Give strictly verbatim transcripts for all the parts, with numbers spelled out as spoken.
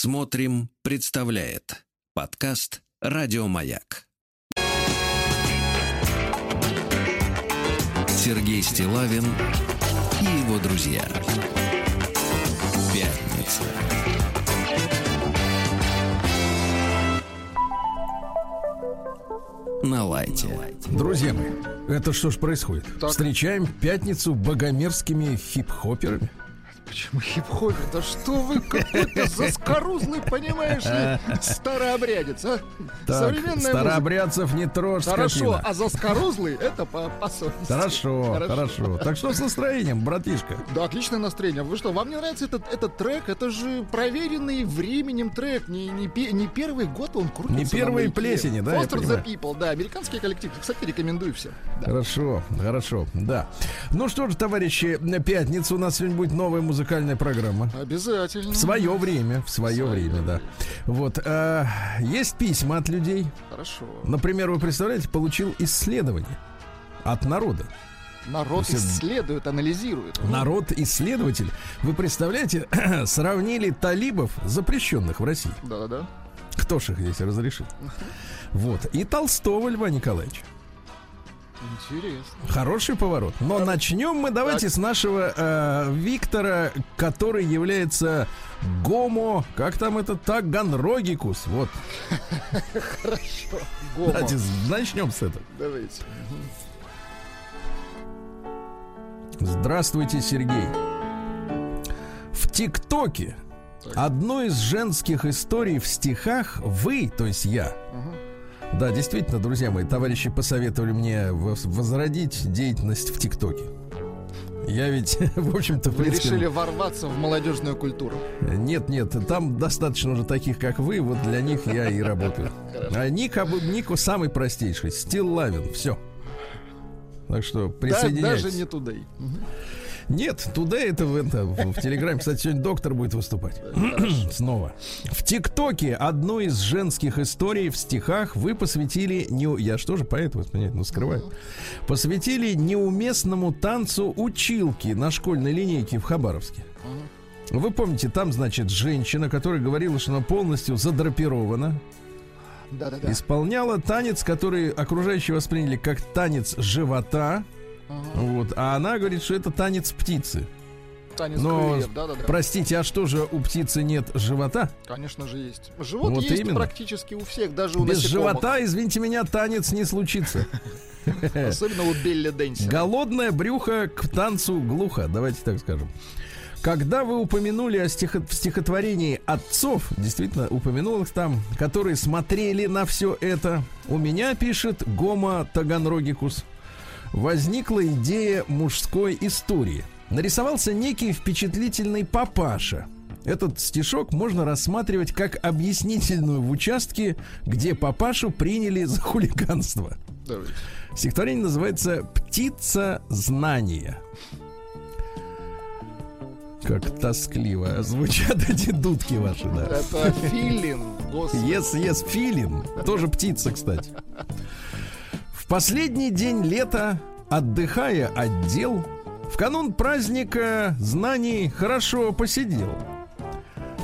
«Смотрим» представляет подкаст «Радио Маяк». Сергей Стиллавин и его друзья. Пятница. На лайте. Друзья мои, это что ж происходит? Так. Встречаем пятницу богомерзкими хип-хоперами. Почему хип-хоп? Да что вы, какой-то заскорузлый, понимаешь ли, старообрядец, а? Так, современная старообрядцев музыка. Не трожь, хорошо, скотина. А заскорузлый — это по, по совести. Хорошо, хорошо, хорошо. Так что с настроением, братишка? Да, отличное настроение. Вы что, вам не нравится этот, этот трек? Это же проверенный временем трек. Не, не, не первый год он крутится. Не первые плесени, да, Foster the People, да, американский коллектив. Кстати, рекомендую всем. Да. Хорошо, хорошо, да. Ну что же, товарищи, пятница у нас сегодня будет новая музыка. Музыкальная программа. Обязательно. В свое время, в свое, в свое время, время, да. Вот. Э, есть письма от людей. Хорошо. Например, вы представляете, получил исследование от народа. Народ исследует, анализирует. Народ-исследователь. Вы представляете, сравнили талибов, запрещенных в России. Да-да-да. Кто ж их здесь разрешил? Вот. И Толстого Льва Николаевича. Интересно. Хороший поворот. Но начнем мы давайте так. с нашего э, Виктора, который является гомо... Как там это? Таганрогикус. Вот. Хорошо. Гомо. Давайте начнем с этого. Давайте. Здравствуйте, Сергей. В ТикТоке одной из женских историй в стихах вы, то есть я... Угу. Да, действительно, друзья мои, товарищи посоветовали мне возродить деятельность в ТикТоке. Я ведь, в общем-то, в принципе... Вы решили ворваться в молодежную культуру. Нет, нет, там достаточно уже таких, как вы, вот для них я и работаю. А ник, ник самый простейший, Стиллавин, все. Так что присоединяйтесь. Да, даже не туда. Нет, туда это в, это, в Телеграме, кстати, сегодня доктор будет выступать. Снова. В ТикТоке одной из женских историй в стихах вы посвятили... Не... Я что же поэт, вот, понятно, скрываю. Uh-huh. Посвятили неуместному танцу училки на школьной линейке в Хабаровске. Uh-huh. Вы помните, там, значит, женщина, которая говорила, что она полностью задрапирована. Да-да-да. Исполняла танец, который окружающие восприняли как танец живота. Вот, а она говорит, что это танец птицы. Танец крыльев, да, да, да. Простите, а что же у птицы нет живота? Конечно же есть. Живот вот есть именно. Практически у всех, даже у без насекомых. Живота, извините меня, танец не случится. Особенно у Билли Дэнсера. Голодное брюхо к танцу глухо, давайте так скажем. Когда вы упомянули о стихо- в стихотворении отцов, действительно упомянул их там, которые смотрели на все это, у меня пишет Гомо-Таганрогикус. Возникла идея мужской истории. Нарисовался некий впечатлительный папаша. Этот стишок можно рассматривать как объяснительную в участке, где папашу приняли за хулиганство. Давайте. Стихотворение называется «Птица знания». Как тоскливо звучат эти дудки ваши, да. Это филин, господи. Yes, yes, филин. Тоже птица, кстати. Последний день лета, отдыхая от дел, в канун праздника знаний хорошо посидел.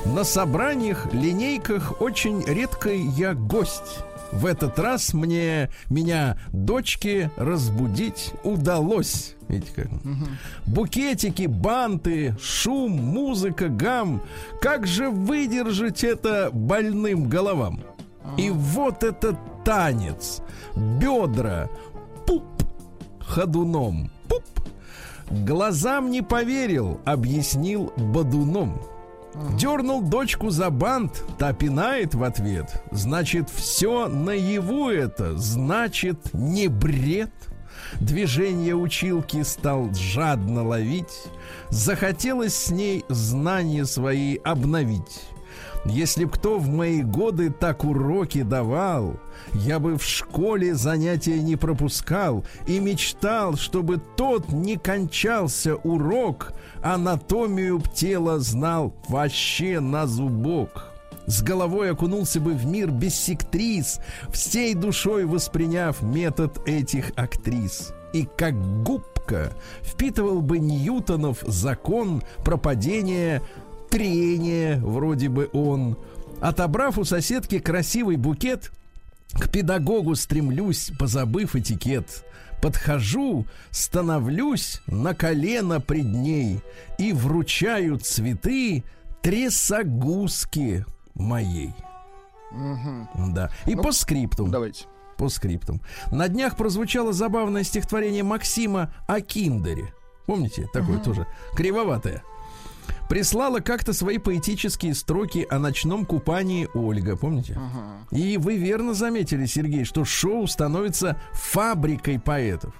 На собраниях, линейках очень редкой я гость. В этот раз мне меня дочке разбудить удалось. Видите как? Угу. Букетики, банты, шум, музыка, гам. Как же выдержать это больным головам? И вот этот танец, бедра, пуп, ходуном, пуп. Глазам не поверил, объяснил бодуном. Дернул дочку за бант, та пинает в ответ. Значит, все наяву это, значит, не бред. Движение училки стал жадно ловить. Захотелось с ней знания свои обновить. Если б кто в мои годы так уроки давал, я бы в школе занятия не пропускал и мечтал, чтобы тот не кончался урок, анатомию тела знал вообще на зубок. С головой окунулся бы в мир биссектрис, всей душой восприняв метод этих актрис. И как губка впитывал бы Ньютонов закон пропадения... трение, вроде бы он. Отобрав у соседки красивый букет, к педагогу стремлюсь, позабыв этикет. Подхожу, становлюсь на колено пред ней и вручаю цветы трясогузке моей. Угу. Да. И ну, по скриптум. Давайте. По скриптум. На днях прозвучало забавное стихотворение Максима о киндере. Помните? Такое угу. тоже кривоватое. Прислала как-то свои поэтические строки о ночном купании Ольга, помните? Uh-huh. И вы верно заметили, Сергей, что шоу становится фабрикой поэтов.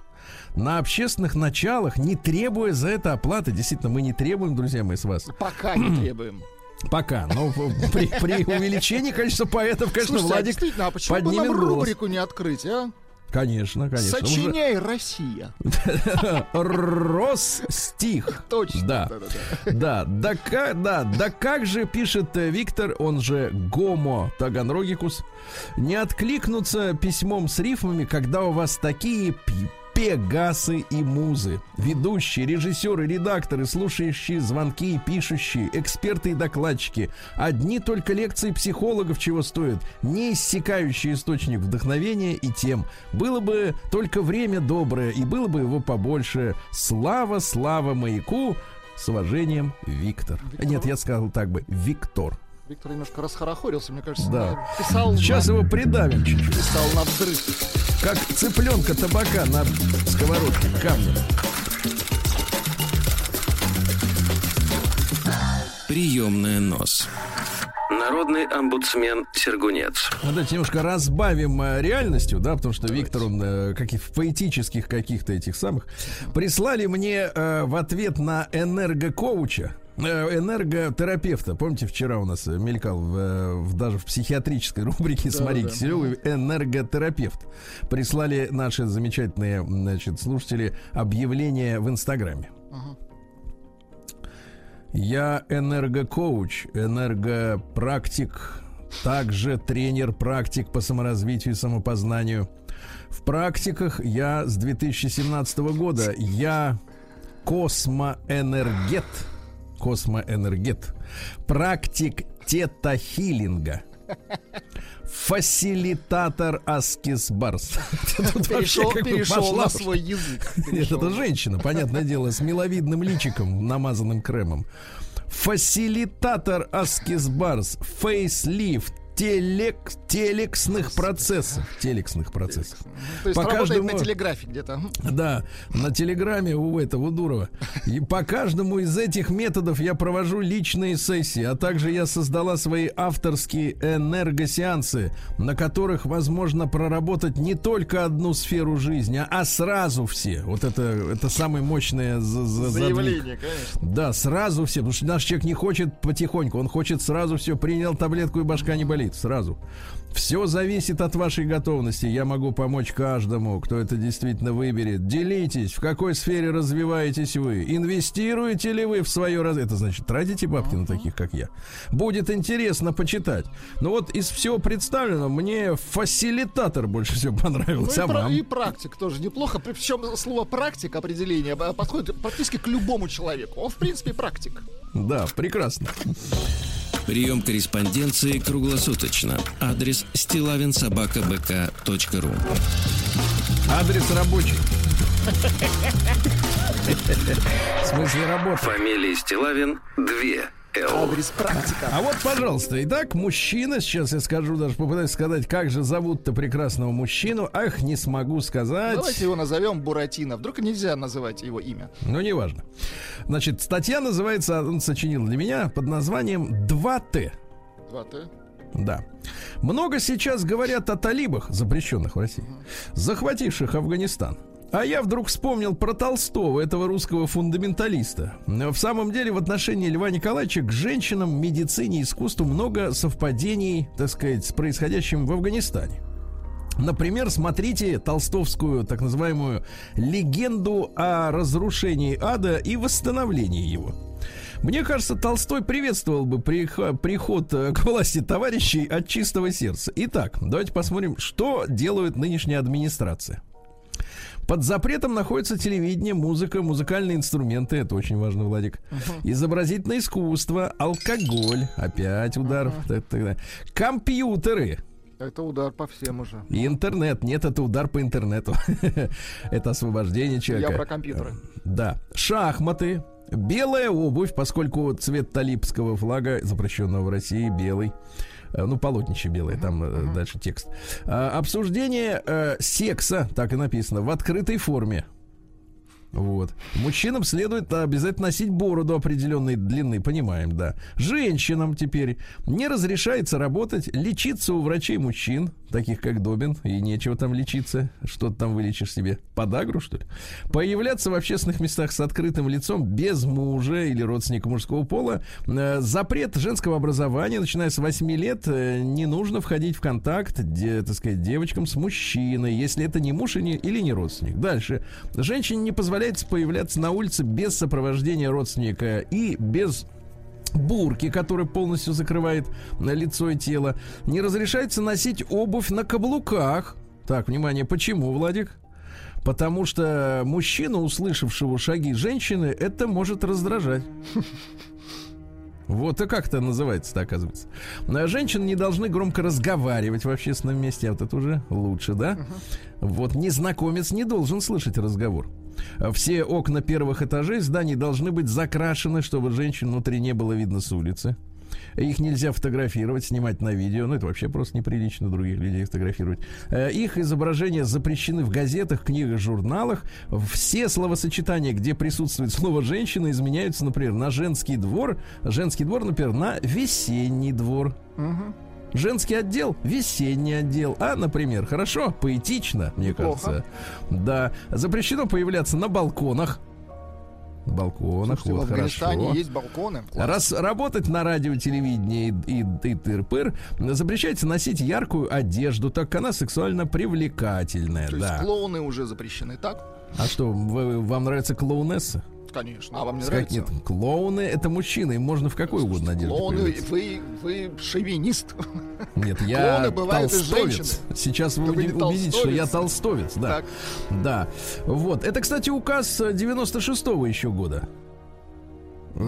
На общественных началах, не требуя за это оплаты. Действительно, мы не требуем, друзья мои, с вас. Пока не требуем. Пока, но при, при увеличении количества поэтов, конечно, слушайте, Владик поднимет голос. А почему бы нам рубрику не открыть, а? Конечно, конечно. Сочиняй, уже... Россия. Росстих. Точно. Да. Да, да, да. Да, да, да, как же, пишет Виктор, он же Гомо-Таганрогикус, не откликнуться письмом с рифмами, когда у вас такие пегасы и музы. Ведущие, режиссеры, редакторы, слушающие звонки и пишущие, эксперты и докладчики. Одни только лекции психологов чего стоят, неиссякающий источник вдохновения и тем. Было бы только время доброе, и было бы его побольше. Слава, слава Маяку. С уважением, Виктор. Виктор? Нет, я сказал так бы, Виктор. Виктор немножко расхорохорился, мне кажется. Да. Писал Сейчас на... его придавим чуть-чуть. Писал на взрыв. Как цыпленка табака на сковородке камня. Приемная нос. Народный омбудсмен Сергунец. Давайте немножко разбавим реальностью, да, потому что Давайте. Виктор, он э, каких, в поэтических каких-то этих самых. Прислали мне э, в ответ на энергокоуча, энерготерапевта. Помните, вчера у нас мелькал в, в, даже в психиатрической рубрике да, с Марией да. Киселевой энерготерапевт. Прислали наши замечательные, значит, слушатели объявление в Инстаграме. Ага. Я энергокоуч, энергопрактик, также тренер-практик по саморазвитию и самопознанию. В практиках я с две тысячи семнадцатого года. Я космоэнергет. Космоэнергет. Практик тета-хилинга. Фасилитатор Аскис Барс. Перешел, перешел на свой язык. Нет, это женщина, понятное дело, с миловидным личиком, намазанным кремом. Фасилитатор Аскис Барс. Фейслифт. Телекс, телексных процессов. Телексных процессов. То есть по работает каждому, на телеграфе где-то. Да, на телеграме у этого Дурова. И по каждому из этих методов я провожу личные сессии, а также я создала свои авторские энергосеансы, на которых возможно проработать не только одну сферу жизни, а сразу все. Вот это, это самое мощное заявление, конечно. Да, сразу все, потому что наш человек не хочет потихоньку, он хочет сразу все, принял таблетку и башка не болит. Сразу. Все зависит от вашей готовности. Я могу помочь каждому, кто это действительно выберет. Делитесь, в какой сфере развиваетесь вы. Инвестируете ли вы в свое развитие? Это значит, тратите бабки на таких, как я. Будет интересно почитать. Но вот из всего представленного мне фасилитатор больше всего понравился. Ну и, и практик тоже неплохо. Причем слово практик, определение, подходит практически к любому человеку. Он, в принципе, практик. Да, прекрасно. Прием корреспонденции круглосуточно. Адрес стиллавин собака бэ ка точка ру. Адрес рабочий. В смысле работы. Фамилия Стиллавин две. Адрес практика. А вот, пожалуйста, итак, мужчина. Сейчас я скажу, даже попытаюсь сказать, как же зовут-то прекрасного мужчину. Ах, не смогу сказать. Давайте его назовем Буратино. Вдруг нельзя называть его имя. Ну, неважно. Значит, статья называется, он сочинил для меня, под названием «два тэ». «два тэ». Да. Много сейчас говорят о талибах, запрещенных в России, захвативших Афганистан. А я вдруг вспомнил про Толстого, этого русского фундаменталиста. В самом деле, в отношении Льва Николаевича к женщинам, медицине и искусству много совпадений, так сказать, с происходящим в Афганистане. Например, смотрите толстовскую, так называемую, легенду о разрушении ада и восстановлении его. Мне кажется, Толстой приветствовал бы приход к власти товарищей от чистого сердца. Итак, давайте посмотрим, что делает нынешняя администрация. Под запретом находится телевидение, музыка, музыкальные инструменты. Это очень важно, Владик. Uh-huh. Изобразительное искусство, алкоголь. Опять удар. Uh-huh. Компьютеры. Это удар по всем уже. И интернет. Нет, это удар по интернету. Это освобождение человека. Я про компьютеры. Да. Шахматы. Белая обувь, поскольку цвет талибского флага, запрещенного в России, белый. Ну, полотнище белое, там mm-hmm. дальше текст. А, обсуждение э, секса, так и написано, в открытой форме. Вот. Мужчинам следует обязательно носить бороду определенной длины, понимаем, да. Женщинам теперь не разрешается работать, лечиться у врачей мужчин, таких как Добин, и нечего там лечиться, что ты там вылечишь себе, подагру, что ли? Появляться в общественных местах с открытым лицом без мужа или родственника мужского пола. Запрет женского образования, начиная с восьми лет, не нужно входить в контакт, де, так сказать, девочкам с мужчиной, если это не муж или не родственник. Дальше. Женщине не позволяет появляться на улице без сопровождения родственника и без бурки, которая полностью закрывает лицо и тело. Не разрешается носить обувь на каблуках. Так, внимание, почему, Владик? Потому что мужчину, услышавшего шаги женщины, это может раздражать. Вот, а как это называется-то, оказывается. Женщины не должны громко разговаривать в общественном месте. А вот это уже лучше, да? Вот, незнакомец не должен слышать разговор. Все окна первых этажей зданий должны быть закрашены, чтобы женщин внутри не было видно с улицы. Их нельзя фотографировать, снимать на видео. Ну, это вообще просто неприлично других людей фотографировать. Их изображения запрещены в газетах, книгах, журналах. Все словосочетания, где присутствует слово «женщина», изменяются, например, на «женский двор». Женский двор, например, на «весенний двор». Угу. Женский отдел, весенний отдел. А, например, хорошо, поэтично, мне Плохо. кажется. Да. Запрещено появляться на балконах. На балконах, слушайте, вот, в Афганистане хорошо. Есть балконы. Раз работать на радио, телевидении и, и, и тыр-пыр. Запрещается носить яркую одежду, так как она сексуально привлекательная. То да. есть клоуны уже запрещены, так? А что, вы, вам нравятся клоунессы? Конечно. А вам не нравится? Нет, клоуны — это мужчины, им можно в какой угодно одежду. Клоуны, вы, вы шовинист. Нет, я толстовец. Сейчас вы увидите, что я толстовец. Да. Да. Вот. Это, кстати, указ девяносто шестого еще года.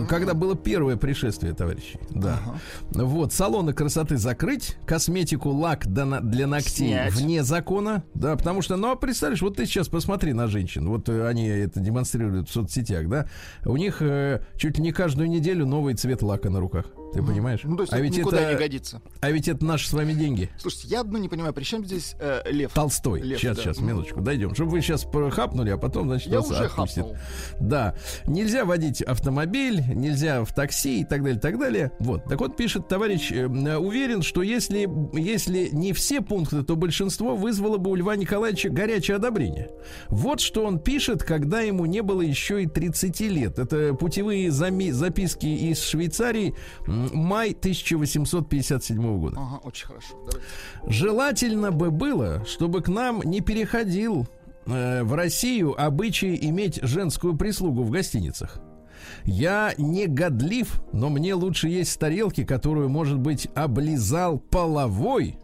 Когда было первое пришествие, товарищи. Да. Ага. Вот, салоны красоты закрыть, косметику, лак для ногтей снять вне закона. Да, потому что, ну, а представляешь, вот ты сейчас посмотри на женщин. Вот они это демонстрируют в соцсетях, да. У них э, чуть ли не каждую неделю новый цвет лака на руках. Ты понимаешь? Ну, то есть а ведь никуда это, не годится. А ведь это наши с вами деньги. Слушайте, я одну не понимаю, при чем здесь э, Лев? Толстой. Лев, сейчас, да. сейчас, минуточку, дойдем. Чтобы вы сейчас хапнули, а потом, значит, я нас уже отпустит. Хапнул. Да. Нельзя водить автомобиль, нельзя в такси и так далее, так далее. Вот. Так вот, пишет товарищ, э, уверен, что если, если не все пункты, то большинство вызвало бы у Льва Николаевича горячее одобрение. Вот что он пишет, когда ему не было еще и тридцати лет. Это путевые зами- записки из Швейцарии, май тысяча восемьсот пятьдесят седьмого года. Ага, очень хорошо. Давайте. Желательно бы было, чтобы к нам не переходил э, в Россию обычай иметь женскую прислугу в гостиницах. Я не годлив, но мне лучше есть с тарелки, которую, может быть, облизал половой.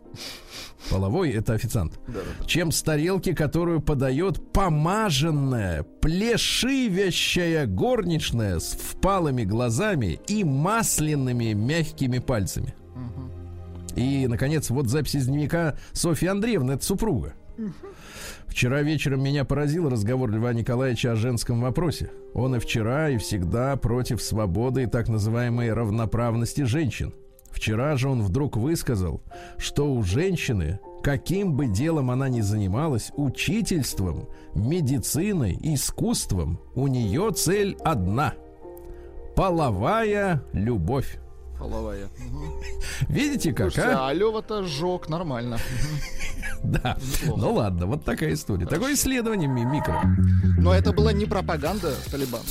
Половой — это официант. Да, да. Чем с тарелки, которую подает помаженная, плешивящая горничная с впалыми глазами и масляными мягкими пальцами. Угу. И, наконец, вот запись из дневника Софьи Андреевны, это супруга. Вчера вечером меня поразил разговор Льва Николаевича о женском вопросе. Он и вчера, и всегда против свободы и так называемой равноправности женщин. Вчера же он вдруг высказал, что у женщины, каким бы делом она ни занималась, учительством, медициной, искусством, у нее цель одна – половая любовь. Половая. Видите, как, слушайте, а? А Лёва-то жёг нормально. Да. Ну ладно, вот такая история. Такое исследование микро. Но это была не пропаганда Талибана.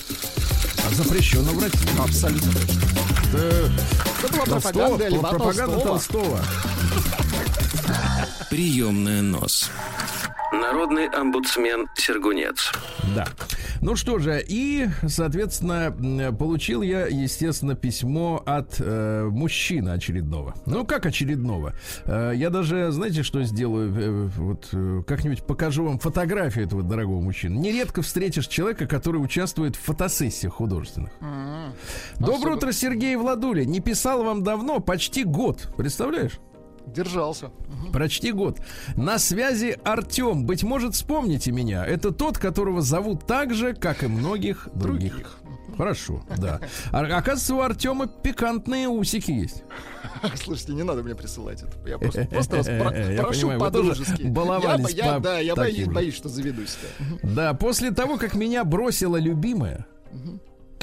А запрещено в России. Абсолютно. Это была пропаганда Льва Пропаганда Толстого. Приемная НОС. Народный омбудсмен Сергунец. Да. Ну что же, и, соответственно, получил я, естественно, письмо от э, мужчины очередного. Ну, как очередного? Э, я даже, знаете, что сделаю? Э, вот э, как-нибудь покажу вам фотографию этого дорогого мужчины. Нередко встретишь человека, который участвует в фотосессиях художественных. Mm-hmm. Доброе Особо... утро, Сергей Владуля. Не писал вам давно, почти год. Представляешь? Держался. Почти год. На связи Артем. Быть может, вспомните меня. Это тот, которого зовут так же, как и многих других. других. Хорошо, да. А, оказывается, у Артема пикантные усики есть. Слушайте, не надо мне присылать это. Я просто, просто вас про- я прошу по-дружески. Баловались я, по- я, да, я боюсь, боюсь, что заведусь-то. Да, после того, как меня бросила любимая...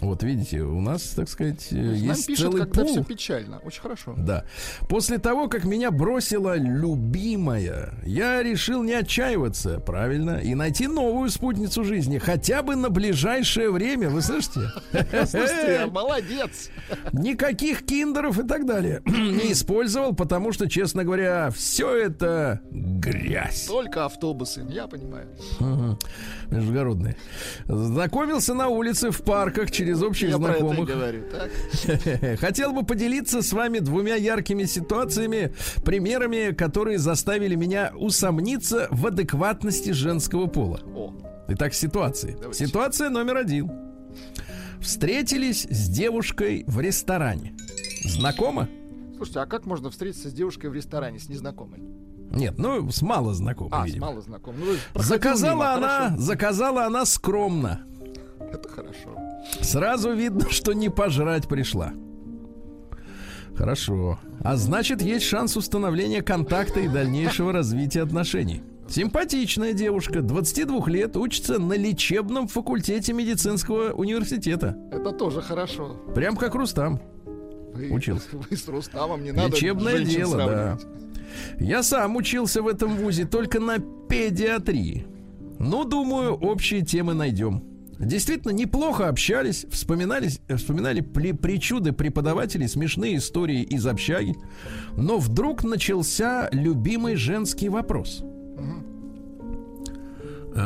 Вот видите, у нас, так сказать, есть нам пишет, целый когда пул. Все печально, очень хорошо. Да. После того, как меня бросила любимая, я решил не отчаиваться, правильно, и найти новую спутницу жизни, хотя бы на ближайшее время. Вы слышите? Слушайте, молодец. Никаких киндеров и так далее не использовал, потому что, честно говоря, все это грязь. Только автобусы, я понимаю. Междугородные. Знакомился на улице, в парках, через Из общих я знакомых. Говорю, хотел бы поделиться с вами двумя яркими ситуациями, примерами, которые заставили меня усомниться в адекватности женского пола. О. Итак, ситуации. Давайте. Ситуация номер один. Встретились с девушкой в ресторане. Знакомо? Слушайте, а как можно встретиться с девушкой в ресторане, с незнакомой? Нет, ну с мало знакомой. А, видимо. С мало знакомой. Ну, заказала, она, заказала она скромно. Это хорошо. Сразу видно, что не пожрать пришла. Хорошо. А значит, есть шанс установления контакта и дальнейшего развития отношений. Симпатичная девушка, двадцати двух лет, учится на лечебном факультете медицинского университета. Это тоже хорошо. Прям как Рустам. Вы, учился. Вы с Рустамом не надо. Лечебное дело, сравнивать. Да. Я сам учился в этом вузе только на педиатрии. Но, думаю, общие темы найдем. Действительно, неплохо общались, вспоминались, вспоминали при, причуды преподавателей, смешные истории из общаги. Но вдруг начался любимый женский вопрос.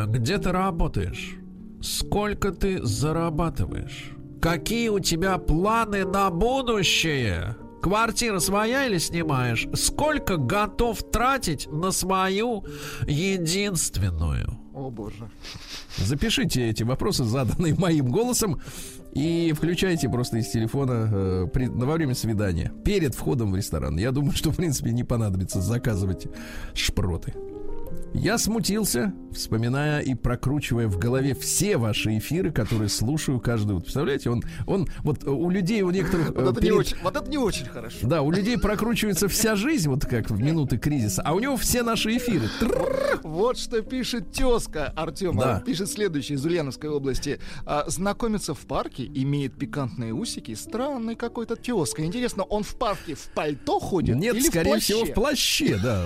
Где ты работаешь? Сколько ты зарабатываешь? Какие у тебя планы на будущее? Квартира своя или снимаешь? Сколько готов тратить на свою единственную? О, боже. Запишите эти вопросы, заданные моим голосом, и включайте просто из телефона э, при, во время свидания, перед входом в ресторан. Я думаю, что, в принципе, не понадобится заказывать шпроты. Я смутился, вспоминая и прокручивая в голове все ваши эфиры, которые слушаю каждый год. Представляете, он, он вот у людей, у некоторых... Вот это, перед... не очень, вот это не очень хорошо. Да, у людей прокручивается вся жизнь, вот как в минуты кризиса, а у него все наши эфиры. Вот что пишет тезка Артема. Да. Пишет следующее из Ульяновской области. Знакомится в парке, имеет пикантные усики, странный какой-то тезка. Интересно, он в парке в пальто ходит? Нет, или скорее в всего, в плаще, да.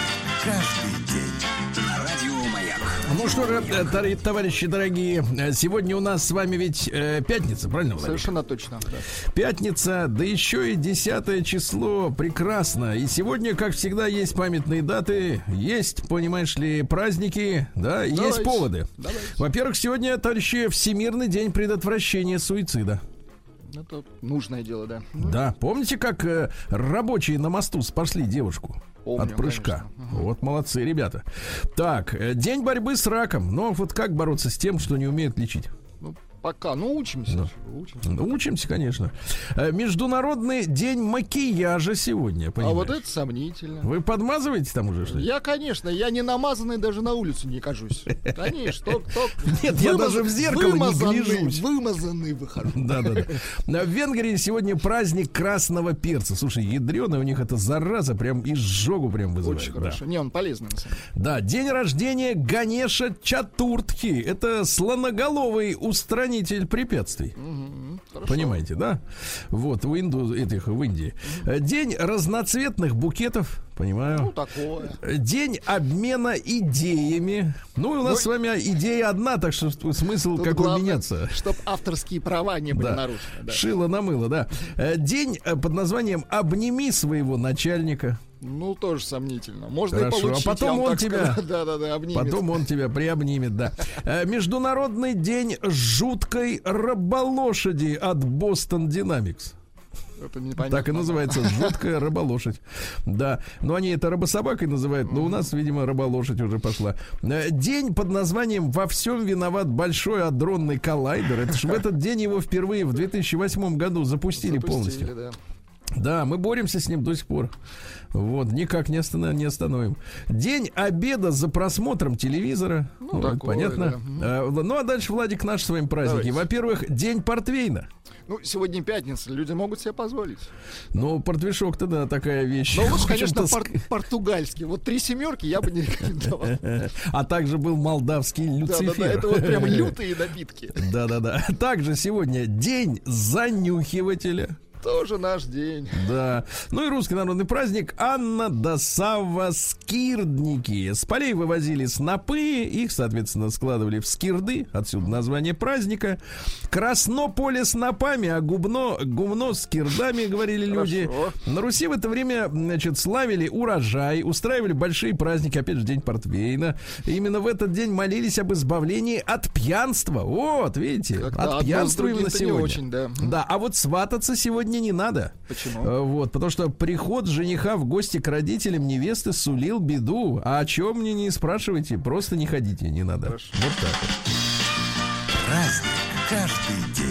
каждый день. Радио Маяк. Ну что же, товарищи дорогие, сегодня у нас с вами ведь э, пятница, правильно, Владимир? Совершенно точно. Да. Пятница, да еще и десятое число. Прекрасно. И сегодня, как всегда, есть памятные даты, есть, понимаешь ли, праздники, да, и есть поводы. Давайте. Во-первых, сегодня, товарищи, Всемирный день предотвращения суицида. Это нужное дело, да. Да, помните, как э, рабочие на мосту спасли девушку? Помню, от прыжка. Угу. Вот молодцы ребята. Так, день борьбы с раком. Но вот как бороться с тем, что не умеют лечить? Ну, пока, ну учимся. Да. Учимся, ну, учимся, конечно. Международный день макияжа сегодня, понимаешь? А вот это сомнительно. Вы подмазываете там уже что-нибудь? Я, конечно, я не намазанный даже на улицу не кажусь. Конечно, нет, я даже в зеркало не гляжусь. Вымазанный выхожу. Да-да-да. В Венгрии сегодня праздник красного перца. Слушай, ядреный у них это зараза, прям изжогу прям вызывает. Очень хорошо. Не, он полезный. Да, день рождения Ганеша Чатуртхи. Это слоноголовый устранитель препятствий. Угу. Хорошо. Понимаете, да? Вот, в, Инду, этих, в Индии. День разноцветных букетов, понимаю. Ну, такое. День обмена идеями. Ну, и у нас Но... с вами идея одна, так что смысл тут какой главное, меняться. Чтоб авторские права не были да. нарушены. Да. Шило на мыло, да. День под названием «Обними своего начальника». Ну, тоже сомнительно. Можно Хорошо. И получить. А потом он тебя... да, да, да, обнимет. Потом он тебя приобнимет, да. Международный день жуткой рыболошади от Boston Dynamics. Это непонятно. Так и называется, жуткая рыболошадь. Да, но они это рыбособакой называют, но у нас, видимо, рыболошадь уже пошла. День под названием «Во всем виноват большой адронный коллайдер». Это ж в этот день его впервые в две тысячи восьмом году запустили, запустили полностью. Да. Да, мы боремся с ним до сих пор. Вот, никак не, останов, не остановим. День обеда за просмотром телевизора. Ну, вот, такое, понятно. Да. А, ну, а дальше, Владик, наши с вами праздники. Давайте. Во-первых, день портвейна. Ну, сегодня пятница, люди могут себе позволить. Ну, портвишок-то, да, такая вещь. Ну, лучше, конечно, пор- португальский. Вот три семерки я бы не рекомендовал. А также был молдавский люцифер. Да-да-да, это вот прям лютые напитки. Да-да-да. Также сегодня день занюхивателя. Тоже наш день. Да. Ну и русский народный праздник Анна да Савва Скирдники. С полей вывозили снопы, их, соответственно, складывали в скирды. Отсюда название праздника. Красно поле снопами, а гумно, гумно скирдами, говорили люди. Хорошо. На Руси в это время, значит, славили урожай, устраивали большие праздники. Опять же, день портвейна. Именно в этот день молились об избавлении от пьянства. Вот, видите, как-то от пьянства именно сегодня. Не очень, да. Да, а вот свататься сегодня не надо. Почему? Вот, потому что приход жениха в гости к родителям невесты сулил беду. А о чем мне не спрашивайте, просто не ходите, не надо. Хорошо. Вот так вот. Праздник каждый день.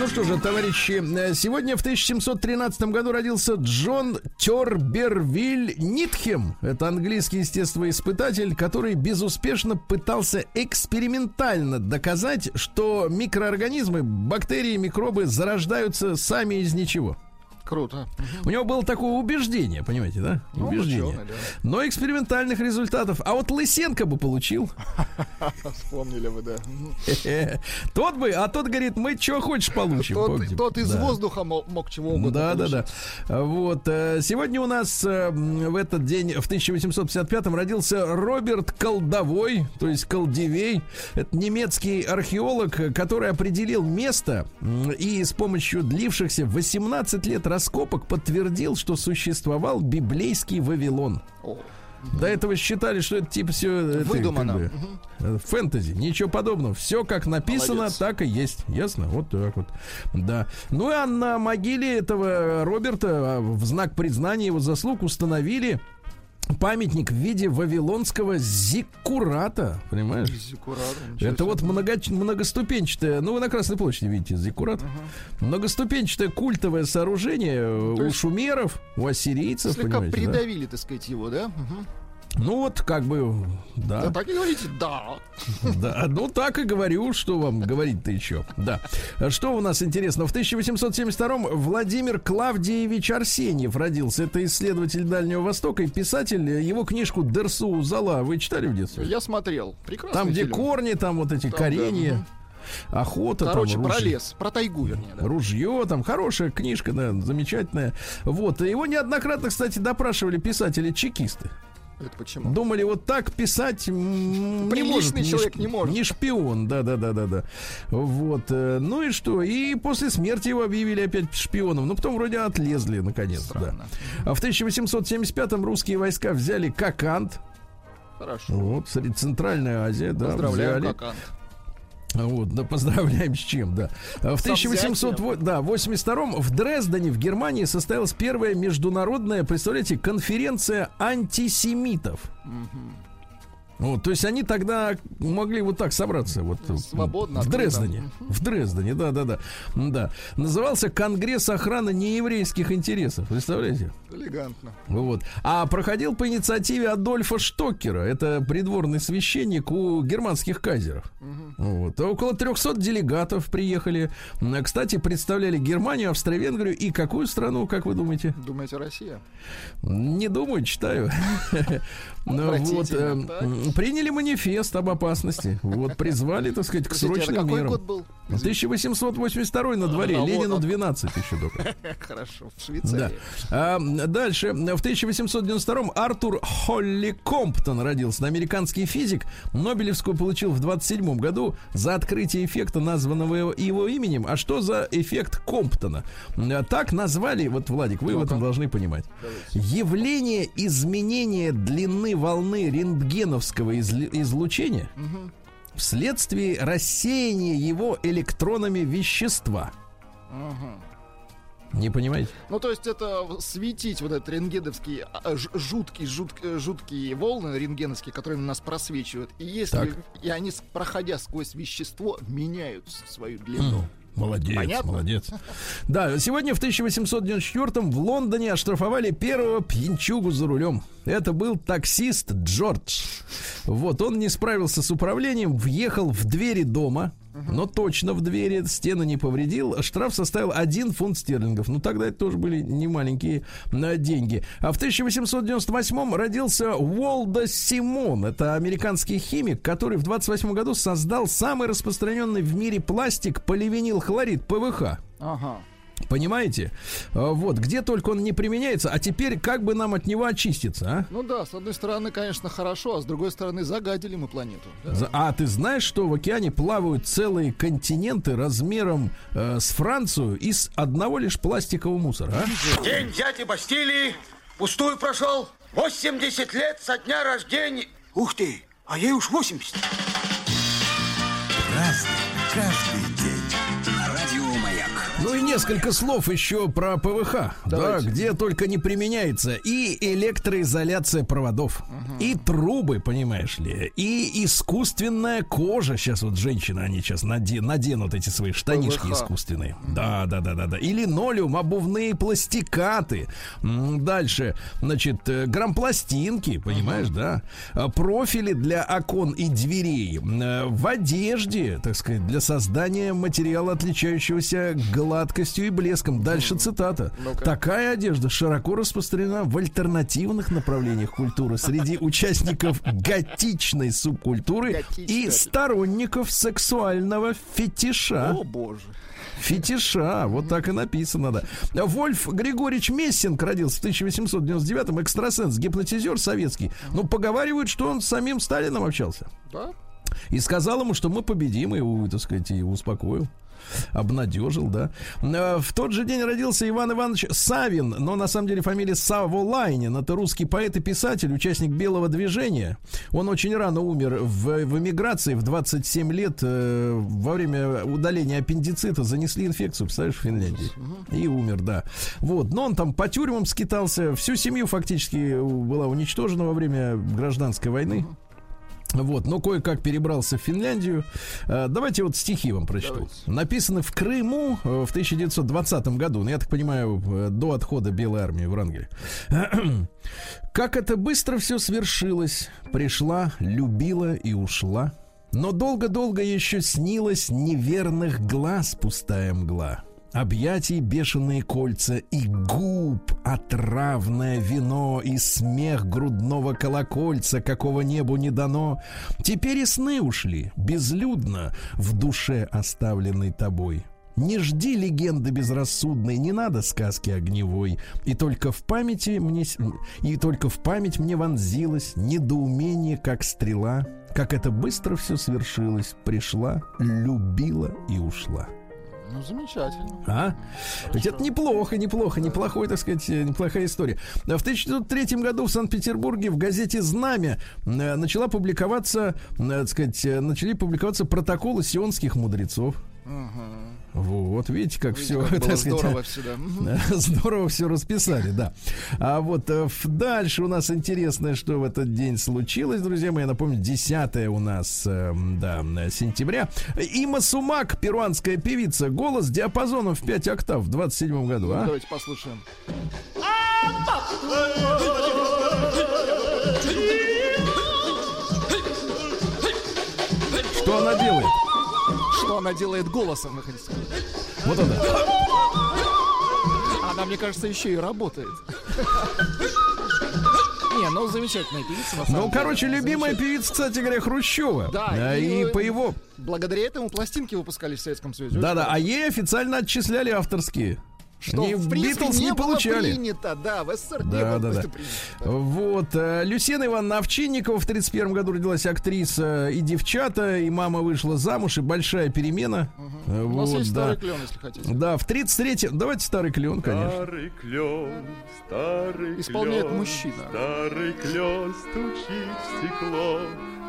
Ну что же, товарищи, сегодня в тысяча семьсот тринадцатом году родился Джон Тёрбервиль Нитхем. Это английский естествоиспытатель, который безуспешно пытался экспериментально доказать, что микроорганизмы, бактерии, микробы зарождаются сами из ничего. Круто. У него было такое убеждение, понимаете, да? Ну, убеждение. Ученый, да. Но экспериментальных результатов. А вот Лысенко бы получил. Вспомнили бы, да. Тот бы, а тот говорит, мы чего хочешь получим. Тот из воздуха мог чего угодно получить. Да, да, да. Вот. Сегодня у нас в этот день, в тысяча восемьсот пятьдесят пятом, родился Роберт Колдовой, то есть Колдевей. Это немецкий археолог, который определил место и с помощью длившихся восемнадцать лет раскопок подтвердил, что существовал библейский Вавилон. О. До этого считали, что это типа все выдумано. Это, как бы, угу. Фэнтези, ничего подобного. Все как написано, молодец. Так и есть. Ясно? Вот так вот. Да. Ну а на могиле этого Роберта в знак признания его заслуг установили памятник в виде вавилонского зиккурата, понимаешь? Зиккурат, это вот много, многоступенчатое, ну вы на Красной площади видите зиккурат, угу. Многоступенчатое культовое сооружение то у шумеров, у ассирийцев, слегка придавили, да? Так сказать, его, да? Угу. Ну вот, как бы, да. Да так и говорите, да. Да, ну так и говорю, что вам говорить-то еще. Да. Что у нас интересно? В тысяча восемьсот семьдесят втором Владимир Клавдиевич Арсеньев родился. Это исследователь Дальнего Востока и писатель. Его книжку «Дерсу Зала» вы читали в детстве? Я смотрел. Прекрасный там, где фильм. Корни, там вот эти там, коренья. Да, угу. Охота. Короче, там, про ружье, лес, про тайгу, вернее, да. Ружье, там хорошая книжка, да, замечательная. Вот. Его неоднократно, кстати, допрашивали писатели-чекисты. Это почему? Думали, вот так писать м- не может, не человек ш- не может. Не шпион, да-да-да-да-да. Вот, ну и что? И после смерти его объявили опять шпионом. Но потом вроде отлезли, наконец. Да. А в тысяча восемьсот семьдесят пятом русские войска взяли Коканд. Хорошо. Вот, Центральная Азия, да, поздравляю, взяли. Коканд. Вот, да, поздравляем с чем, да. В тысяча восемьсот восемьдесят втором в Дрездене, в Германии, состоялась первая международная, представляете, конференция антисемитов. Вот, то есть они тогда могли вот так собраться вот, свободно, в Дрездене. В Дрездене, да-да-да. Да. Назывался Конгресс охраны нееврейских интересов. Представляете? Элегантно. Вот. А проходил по инициативе Адольфа Штокера. Это придворный священник у германских кайзеров. Угу. Вот. Около трехсот делегатов приехали. Кстати, представляли Германию, Австро-Венгрию и какую страну, как вы думаете? Думаете, Россия? Не думаю, читаю. Вот, приняли манифест об опасности. Вот, призвали, так сказать, к срочным мерам. тысяча восемьсот восемьдесят второй на дворе, Ленину двенадцать еще только. Хорошо, в Швейцарии. Дальше, в тысяча восемьсот девяносто втором Артур Холли Комптон родился, американский физик. Нобелевскую получил в двадцать седьмом году за открытие эффекта, названного его именем. А что за эффект Комптона? Так назвали, вот, Владик, вы в этом должны понимать. Явление изменения длины волны рентгеновского излучения вследствие рассеяния его электронами вещества. Не понимаете? Ну, то есть это светить вот этот рентгеновский жуткий, жуткий, жуткие волны рентгеновские, которые нас просвечивают. И если так. И они, проходя сквозь вещество, меняют свою длину. Молодец, понятно? Молодец. Да, сегодня в тысяча восемьсот девяносто четвёртом в Лондоне оштрафовали первого пьянчугу за рулем. Это был таксист Джордж. Вот, он не справился с управлением, въехал в двери дома, но точно в двери, стены не повредил. Штраф составил один фунт стерлингов. Ну, тогда это тоже были немаленькие деньги. А в тысяча восемьсот девяносто восьмом родился Уолдо Симон. Это американский химик, который в двадцать восьмом году создал самый распространенный в мире пластик поливинилхлорид, ПВХ. Ага. Понимаете? Вот, где только он не применяется, а теперь как бы нам от него очиститься, а? Ну да, с одной стороны, конечно, хорошо, а с другой стороны, загадили мы планету. Да? А ты знаешь, что в океане плавают целые континенты размером э, с Францию из одного лишь пластикового мусора, а? День взятия Бастилии пустую прошел. восемьдесят лет со дня рождения. Ух ты, а ей уж восемьдесят. Разный, каждый. Ну и несколько слов еще про ПВХ, да, где только не применяется. И электроизоляция проводов, угу. И трубы, понимаешь ли, и искусственная кожа. Сейчас вот женщины, они сейчас наден, наденут эти свои штанишки ПВХ искусственные. Да, да, да, да, да. И линолеум, обувные пластикаты. Дальше, значит, грампластинки, понимаешь, угу. Да. Профили для окон и дверей. В одежде, так сказать, для создания материала, отличающегося головой, гладкостью и блеском. Дальше цитата. Ну-ка. Такая одежда широко распространена в альтернативных направлениях культуры среди участников готичной субкультуры готичная. И сторонников сексуального фетиша. О, боже. Фетиша, вот так и написано, да. Вольф Григорьевич Мессинг родился в тысяча восемьсот девяносто девятом, экстрасенс, гипнотизер советский. Но поговаривают, что он с самим Сталином общался. Да? И сказал ему, что мы победим, и его, так сказать, и успокоил. Обнадежил, да. В тот же день родился Иван Иванович Савин, но на самом деле фамилия Саволайнин. Это русский поэт и писатель, участник белого движения. Он очень рано умер в, в эмиграции в двадцать семь лет. Э, во время удаления аппендицита занесли инфекцию, представляешь, в Финляндии. И умер, да. Вот. Но он там по тюрьмам скитался. Всю семью фактически была уничтожена во время гражданской войны. Вот, но кое-как перебрался в Финляндию. Давайте вот стихи вам прочту. Давайте. Написаны в Крыму в тысяча девятьсот двадцатом году. Ну, я так понимаю, до отхода Белой армии в Врангеля. Как это быстро все свершилось. Пришла, любила и ушла. Но долго-долго еще снилась неверных глаз пустая мгла. Объятий бешеные кольца и губ отравное вино и смех грудного колокольца, какого небу не дано. Теперь и сны ушли, безлюдно, в душе оставленной тобой. Не жди легенды безрассудной, не надо сказки огневой. И только в памяти мне, и только в память мне вонзилось недоумение, как стрела. Как это быстро все свершилось, пришла, любила и ушла. Ну, замечательно. А? Ведь это неплохо, неплохо, неплохой, так сказать, неплохая история. В тысяча девятьсот третьем году в Санкт-Петербурге в газете «Знамя» начала публиковаться, так сказать, начали публиковаться протоколы сионских мудрецов. Угу. Вот, видите, как видите, все, как так сказать, здорово, все здорово все расписали, да. А вот дальше у нас интересное, что в этот день случилось, друзья мои. Я напомню, десятое у нас, да, сентября. Има Сумак, перуанская певица, голос диапазоном в пять октав в двадцать седьмом году. Ну, а? Давайте послушаем. Что она делает? Что она делает голосом, вы хотите сказать? Вот она. Она, мне кажется, еще и работает. Не, ну замечательная певица. На самом ну, деле, короче, любимая певица, кстати говоря, Хрущева. Да, а, и, и по его. Благодаря этому пластинки выпускались в Советском Союзе. Да, да. А ей официально отчисляли авторские. Что ни в Битлз не, не получали. Принято, да, в СССР да, не было да, да. принято. Вот, Люсена Ивановна Овчинникова в тридцать первом году родилась, актриса и девчата, и мама вышла замуж, и большая перемена. Угу. Вот, у нас есть да. старый клен, если хотите. Да, в тридцать третьем... Давайте старый клен, конечно. Старый клен, старый исполняет клен, мужчина. Старый клен стучит в стекло,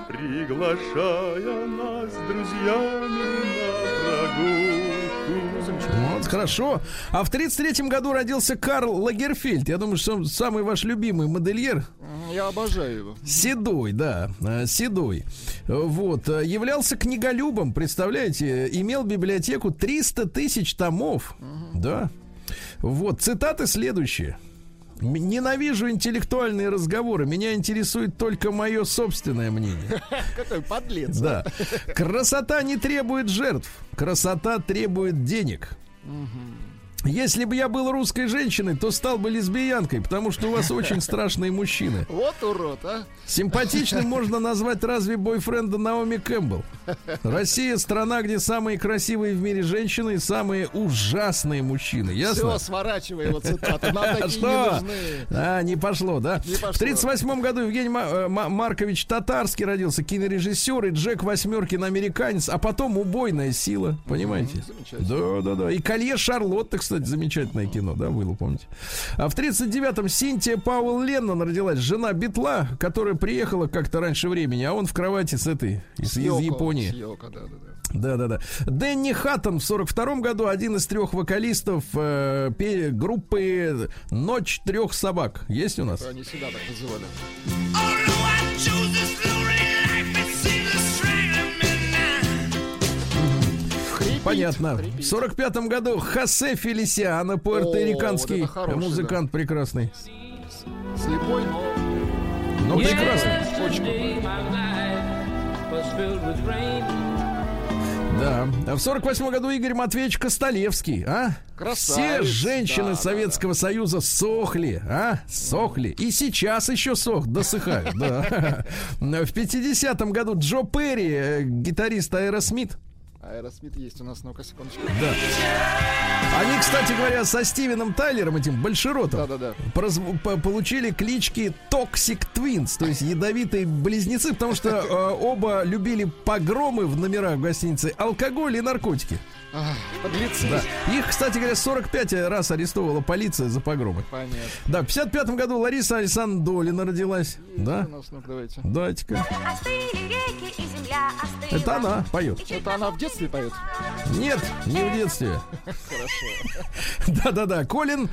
приглашая нас с друзьями на прогулку. Вот, хорошо. А в тридцать третьем году родился Карл Лагерфельд. Я думаю, что он самый ваш любимый модельер. Я обожаю его. Седой, да, седой. Вот, являлся книголюбом, представляете. Имел библиотеку триста тысяч томов. Угу. Да. Вот, цитаты следующие. Ненавижу интеллектуальные разговоры. Меня интересует только мое собственное мнение. Какой подлец. Да. Красота не требует жертв. Красота требует денег. Если бы я был русской женщиной, то стал бы лесбиянкой, потому что у вас очень страшные мужчины. Вот урод, а! Симпатичным можно назвать разве бойфренда Наоми Кэмпбелл. Россия — страна, где самые красивые в мире женщины и самые ужасные мужчины. Ясно? Все, сворачивай его цитаты. Нам такие не нужны. А, не пошло, да? Не пошло. В тридцать восьмом году Евгений Маркович Татарский родился, кинорежиссер, и Джек Восьмеркин, американец, а потом «Убойная сила», понимаете? Да, да, да. И «Колье Шарлотты», кстати. Кстати, замечательное кино, да, вы помните. А в тридцать девятом Синтия Пауэл-Леннон родилась, жена Битла, которая приехала как-то раньше времени, а он в кровати с этой, с, Йоко, из Японии. Йоко, да, да, да. Да, да, да. Дэнни Хаттон в сорок втором году, один из трех вокалистов э, пе- группы «Ночь трех собак». Есть у нас? Они всегда так называли. Понятно. В сорок пятом году Хосе Фелисиано, пуэрториканский вот хороший, музыкант, да. прекрасный. Слепой, но... но прекрасный. Да. А в сорок восьмом году Игорь Матвеевич Костолевский, а? Красавец, все женщины да, Советского да, да. Союза сохли, а? Сохли. И сейчас еще сох, досыхают, да. В пятидесятом году Джо Перри, гитарист Аэросмит. Аэросмит есть у нас, ну-ка, секундочку. Да. Они, кстати говоря, со Стивеном Тайлером, этим большеротом, да, да, да. Прозв- по- получили клички Toxic Twins, то есть ядовитые близнецы, потому что э, оба любили погромы в номерах гостиницы, алкоголь и наркотики. Ах, подлецы. Да. Их, кстати говоря, сорок пять раз арестовала полиция за погромы. Понятно. Да, в пятьдесят пятом году Лариса Александровна родилась. И да? Нас, ну, давайте. Дайте-ка. Это она поет. Это она в детстве поет? Нет, не в детстве. Хорошо. Да-да-да. Колин,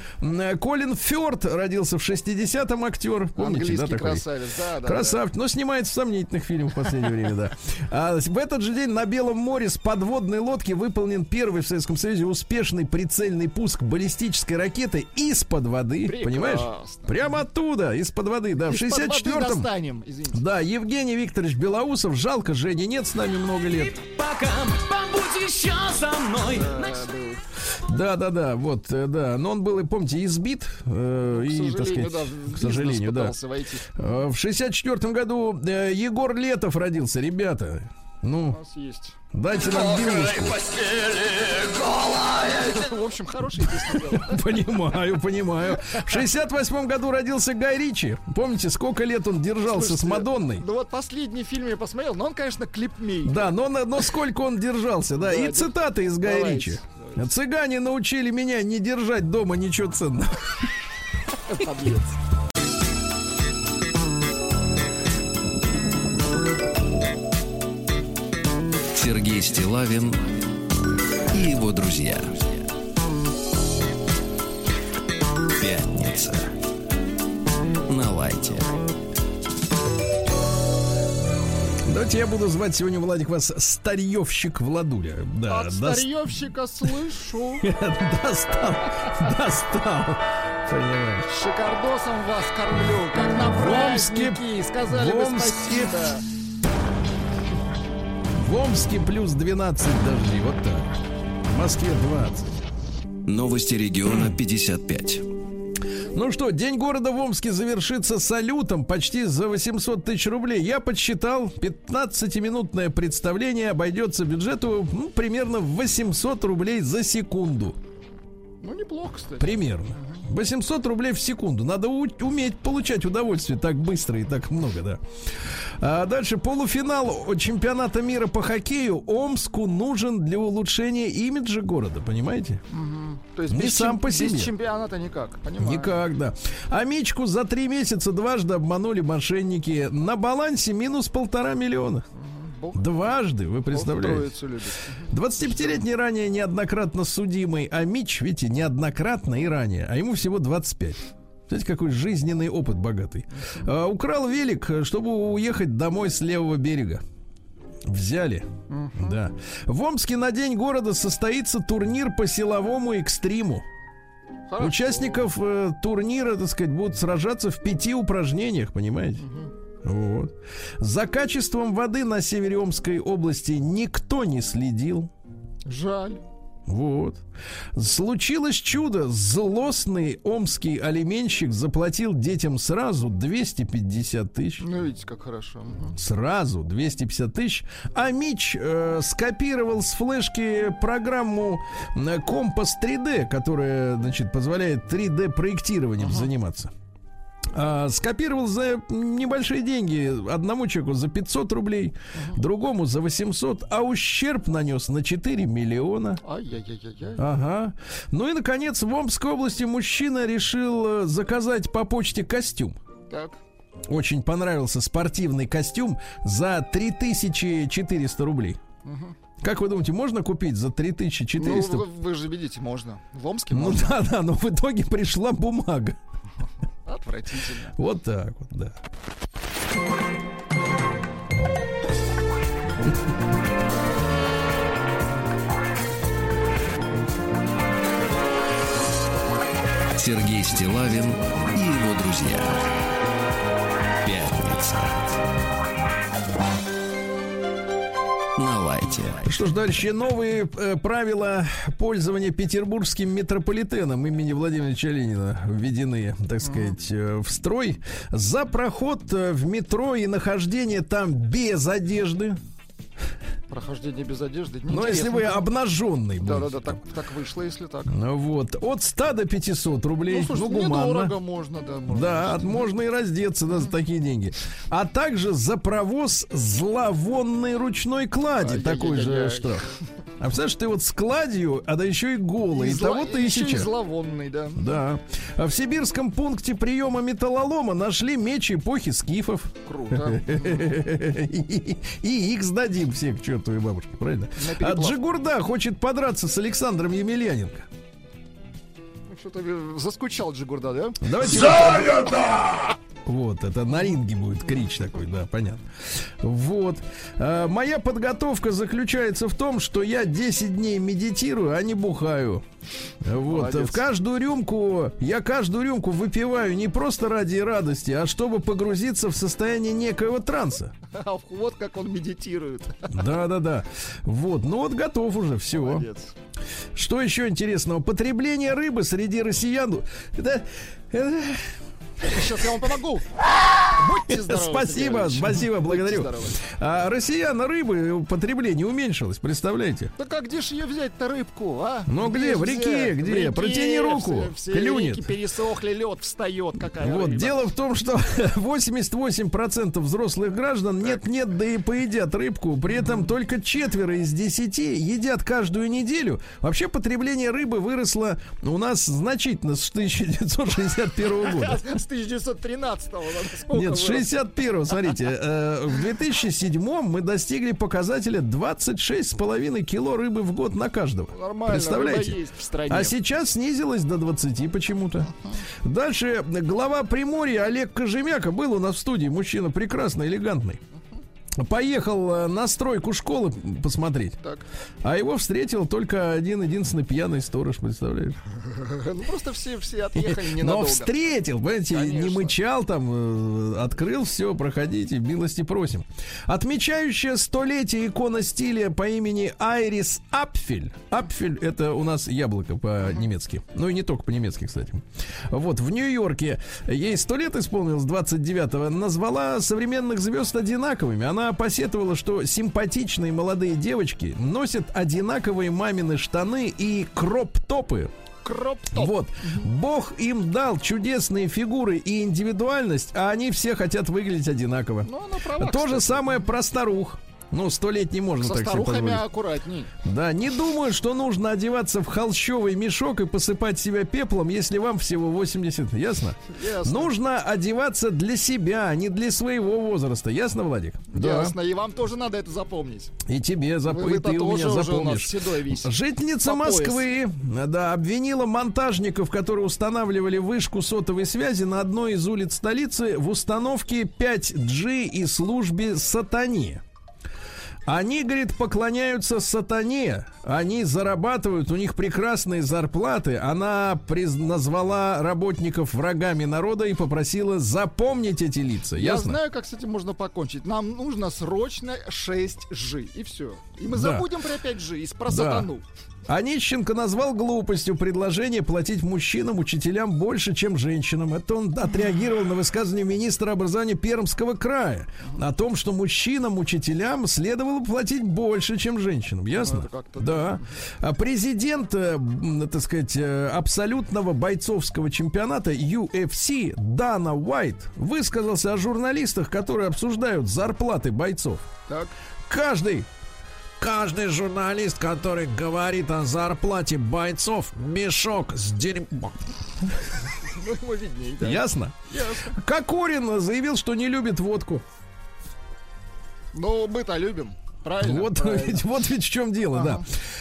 Колин Фёрд родился в шестидесятом, актер. Помните, английский, да, такой? Красавец, да, да. Красавчик, да. Но снимается в сомнительных фильмах в последнее время, да. А в этот же день на Белом море с подводной лодки выполнен первый в Советском Союзе успешный прицельный пуск баллистической ракеты из-под воды. Прекрасно. Понимаешь? Прямо оттуда, из-под воды, да. Из-под в шестьдесят четвёртом достанем, извините. Да, Евгений Викторович Белоусов. Жалко, Жени нет с нами много лет. Пока, побудь еще со мной. Да, да, да, вот, да. Но он был, помните, избит. Э, и, так сказать, да, к сожалению, да. Войти. В шестьдесят четвёртом году э, Егор Летов родился, ребята. Ну, у нас есть. Дайте нам девушку. В общем, хорошая песня была. Понимаю, понимаю. В шестьдесят восьмом году родился Гай Ричи. Помните, сколько лет он держался. Слушайте, с Мадонной? Ну вот последний фильм я посмотрел, но он, конечно, клипмей. Да, но, но сколько он держался, да. И цитаты из Гая Ричи. Цыгане научили меня не держать дома ничего ценного. Подлец. Сергей Стиллавин и его друзья. Пятница. На лайте. Давайте я буду звать сегодня, Владик, вас старьевщик Владуля. Да, от до... старьевщика слышу. Достал, достал. Понимаешь. Шикардосом вас кормлю, как на праздники. Сказали бы спасибо. В Омске плюс двенадцать дожди, вот так. В Москве двадцать. Новости региона пятьдесят пять. Ну что, день города в Омске завершится салютом почти за восемьсот тысяч рублей. Я подсчитал, пятнадцатиминутное представление обойдется бюджету, ну, примерно в восемьсот рублей за секунду. Ну, неплохо, кстати. Примерно. восемьсот рублей в секунду. Надо у- уметь получать удовольствие так быстро и так много, да. А дальше полуфинал чемпионата мира по хоккею Омску нужен для улучшения имиджа города, понимаете? Угу. То есть не без сам чем- по себе. Без чемпионата никак, понимаю. Никак, да. А Мичку за три месяца дважды обманули мошенники. На балансе минус полтора миллиона. Дважды, вы представляете. двадцатипятилетний ранее неоднократно судимый Амич, видите, неоднократно и ранее, а ему всего двадцать пять. Знаете, какой жизненный опыт богатый. А, украл велик, чтобы уехать домой с левого берега. Взяли. Uh-huh. Да. В Омске на день города состоится турнир по силовому экстриму. Хорошо. Участников э, турнира, так сказать, будут сражаться в пяти упражнениях, понимаете? Uh-huh. Вот. За качеством воды на севере Омской области никто не следил. Жаль. Вот. Случилось чудо. Злостный омский алименщик заплатил детям сразу двести пятьдесят тысяч. Ну, видите, как хорошо. Сразу двести пятьдесят тысяч. А Мич э, скопировал с флешки программу Компас три дэ, которая, значит, позволяет три дэ проектированием ага. заниматься. А, скопировал за небольшие деньги. Одному человеку за пятьсот рублей, ага. другому за восемьсот. А ущерб нанес на четыре миллиона. Ай-яй-яй-яй. Ага. Ну и, наконец, в Омской области мужчина решил заказать по почте костюм. Так. Очень понравился спортивный костюм за три тысячи четыреста рублей. Ага. Как вы думаете, можно купить за три тысячи четыреста? Ну, вы же видите, можно. В Омске можно. Ну да-да, но в итоге пришла бумага. Отвратительно. Вот так вот, да. Сергей Стиллавин и его друзья. Пятница. На лайте. Что ж, дальше новые э, правила пользования петербургским метрополитеном имени Владимира Ильича Ленина введены, так сказать, э, в строй. За проход в метро и нахождение там без одежды. Прохождение без одежды. Ну, если вы обнаженный. Да, будете, да, да, так, так вышло, если так. Вот. От ста до пятисот рублей. Ну, слушай, ну гуманно. Недорого можно, да. Можно, да, от, можно и раздеться, да, за такие деньги. А также за провоз зловонной ручной клади. А, такой я, я, же я, я, штраф. А представляешь, ты вот с кладью, а да еще и голый. И, и зло... того-то и еще сейчас. И зловонный, да. Да. А в сибирском пункте приема металлолома нашли меч эпохи скифов. Круто. И их сдадим все к черту. Твоей бабушки, правильно? А Джигурда хочет подраться с Александром Емельяненко. Что-то заскучал Джигурда, да? Давайте. Занято! Вот, это на ринге будет крич такой, да, понятно. Вот. А, моя подготовка заключается в том, что я десять дней медитирую, а не бухаю. Вот. Молодец. В каждую рюмку, я каждую рюмку выпиваю не просто ради радости, а чтобы погрузиться в состояние некоего транса. Вот как он медитирует. Да-да-да. Вот, ну вот готов уже, все. Молодец. Что еще интересного? Потребление рыбы среди россиян... Это... это... Сейчас я вам помогу. Будьте здоровы. Спасибо, спасибо, благодарю. А, россиян рыбы потребление уменьшилось, представляете? Так а где же ее взять-то рыбку, а? Ну где, где в реке, где? В реке, протяни руку, все, все клюнет. Реки пересохли, лед встает какая-то. Вот, рыба. Дело в том, что восемьдесят восемь процентов взрослых граждан нет-нет, да и поедят рыбку. При этом только четверо из десяти едят каждую неделю. Вообще потребление рыбы выросло у нас значительно с тысяча девятьсот шестьдесят первого года. тысяча девятьсот тринадцатого. Нет, с шестьдесят первого, смотрите. Э, в две тысячи седьмом мы достигли показателя двадцать шесть с половиной кило рыбы в год на каждого. Нормально, представляете? Рыба есть в стране. А сейчас снизилось до двадцати почему-то. Uh-huh. Дальше глава Приморья Олег Кожемяка был у нас в студии. Мужчина прекрасный, элегантный. поехал на стройку школы посмотреть. Так. А его встретил только один-единственный пьяный сторож, представляешь? Ну, просто все, все отъехали ненадолго. Но встретил, понимаете, конечно, не мычал там, открыл все, проходите, милости просим. Отмечающая столетие икона стиля по имени Айрис Апфель. Апфель — это у нас яблоко по-немецки. Ну, и не только по-немецки, кстати. Вот, в Нью-Йорке ей сто лет исполнилось, двадцать девятого, назвала современных звезд одинаковыми. Она посетовала, что симпатичные молодые девочки носят одинаковые мамины штаны и кроп-топы. Кроп-топ. Вот. Бог им дал чудесные фигуры и индивидуальность, а они все хотят выглядеть одинаково. Ну, она права, то кстати. Же самое про старух. Ну, сто лет не можно. Со так себе позволить. Аккуратней. Да, не думаю, что нужно одеваться в холщовый мешок и посыпать себя пеплом, если вам всего восемьдесят. Ясно? Ясно. Нужно одеваться для себя, а не для своего возраста. Ясно, Владик? Да. Ясно. И вам тоже надо это запомнить. И тебе запомнить. И ты у меня запомнишь. У Жительница По Москвы да, обвинила монтажников, которые устанавливали вышку сотовой связи на одной из улиц столицы, в установке пять джи и службе сатане. Они, говорит, поклоняются сатане, они зарабатывают, у них прекрасные зарплаты. Она приз... назвала работников врагами народа и попросила запомнить эти лица. Ясно? Я знаю, как с этим можно покончить. Нам нужно срочно шесть джи, и все. И мы да. забудем про пять джи и про да. сатану. Онищенко назвал глупостью предложение платить мужчинам, учителям больше, чем женщинам. Это он отреагировал на высказывание министра образования Пермского края о том, что мужчинам, учителям следовало платить больше, чем женщинам. Ясно? Да. А президент, так сказать, абсолютного бойцовского чемпионата ю эф си Дана Уайт высказался о журналистах, которые обсуждают зарплаты бойцов. Так. Каждый Каждый журналист, который говорит о зарплате бойцов, мешок с дерьмом. Ну, ему виднее, да. Ясно? Ясно. Кокорин заявил, что не любит водку. Ну, мы-то любим. Правильно. Вот, правильно. Ведь, вот ведь в чем дело, ага.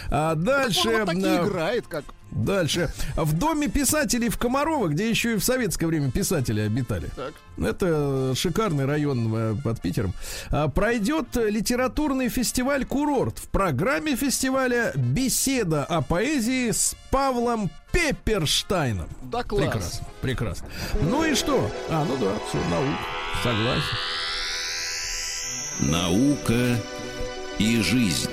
да. А дальше. Он вот так и играет, как. Дальше. В доме писателей в Комарово, где еще и в советское время писатели обитали. Так. Это шикарный район под Питером. Пройдет литературный фестиваль «Курорт». В программе фестиваля беседа о поэзии с Павлом Пепперштайном. Да, класс. Прекрасно, прекрасно. Ну и что? А, ну да, все, наука. Согласен. Наука и жизнь.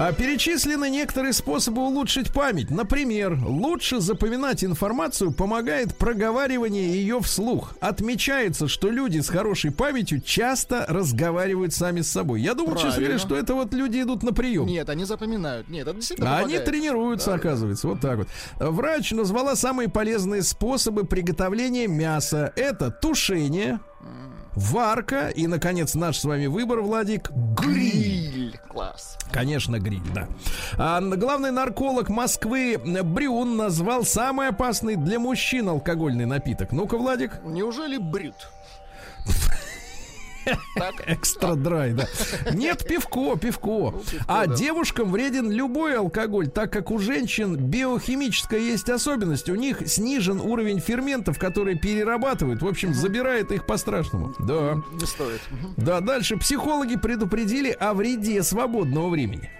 А перечислены некоторые способы улучшить память. Например, лучше запоминать информацию помогает проговаривание ее вслух. Отмечается, что люди с хорошей памятью часто разговаривают сами с собой. Я думал, честно говоря, что это вот люди идут на прием. Нет, они запоминают. Нет, это действительно помогает. Они тренируются, да, оказывается. Вот так вот. Врач назвала самые полезные способы приготовления мяса. Это тушение, варка и, наконец, наш с вами выбор, Владик, гриль. Класс. Конечно, гриль, да. А главный нарколог Москвы Брюн назвал самый опасный для мужчин алкогольный напиток. Ну-ка, Владик. Неужели брют? Экстра драй, да. Нет, пивко, пивко. Ну, пивко а да. девушкам вреден любой алкоголь, так как у женщин биохимическая есть особенность. У них снижен уровень ферментов, которые перерабатывают. В общем, забирает их по-страшному. Да. Не стоит. Да, дальше психологи предупредили о вреде свободного времени.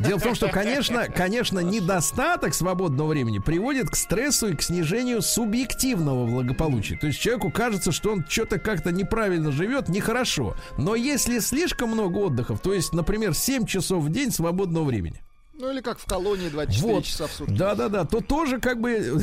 Дело в том, что, конечно, конечно, недостаток свободного времени приводит к стрессу и к снижению субъективного благополучия. То есть человеку кажется, что он что-то как-то неправильно живет, нехорошо. Но если слишком много отдыхов, то есть, например, семь часов в день свободного времени. Ну или как в колонии двадцать четыре вот. Часа в сутки. Да-да-да, то тоже как бы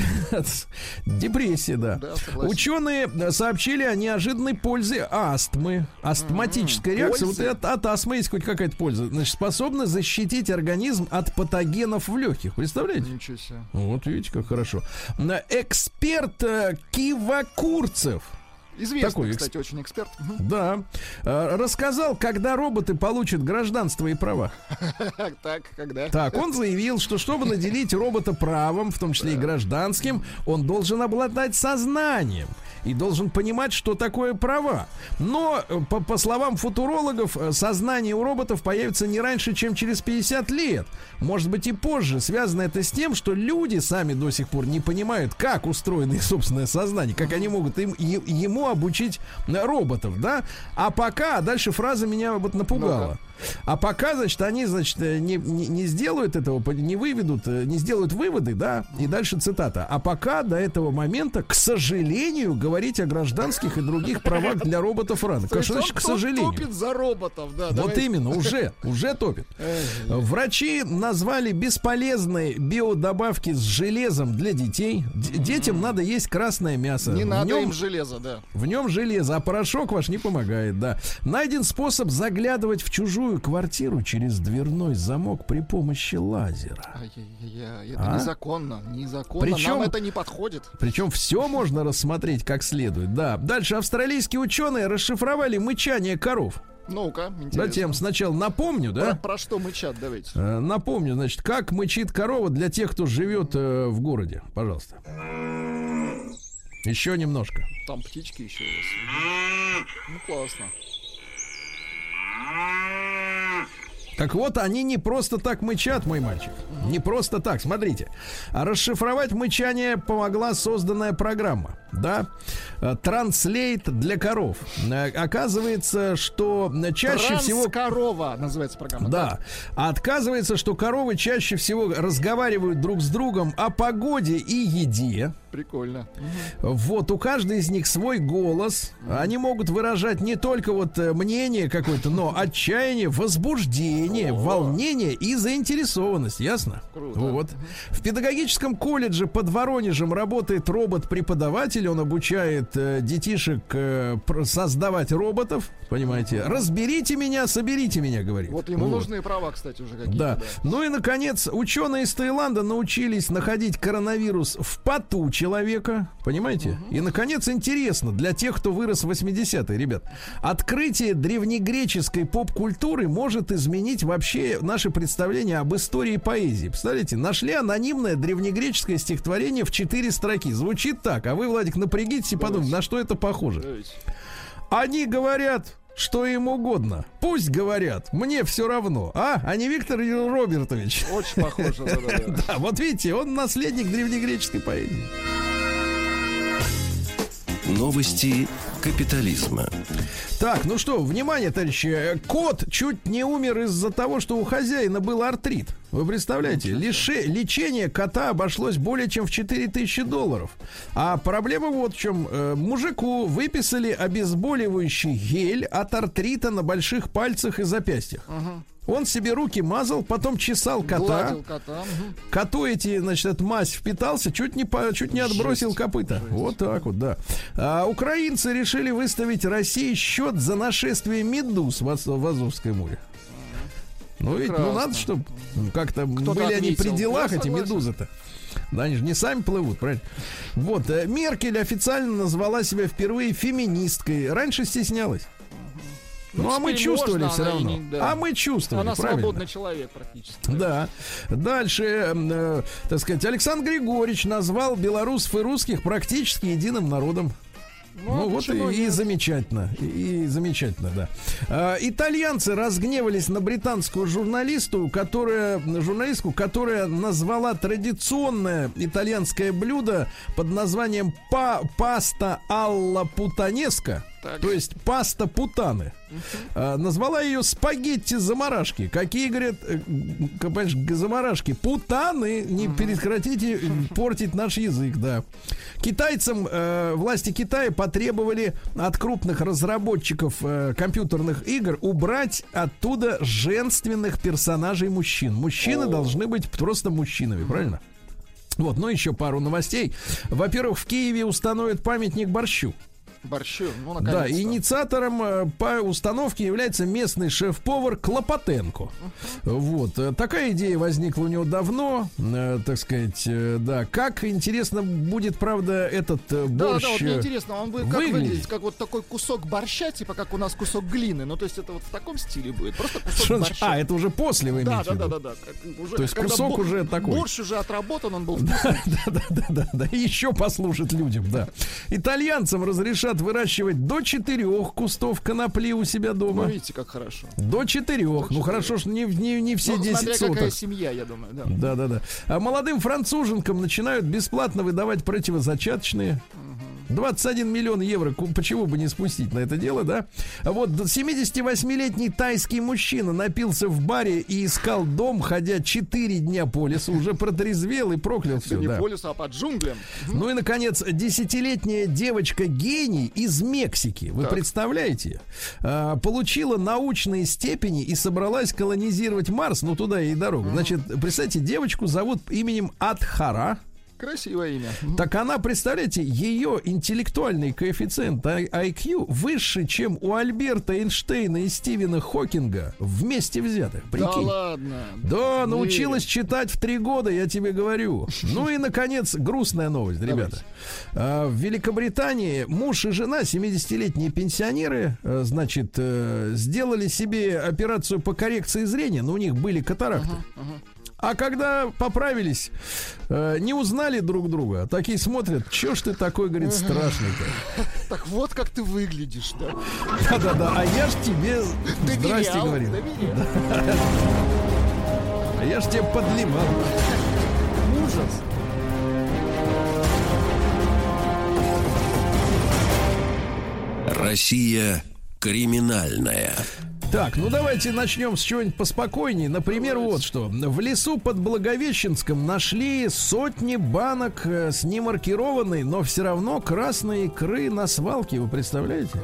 депрессия, да. да Ученые сообщили о неожиданной пользе астмы. Астматическая mm-hmm. реакция. Пользы? Вот от, от астмы есть хоть какая-то польза. Значит, способна защитить организм от патогенов в легких. Представляете? Ничего себе. Вот видите, как хорошо. Эксперт Кивакурцев. Известный, такой, кстати, очень эксперт. Да. Рассказал, когда роботы получат гражданство и права. Так, когда? Так, он заявил, что чтобы наделить робота правом, в том числе и гражданским, он должен обладать сознанием и должен понимать, что такое права. Но, по, по словам футурологов, сознание у роботов появится не раньше, чем через пятьдесят лет. Может быть, и позже. Связано это с тем, что люди сами до сих пор не понимают, как устроено их собственное сознание, как они могут им, е, ему чему обучить роботов, да? А пока, а дальше фраза меня вот напугала. А пока, значит, они, значит, не, не, не сделают этого, не выведут, не сделают выводы, да, и дальше цитата. А пока до этого момента, к сожалению, говорить о гражданских и других правах для роботов рано. Конечно, значит, к сожалению. Топит за роботов, да. Вот давайте. Именно, уже, уже топит. Врачи назвали бесполезные биодобавки с железом для детей. Д- детям надо есть красное мясо. Не в надо нем, им железо, да. В нем железо, а порошок ваш не помогает, да. Найден способ заглядывать в чужую квартиру через дверной замок при помощи лазера. Это а? незаконно, незаконно. Причем, нам это не подходит. Причем все можно рассмотреть как следует, да. Дальше австралийские ученые расшифровали мычание коров. Ну-ка, интересно. Затем сначала напомню, да? Про, про что мычат, давайте. Напомню, значит, как мычит корова для тех, кто живет э, в городе. Пожалуйста. Еще немножко. Там птички еще есть. Ну, классно. Так вот, они не просто так мычат, мой мальчик. Не просто так, смотрите. Расшифровать мычание помогла созданная программа, да? Транслейт для коров. Оказывается, что чаще Транс всего... корова называется программа. Да. да. Оказывается, что коровы чаще всего разговаривают друг с другом о погоде и еде. Прикольно. Вот, у каждой из них свой голос. Они могут выражать не только вот мнение какое-то, но отчаяние, возбуждение, О-о-о. волнение и заинтересованность. Ясно? Круто. Вот. В педагогическом колледже под Воронежем работает робот-преподаватель. Он обучает э, детишек э, создавать роботов. Понимаете? Разберите меня, соберите меня, говорит. Вот ему вот. нужны права, кстати, уже какие-то. Да. Да. Ну и, наконец, ученые из Таиланда научились находить коронавирус в поту человека. Человека, понимаете? И, наконец, интересно, для тех, кто вырос в восьмидесятые, ребят, открытие древнегреческой поп-культуры может изменить вообще наше представление об истории поэзии. Представляете, нашли анонимное древнегреческое стихотворение в четыре строки. Звучит так, а вы, Владик, напрягитесь и подумайте, на что это похоже. Они говорят... Что им угодно. Пусть говорят, мне все равно. А, а не Виктор Робертович. Очень похоже. Да, вот видите, он наследник древнегреческой поэзии. Новости капитализма. Так, ну что, внимание, товарищи. Кот чуть не умер из-за того, что у хозяина был артрит. Вы представляете, лиши, лечение кота обошлось более чем в четыре тысячи долларов. А проблема вот в чем. Э, мужику выписали обезболивающий гель от артрита на больших пальцах и запястьях. Ага. Он себе руки мазал, потом чесал кота. кота. Коту эти, значит, эта мазь впитался, чуть не, по, чуть не отбросил Жесть. копыта. Жесть. Вот так вот, да. А, украинцы решили выставить России счет за нашествие медуз в, в Азовском море. Ну, Прекрасно. ведь, ну, надо, чтобы как-то Кто-то были отметил. они при делах, Я эти согласен. медузы-то. Да, они же не сами плывут, правильно? Вот, Меркель официально назвала себя впервые феминисткой. Раньше стеснялась. Ну, ну а мы чувствовали можно, все равно. Не, да. А мы чувствовали, она правильно. Она свободный человек практически. Да. Дальше, э, так сказать, Александр Григорьевич назвал белорусов и русских практически единым народом. Ну, ну вот и, и замечательно, и, и замечательно, да. А, итальянцы разгневались на британскую журналисту, которая, журналистку, которая назвала традиционное итальянское блюдо под названием па- паста алла путанеска. Так. То есть паста путаны. Uh-huh. Назвала ее спагетти-замарашки. Какие, говорят, замарашки? Путаны. Не uh-huh. прекратите портить наш язык, да. Китайцам, э, власти Китая потребовали от крупных разработчиков э, компьютерных игр убрать оттуда женственных персонажей мужчин. Мужчины oh. должны быть просто мужчинами, uh-huh. правильно? Вот, ну еще пару новостей. Во-первых, в Киеве установят памятник борщу. Борщу, ну, да, инициатором э, по установке является местный шеф-повар Клопотенко. Uh-huh. Вот. Э, такая идея возникла у него давно. Э, так сказать, э, да. Как интересно будет, правда, этот э, борщ Да, да, вот мне интересно, он будет как выглядеть, как вот такой кусок борща, типа как у нас кусок глины. Ну, то есть это вот в таком стиле будет. Просто кусок Что, борща. А, это уже после вы имеете в виду? Да, да, да, да. Как, уже, то есть кусок бо- уже такой. Борщ уже отработан, он был вкусный. Да, да, да, да, да. Еще послушать людям, да. Итальянцам разрешат выращивать до четырех кустов конопли у себя дома. Ну, видите, как хорошо. До четырех. Ну, хорошо, что не, не, не все десять ну, соток. Смотря какая семья, я думаю. Да-да-да. А молодым француженкам начинают бесплатно выдавать противозачаточные. Угу. двадцать один миллион евро, почему бы не спустить на это дело, да? Вот семидесятивосьмилетний тайский мужчина напился в баре и искал дом, ходя четыре дня по лесу, уже протрезвел и проклял все. Не да. по лесу, а по джунглям. Ну и, наконец, десятилетняя девочка-гений из Мексики, вы так. представляете, получила научные степени и собралась колонизировать Марс, ну туда и дорога. Значит, представьте, девочку зовут именем Адхара. Красивое имя. Так она, представляете, ее интеллектуальный коэффициент ай кью выше, чем у Альберта Эйнштейна и Стивена Хокинга вместе взятых. Прикинь. Да ладно. Да, научилась Нет. читать в три года, я тебе говорю. Ну и, наконец, грустная новость, ребята. Давайте. В Великобритании муж и жена, семидесятилетние пенсионеры, значит, сделали себе операцию по коррекции зрения, но у них были катаракты. Uh-huh, uh-huh. А когда поправились, э, не узнали друг друга. Такие смотрят, чё ж ты такой, говорит, страшный-то. Так вот как ты выглядишь, да? Да-да-да, а я ж тебе здрасте говорил. А я ж тебе подливал. Ужас. Россия криминальная. Так, ну давайте начнем с чего-нибудь поспокойнее. Например, вот что. В лесу под Благовещенском нашли сотни банок с немаркированной, но все равно красной икры на свалке. Вы представляете?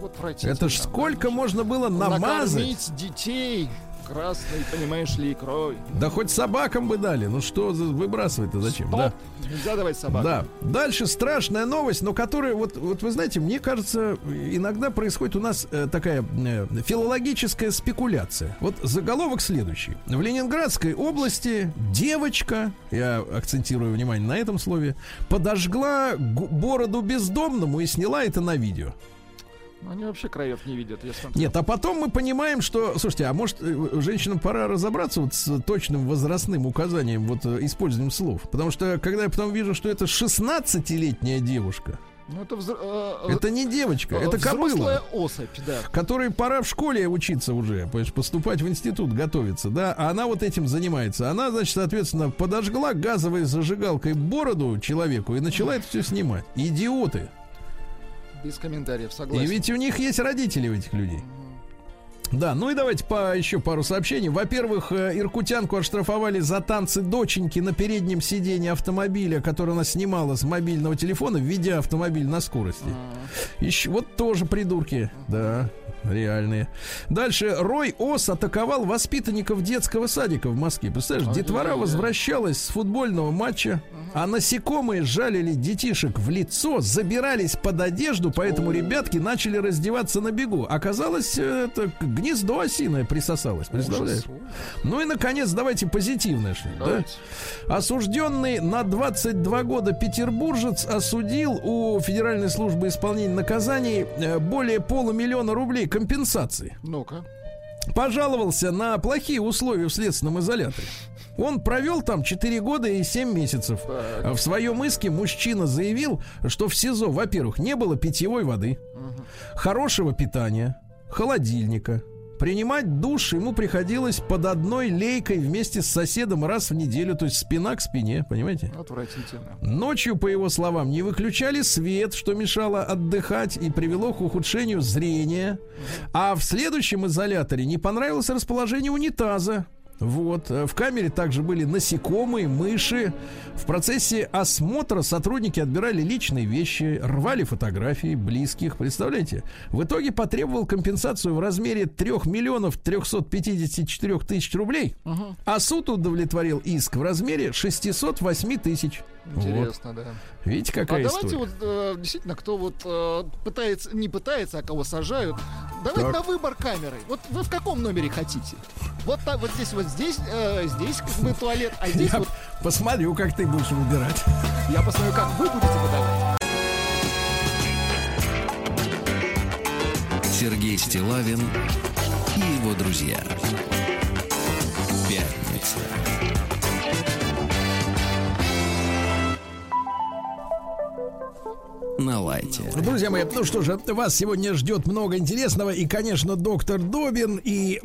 Вот, вот это ж сколько можно было намазать. Накормить детей красной, понимаешь ли, икрой. Да хоть собакам бы дали. Ну что выбрасывать-то зачем? Стоп. Да. Нельзя давать собаку. Да. Дальше страшная новость, но которая, вот, вот вы знаете, мне кажется, иногда происходит у нас э, такая э, филологическая спекуляция. Вот заголовок следующий. В Ленинградской области девочка, я акцентирую внимание на этом слове, подожгла бороду бездомному и сняла это на видео. Они вообще краев не видят. Я сам... Нет, а потом мы понимаем, что... Слушайте, а может, женщинам пора разобраться вот с точным возрастным указанием, вот использованием слов. Потому что, когда я потом вижу, что это шестнадцатилетняя девушка... Ну, это, взр... это не девочка, это кобыла, особь, да. Которой пора в школе учиться уже, поступать в институт, готовиться, да. А она вот этим занимается. Она, значит, соответственно, подожгла газовой зажигалкой бороду человеку и начала это все снимать. Идиоты. Без комментариев, согласен. И ведь у них есть родители у этих людей. Да, ну и давайте по, еще пару сообщений. Во-первых, иркутянку оштрафовали за танцы доченьки на переднем сидении автомобиля, который она снимала с мобильного телефона, введя автомобиль на скорости. Еще, вот тоже придурки, да, реальные. Дальше. Рой ос атаковал воспитанников детского садика в Москве. Представляешь, детвора возвращалась с футбольного матча, а насекомые жалили детишек в лицо, забирались под одежду, поэтому ребятки начали раздеваться на бегу. Оказалось, это гнездо осиное присосалось, представляешь? Ну и, наконец, давайте позитивное что-нибудь, да? Осужденный на двадцать два года петербуржец осудил у Федеральной службы исполнения наказаний более полумиллиона рублей компенсации. Ну-ка. Пожаловался на плохие условия в следственном изоляторе. Он провел там четыре года и семь месяцев. Так. В своем иске мужчина заявил, что в СИЗО, во-первых, не было питьевой воды, угу. хорошего питания, холодильника. Принимать душ ему приходилось под одной лейкой вместе с соседом раз в неделю, то есть спина к спине, понимаете? Отвратительно. Ночью, по его словам, не выключали свет, что мешало отдыхать и привело к ухудшению зрения. А в следующем изоляторе не понравилось расположение унитаза. Вот. В камере также были насекомые, мыши. В процессе осмотра сотрудники отбирали личные вещи, рвали фотографии близких. Представляете? В итоге потребовал компенсацию в размере три миллиона триста пятьдесят четыре тысячи рублей, угу. а суд удовлетворил иск в размере шестьсот восемь тысяч. Интересно, вот. Да. Видите, какая а история. Давайте вот э, действительно, кто вот э, пытается, не пытается, а кого сажают, давайте так. на выбор камеры. Вот вы в каком номере хотите? Вот так, вот здесь, вот здесь, э, здесь как бы туалет, а здесь. Я вот... посмотрю, как ты будешь выбирать. Я посмотрю, как вы будете выдавать. Сергей Стиллавин и его друзья. Пятница. на лайте. Друзья мои, ну что же, вас сегодня ждет много интересного. И, конечно, доктор Добин и,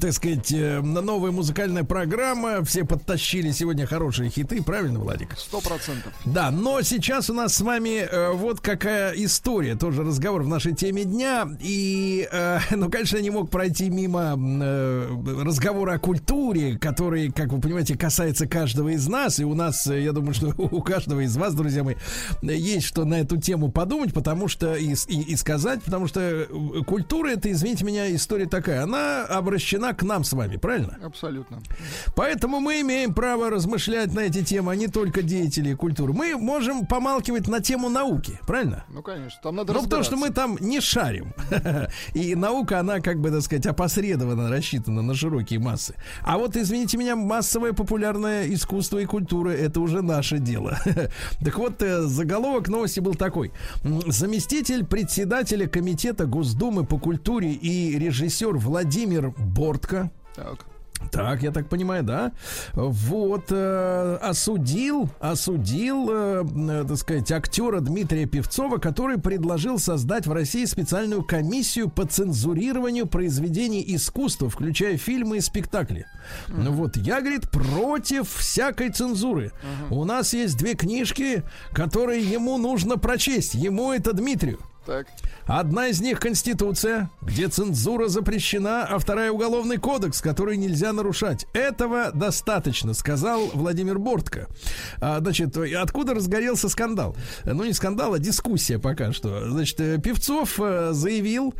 так сказать, новая музыкальная программа. Все подтащили сегодня хорошие хиты, правильно, Владик? Сто процентов. Да, но сейчас у нас с вами э, вот какая история. Тоже разговор в нашей теме дня. И, э, ну, конечно, я не мог пройти мимо э, разговора о культуре, который, как вы понимаете, касается каждого из нас. И у нас, я думаю, что у каждого из вас, друзья мои, есть что на эту тему подумать, потому что и, и, и сказать, потому что культура — это, извините меня, история такая, она обращена к нам с вами, правильно? Абсолютно. Поэтому мы имеем право размышлять на эти темы, а не только деятели культуры. Мы можем помалкивать на тему науки, правильно? Ну, конечно, там надо разбираться. Ну, потому что мы там не шарим. И наука, она, как бы, так сказать, опосредованно рассчитана на широкие массы. А вот, извините меня, массовое популярное искусство и культура — это уже наше дело. Так вот, заголовок новости был такой. Заместитель председателя комитета Госдумы по культуре и режиссер Владимир Бортко. Так. Так, я так понимаю, да. Вот э, осудил, осудил, э, э, так сказать, актера Дмитрия Певцова, который предложил создать в России специальную комиссию по цензурированию произведений искусства, включая фильмы и спектакли. Uh-huh. Ну вот, я, говорит, против всякой цензуры. Uh-huh. У нас есть две книжки, которые ему нужно прочесть. Ему это Дмитрию. Так. Одна из них — Конституция, где цензура запрещена, а вторая — Уголовный кодекс, который нельзя нарушать. Этого достаточно, сказал Владимир Бортко. А, значит, откуда разгорелся скандал? Ну, не скандал, а дискуссия пока что. Значит, Певцов заявил,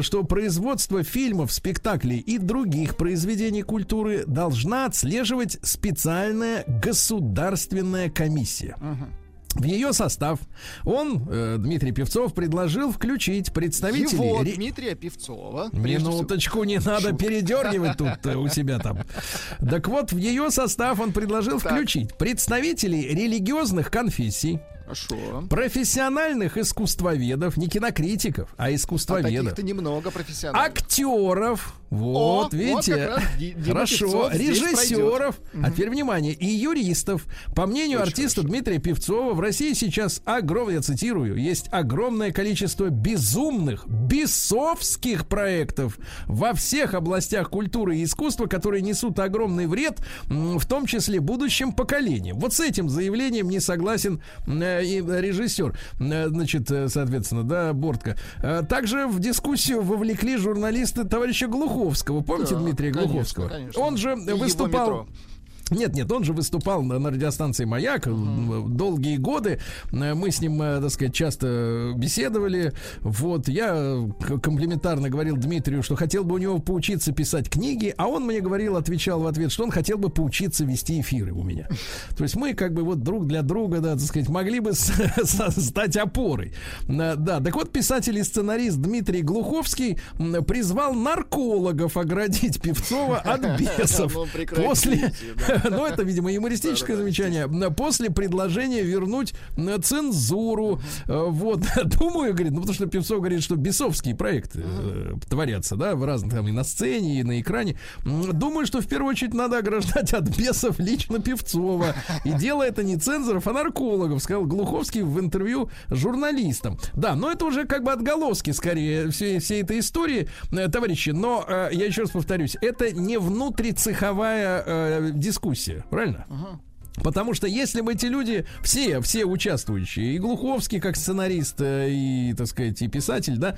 что производство фильмов, спектаклей и других произведений культуры должна отслеживать специальная государственная комиссия. Uh-huh. В ее состав он, э, Дмитрий Певцов, предложил включить представителей... Его, ре... Дмитрия Певцова. Минуточку, не надо Шутка. передергивать тут э, у себя там. Так вот, в ее состав он предложил так. включить представителей религиозных конфессий, Шо? профессиональных искусствоведов, не кинокритиков, а искусствоведов. А таких-то немного профессиональных. Актеров, вот, О, видите, вот хорошо, режиссеров, а теперь внимание, и юристов. По мнению Очень артиста хорошо. Дмитрия Певцова, в России сейчас огромное, я цитирую, есть огромное количество безумных, бесовских проектов во всех областях культуры и искусства, которые несут огромный вред, в том числе будущим поколениям. Вот с этим заявлением не согласен и режиссер, значит, соответственно, да, Бортко. Также в дискуссию вовлекли журналисты товарища Глуховского. Помните, да, Дмитрия конечно, Глуховского? Конечно. Он же и выступал... Нет, нет, он же выступал на, на радиостанции «Маяк» mm-hmm. долгие годы. Мы с ним, так сказать, часто беседовали. Вот, я комплиментарно говорил Дмитрию, что хотел бы у него поучиться писать книги, а он мне говорил, отвечал в ответ, что он хотел бы поучиться вести эфиры у меня. То есть мы как бы вот друг для друга, да, так сказать, могли бы стать опорой. Да, так вот, писатель и сценарист Дмитрий Глуховский призвал наркологов оградить Певцова от бесов. После... Ну, это, видимо, юмористическое замечание. После предложения вернуть цензуру. Вот, думаю, говорит, ну, потому что Певцов говорит, что бесовские проекты э, творятся, да, в разных, там, и на сцене, и на экране. Думаю, что в первую очередь надо ограждать от бесов лично Певцова. И дело это не цензоров, а наркологов, сказал Глуховский в интервью журналистам. Да, но это уже как бы отголоски, скорее, всей, всей этой истории, товарищи. Но, э, я еще раз повторюсь, это не внутрицеховая э, дискуссия. Дискуссия, правильно? Ага. Потому что если бы эти люди, все, все участвующие, и Глуховский как сценарист, и, так сказать, и писатель, да,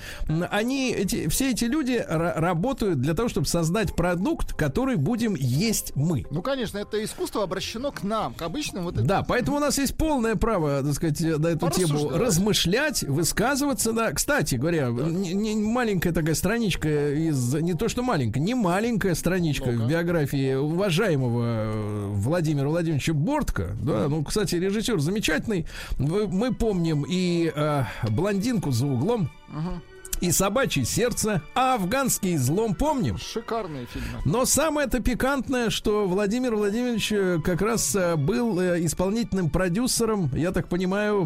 они, эти, все эти люди р- работают для того, чтобы создать продукт, который будем есть мы. Ну, конечно, это искусство обращено к нам, к обычным вот этим. Да, поэтому у нас есть полное право, так сказать, на эту тему размышлять, высказываться, да. Кстати говоря, не, не маленькая такая страничка из, не то что маленькая, не маленькая страничка Ну-ка. в биографии уважаемого Владимира Владимировича Бортко, да, ну, кстати, режиссер замечательный. Мы помним и э, блондинку за углом. Uh-huh. и «Собачье сердце», а «Афганский излом» помним. Шикарные фильмы. Но самое-то пикантное, что Владимир Владимирович как раз был исполнительным продюсером, я так понимаю,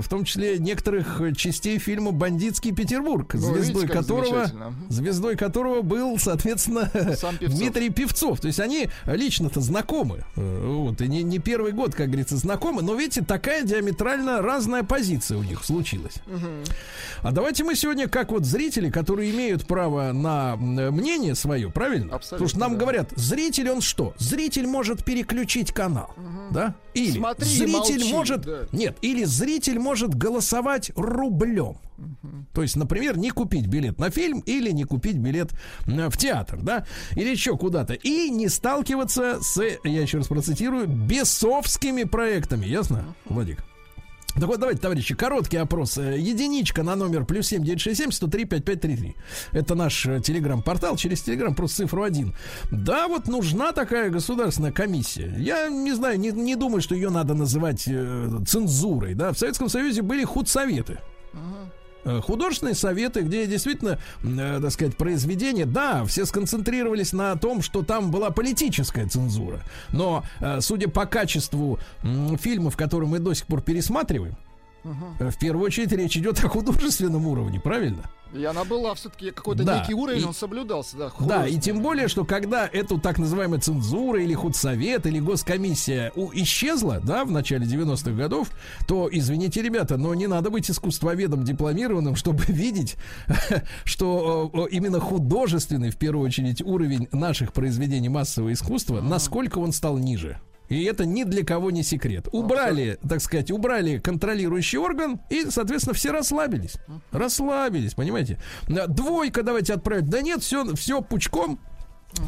в том числе некоторых частей фильма «Бандитский Петербург», звездой, ну, которого, звездой которого был, соответственно, Певцов. Дмитрий Певцов. То есть они лично-то знакомы. Вот, и не, не первый год, как говорится, знакомы. Но видите, такая диаметрально разная позиция у них случилась. Угу. А давайте мы сегодня, как вот зрители, которые имеют право на мнение свое, правильно? Абсолютно, потому что нам да. говорят, зритель он что? Зритель может переключить канал. Угу. Да? Или Смотри, зритель молчи, может... Да. Нет, или зритель может голосовать рублем. Угу. То есть, например, не купить билет на фильм или не купить билет в театр, да? Или еще куда-то. И не сталкиваться с, я еще раз процитирую, бесовскими проектами. Ясно, Владик? Так вот, давайте, товарищи, короткий опрос. Единичка на номер плюс семь девятьсот шестьдесят семь сто три пятьдесят пять тридцать три. Это наш телеграм-портал. Через телеграм просто цифру один. Да, вот нужна такая государственная комиссия. Я не знаю, не, не думаю, что ее надо называть э, цензурой. Да? В Советском Союзе были худсоветы. Художественные советы, где действительно, э, так сказать, произведения, да, все сконцентрировались на том, что там была политическая цензура. Но, э, судя по качеству э, фильмов, которые мы до сих пор пересматриваем, uh-huh. в первую очередь речь идет о художественном уровне, правильно? И она была все-таки какой-то да. некий уровень, и, он соблюдался. Да, да, и тем более, что когда эту так называемую цензуру или худсовет, или госкомиссия у, исчезла, да, в начале девяностых годов, то, извините, ребята, но не надо быть искусствоведом дипломированным, чтобы видеть, что именно художественный, в первую очередь, уровень наших произведений массового искусства, насколько он стал ниже. И это ни для кого не секрет. Убрали, а, так сказать, убрали контролирующий орган, и, соответственно, все расслабились. Расслабились, понимаете? Двойка давайте отправить. Да нет, все, все пучком.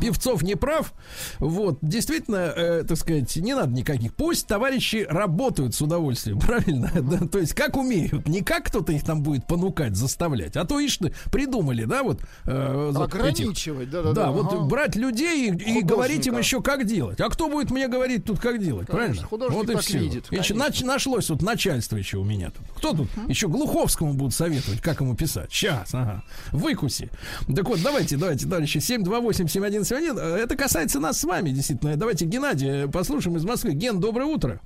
Певцов не прав. Вот, действительно, э, так сказать, не надо никаких. Пусть товарищи работают с удовольствием, правильно? Uh-huh. Да, то есть, как умеют. Не как кто-то их там будет понукать, заставлять. А то ишь придумали, да, вот. Э, Ограничивать, да, да, да. Да, вот ага. брать людей и, и говорить им еще, как делать. А кто будет мне говорить тут, как делать, конечно, правильно? Художник вот так и все. Видит, еще нач- нашлось вот начальство еще у меня тут. Кто тут? Uh-huh. Еще Глуховскому будут советовать, как ему писать. Сейчас, ага. Выкуси. Так вот, давайте, давайте, товарищи, семь два восемь семь один. Это касается нас с вами, действительно. Давайте Геннадия послушаем из Москвы. Ген, доброе утро.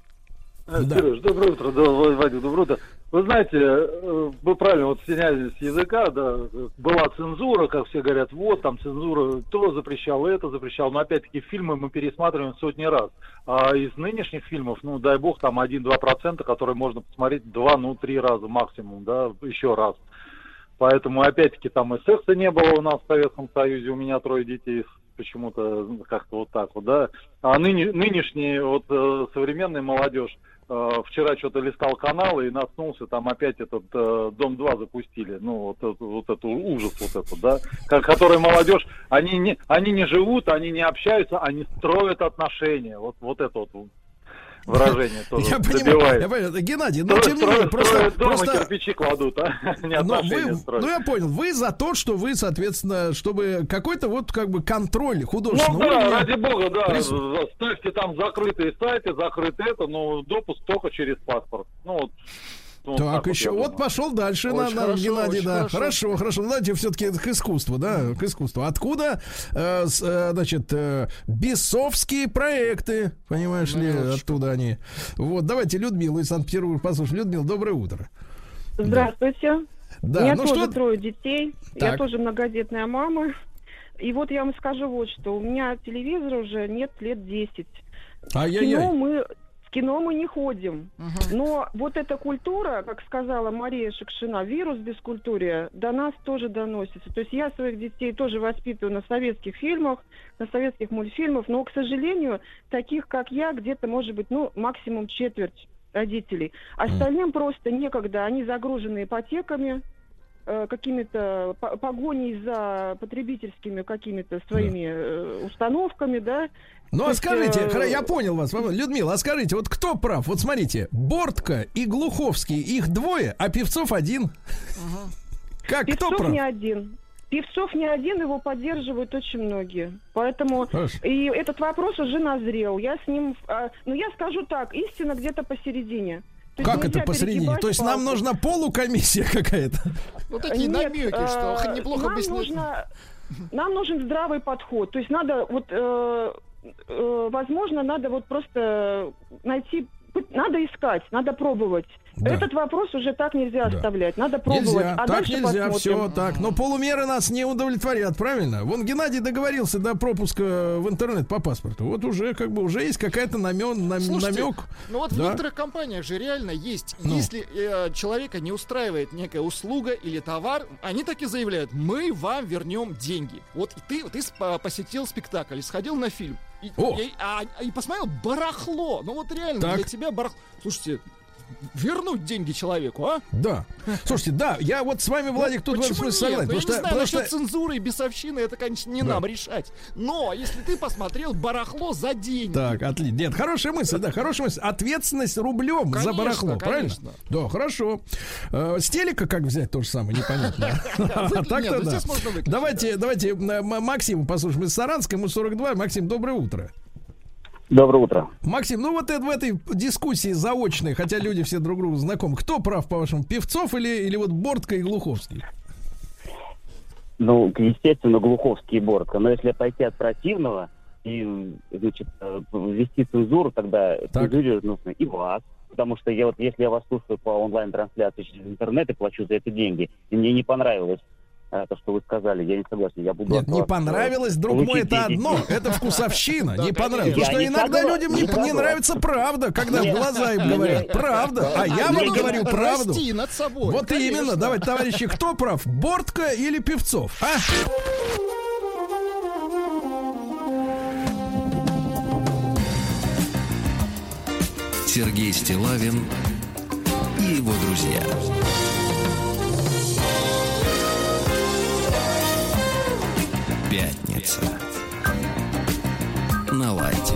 А, да. Сереж, доброе утро, Владимир, доброе утро. Вы знаете, вы правильно вот сняли с языка, да, была цензура, как все говорят, вот там цензура, то запрещал, это запрещал, но опять-таки фильмы мы пересматриваем сотни раз. А из нынешних фильмов, ну дай бог, там один-два процента, которые можно посмотреть два, ну три раза максимум, да, еще раз. Поэтому, опять-таки, там и секса не было у нас в Советском Союзе, у меня трое детей, почему-то как-то вот так вот, да. А ныне, нынешний, вот, э, современный молодежь, э, вчера что-то листал каналы и наткнулся, там опять этот э, Дом-два запустили, ну, вот, вот этот ужас вот этот, да, К- который молодежь, они не, они не живут, они не общаются, они строят отношения, вот, вот это вот. Выражение тоже я понимаю, я понимаю, Геннадий, но тем не менее, просто... просто... кирпичи кладут, а? Но вы, ну, я понял, вы за то, что вы, соответственно, чтобы какой-то вот как бы контроль художественного ну, уровня... Ну да, ради бога, да, прису... ставьте там закрытые сайты, закрыты это, но допуск только через паспорт. Ну вот... Ну, так, так, еще. Вот, вот пошел дальше на, на хорошо, Геннадий, да. Хорошо, хорошо. хорошо. Ну, давайте все-таки к искусству, да, к искусству. Откуда, э, с, э, значит, э, бесовские проекты, понимаешь ну, ли, точно. Оттуда они. Вот, давайте Людмилу из Санкт-Петербурга послушаем. Людмила, доброе утро. Здравствуйте. Да. У меня ну, тоже что... трое детей. Так. Я тоже многодетная мама. И вот я вам скажу вот что. У меня телевизора уже нет лет десять. Ай-яй-яй. Кино мы... кино мы не ходим. Uh-huh. Но вот эта культура, как сказала Мария Шукшина, вирус бескультурия, до нас тоже доносится. То есть я своих детей тоже воспитываю на советских фильмах, на советских мультфильмах, но, к сожалению, таких, как я, где-то, может быть, ну, максимум четверть родителей. Остальным uh-huh. просто некогда. Они загружены ипотеками, э, какими-то погоней за потребительскими какими-то своими uh-huh. э, установками, да. Ну, то а скажите, э... я понял вас, Людмила, а скажите, вот кто прав? Вот смотрите, Бортко и Глуховский, их двое, а Певцов один. Ага. Как, Певцов кто прав? Не один. Певцов не один, его поддерживают очень многие. Поэтому Хорошо. И этот вопрос уже назрел. Я с ним, ну, я скажу так, истина где-то посередине. Как это посредине? То есть нам нужна полукомиссия какая-то? Вот такие намеки, что неплохо объяснить. Нам нужен здравый подход. То есть надо вот, э, э, возможно, надо вот просто найти, надо искать, надо пробовать. Да. Этот вопрос уже так нельзя да. оставлять, надо пробовать. Нельзя, а так нельзя, посмотрим. Все так. Но полумеры нас не удовлетворят, правильно? Вон Геннадий договорился до пропуска в интернет по паспорту. Вот уже как бы уже есть какая-то намен, нам, Слушайте, намек. Ну вот да. в некоторых компаниях же реально есть. Ну. Если э, человека не устраивает некая услуга или товар, они так и заявляют: мы вам вернем деньги. Вот ты, ты посетил спектакль, сходил на фильм и, и, а, и посмотрел барахло. Ну вот реально так. для тебя барахло. Слушайте. Вернуть деньги человеку, а? Да. Слушайте, да, я вот с вами, Владик, тут в этом согласен. Я что, не знаю, что... насчет цензуры и бесовщины, это, конечно, не да. нам решать. Но если ты посмотрел барахло за деньги. Так, отлично. Нет, хорошая мысль, да, хорошая мысль. Ответственность рублем конечно, за барахло, конечно. Правильно? Да, хорошо. Э, с телека как взять то же самое, непонятно. А так-то да. Давайте, давайте Максиму послушаем из Саранска, ему сорок два. Максим, доброе утро. Доброе утро. Максим, ну вот это, в этой дискуссии заочной, хотя люди все друг другу знакомы, кто прав, по-вашему, Певцов или, или вот Бортко и Глуховский? Ну, естественно, Глуховский и Бортко. Но если пойти от противного и, значит, ввести цензуру, тогда цензуре нужно и вас. Потому что я вот, если я вас слушаю по онлайн-трансляции через интернет и плачу за это деньги, и мне не понравилось то, что вы сказали, я не согласен. Я буду Нет, не понравилось, друг мой, это одно. Это вкусовщина, не понравилось. Потому что иногда людям не нравится правда, когда в глаза им говорят правда, а я вам говорю правду. Вот именно, давайте, товарищи, кто прав, Бортко или Певцов? А? Сергей Стиллавин и его друзья. Пятница. На лайте.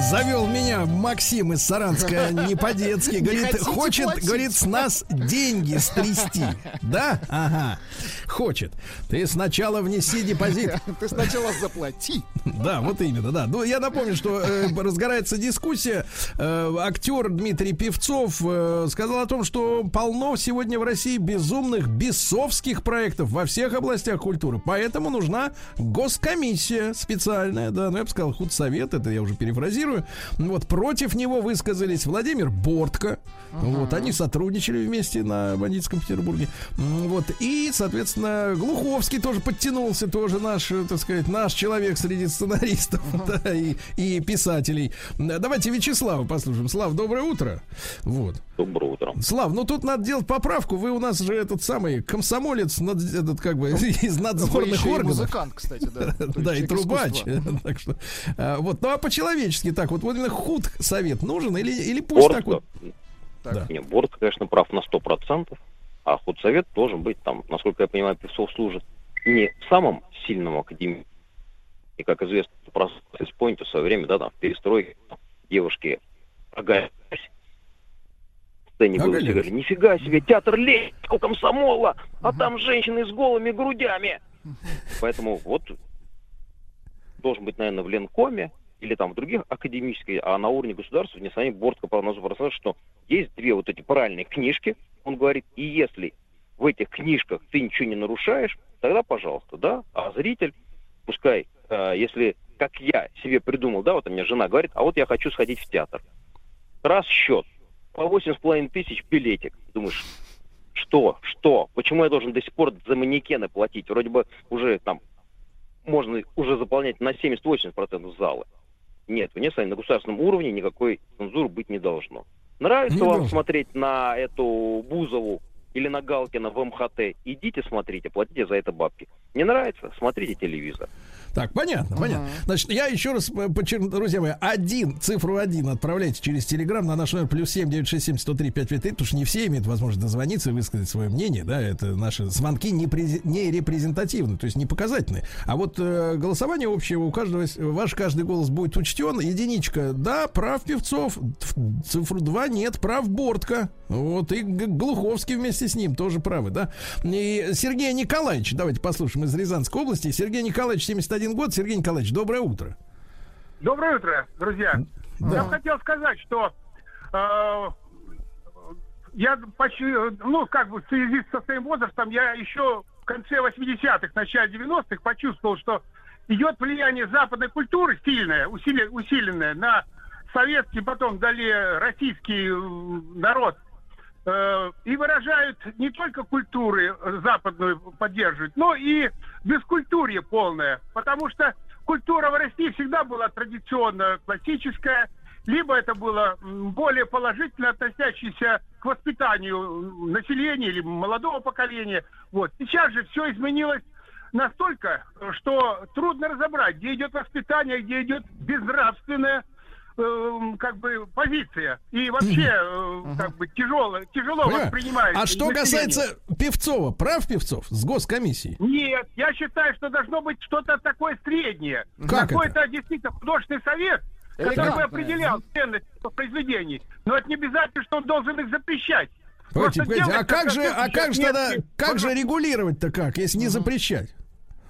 Завел меня Максим из Саранска не по-детски. Говорит, хочет, платить? Говорит, с нас деньги стрясти. Да? Ага. Хочет. Ты сначала внеси депозит. Ты сначала заплати. Да, вот именно, да. Ну, я напомню, что э, разгорается дискуссия. Э, актер Дмитрий Певцов э, сказал о том, что полно сегодня в России безумных, бесовских проектов во всех областях культуры. Поэтому нужна госкомиссия специальная. Да, ну, я бы сказал, худсовет, это я уже перефразирую. Вот, против него высказались Владимир Бортко. Uh-huh. Вот, они сотрудничали вместе на бандитском Петербурге. Вот, и, соответственно, Глуховский тоже подтянулся, тоже наш, так сказать, наш человек среди сценаристов uh-huh. да, и, и писателей. Давайте Вячеслава послушаем. Слав, доброе утро. Вот. Доброе утро. Слав, ну тут надо делать поправку. Вы у нас же этот самый комсомолец, над, этот, как бы, из надзорных органов. Музыкант, кстати, да. Да, и трубач. Так что, вот, ну а по-человечески так вот, вот именно худсовет нужен или, или пусть Борт, так вот? Так. Да. Нет, Бортко, конечно, прав на сто процентов, а худсовет должен быть там, насколько я понимаю, Певцов служит не в самом сильном академии. И, как известно, из Пойнта в свое время, да, там, в перестройке девушки оголялись. Сцене было, все говорили, нифига себе, театр лезет, у комсомола, а угу. там женщины с голыми грудями. Поэтому вот должен быть, наверное, в Ленкоме или там в других академических, а на уровне государства, несомненно, Бортко показал, что есть две вот эти правильные книжки, он говорит, и если в этих книжках ты ничего не нарушаешь, тогда, пожалуйста, да, а зритель, пускай, э, если, как я себе придумал, да, вот у меня жена говорит, а вот я хочу сходить в театр. Раз счет, по восемь с половиной тысяч билетик. Думаешь, что, что, почему я должен до сих пор за манекены платить? Вроде бы уже там можно уже заполнять на семьдесят-восемьдесят процентов зала. Нет, у нас на государственном уровне никакой цензуры быть не должно. Нравится не вам должен. Смотреть на эту Бузову или на Галкина в МХТ? Идите смотрите, платите за это бабки. Не нравится? Смотрите телевизор. Так, понятно, понятно. Uh-huh. Значит, я еще раз подчеркну, друзья мои, один, цифру один отправляйте через Телеграм на наш номер плюс семь девятьсот шестьдесят семь сто три пятьсот пятьдесят три, потому что не все имеют возможность дозвониться и высказать свое мнение, да, это наши звонки не, през... не репрезентативны, то есть не показательны. А вот э, голосование общее у каждого, ваш каждый голос будет учтен. Единичка, да, прав Певцов, цифру два нет, прав Бортко. Вот, и Глуховский вместе с ним тоже правы, да. И Сергей Николаевич, давайте послушаем из Рязанской области. Сергей Николаевич, семьдесят один год. Сергей Николаевич, доброе утро. Доброе утро, друзья. Да. Я хотел сказать, что э, я почти, ну, как бы в связи со своим возрастом, я еще в конце восьмидесятых, начале девяностых почувствовал, что идет влияние западной культуры сильное, усиленное на советский, потом далее российский народ. И выражают не только культуры западную поддерживают, но и бескультурье полное. Потому что культура в России всегда была традиционно классическая, либо это было более положительно относящееся к воспитанию населения или молодого поколения. Вот. Сейчас же все изменилось настолько, что трудно разобрать, где идет воспитание, где идет безнравственное, как бы, позиция. И вообще, mm-hmm. как бы, тяжело, тяжело yeah. воспринимается. А что население. Касается Певцова, прав Певцов с госкомиссией? Нет, я считаю, что должно быть что-то такое среднее. Как Какой-то это? действительно художественный совет, который бы определял ценность произведений. Но это не обязательно, что он должен их запрещать. Погодите, погодите, делать, а как же, а как же, тогда, как же регулировать-то как, если mm-hmm. не запрещать?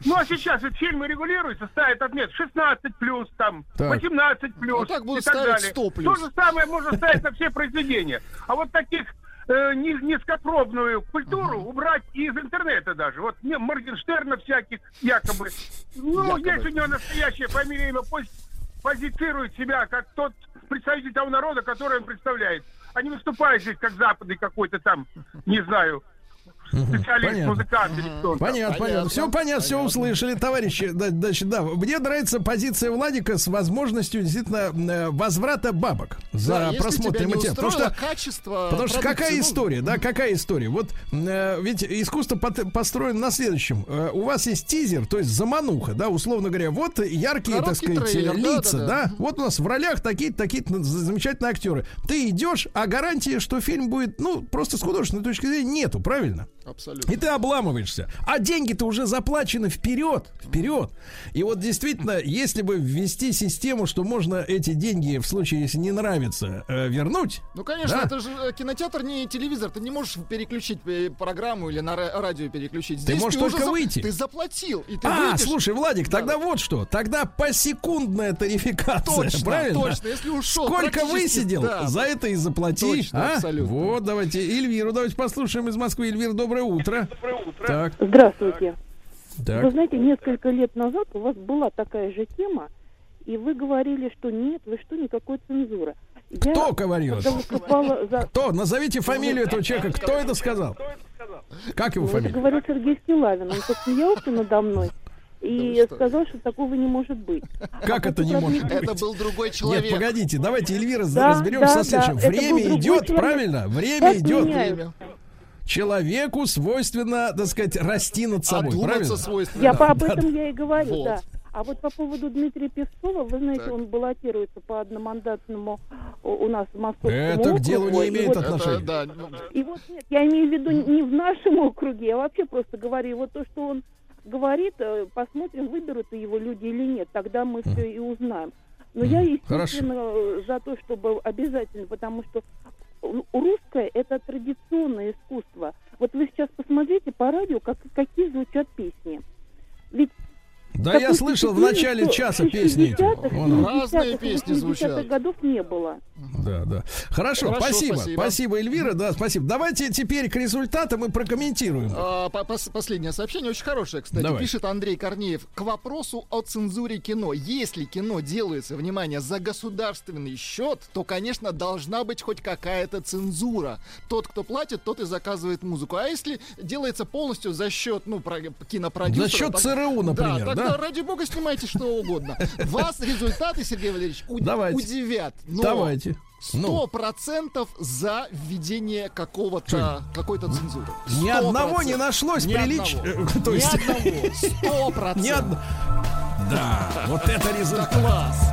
Ну, а сейчас вот фильмы регулируются, ставят отмет шестнадцать плюс, там, восемнадцать плюс, ну, и так далее. сто плюс. То же самое можно ставить на все произведения. А вот таких э, низкопробную культуру uh-huh. убрать из интернета даже. Вот Моргенштерна всяких якобы. Ну, якобы. Есть у него настоящая фамилия, имя, пози- позицирует себя как тот представитель того народа, который он представляет. Они выступают здесь как западный какой-то там, не знаю, специалист, музыкант, директор. Понятно, понятно. Все понятно, все услышали, товарищи. Значит, да, мне нравится позиция Владика с возможностью действительно возврата бабок за просмотр материала. Потому что качество. Потому что какая история, да, какая история. Вот ведь искусство построено на следующем. У вас есть тизер, то есть замануха, да, условно говоря, вот яркие, так сказать, лица, да. Вот у нас в ролях такие-то, такие-то замечательные актеры. Ты идешь, а гарантии, что фильм будет, ну, просто с художественной точки зрения, нету, правильно? Абсолютно. И ты обламываешься. А деньги-то уже заплачены вперед, вперед. И вот действительно, если бы ввести систему, что можно эти деньги, в случае, если не нравится, вернуть. Ну, конечно, да? Это же кинотеатр, не телевизор. Ты не можешь переключить программу или на радио переключить. Здесь ты можешь ты только выйти. Зап... Ты заплатил. И ты а, выйдешь. Слушай, Владик, тогда да, вот что. Тогда посекундная тарификация. Точно, правильно? Точно. Если ушел, сколько высидел, да, за это и заплати. Точно, а? Абсолютно. Вот, давайте Эльвиру давайте послушаем из Москвы. Эльвира, добрый Доброе утро. Доброе утро. Так. Здравствуйте. Так. Вы знаете, несколько лет назад у вас была такая же тема, и вы говорили, что нет, вы что, никакой цензуры. Я кто говорил? За... Кто? Назовите фамилию этого человека. Кто это сказал? Кто это сказал? Как его фамилия? Я говорю, Сергей Стиллавин. Он посмеялся надо мной и ну, сказал, что такого не может быть. Как а это не может быть? Это был другой человек. Нет, погодите, давайте, Эльвира, да, разберемся да, со следующим. Да, время идет, человек. Правильно? Время сейчас идет. Меняю. Человеку свойственно, так сказать, расти над собой, правильно? Я да, по об этом да, я и говорю, вот. Да. А вот по поводу Дмитрия Певцова, вы знаете, так, он баллотируется по одномандатному у нас в Московском это округе. Это к делу не имеет вот, отношения. Это, да. И вот нет, я имею в виду не в нашем округе, я вообще просто говорю, вот то, что он говорит, посмотрим, выберут его люди или нет, тогда мы все и узнаем. Но я, естественно, хорошо, за то, чтобы обязательно, потому что русское – это традиционное искусство. Вот вы сейчас посмотрите по радио, как, какие звучат песни. Ведь да, я слышал в начале часа песни. Разные песни звучат. Годов не было. Да, да. Хорошо, Хорошо спасибо. спасибо. Спасибо, Эльвира. Да, спасибо. Давайте теперь к результатам и прокомментируем. А, последнее сообщение очень хорошее, кстати. Давай. Пишет Андрей Корнеев. К вопросу о цензуре кино. Если кино делается, внимание, за государственный счет, то, конечно, должна быть хоть какая-то цензура. Тот, кто платит, тот и заказывает музыку. А если делается полностью за счет, ну, про, кинопродюсера... За счет ЦРУ, например, да? да? Да, ради бога, снимайте что угодно. Вас результаты, Сергей Валерьевич, уд- давайте. удивят. Но давайте. Сто процентов за введение какого-то какой-то цензуры. сто процентов. Ни одного не нашлось прилично. Ни есть... одного. Сто процентов. Да, вот это результат. Класс.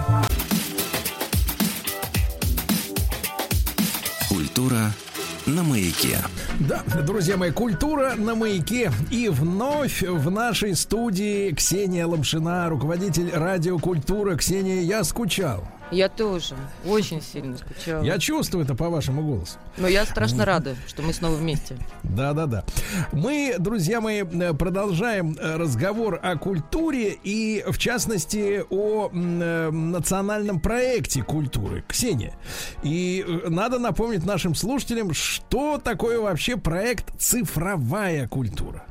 Культура на маяке. Да, друзья мои, культура на маяке. И вновь в нашей студии Ксения Лапшина, руководитель радиокультуры. Ксения, я скучал. Я тоже. Очень сильно скучала. Я чувствую это по вашему голосу. Но я страшно рада, что мы снова вместе. Да-да-да. Мы, друзья мои, продолжаем разговор о культуре и, в частности, о национальном проекте культуры. Ксения, и надо напомнить нашим слушателям, что такое вообще проект «Цифровая культура».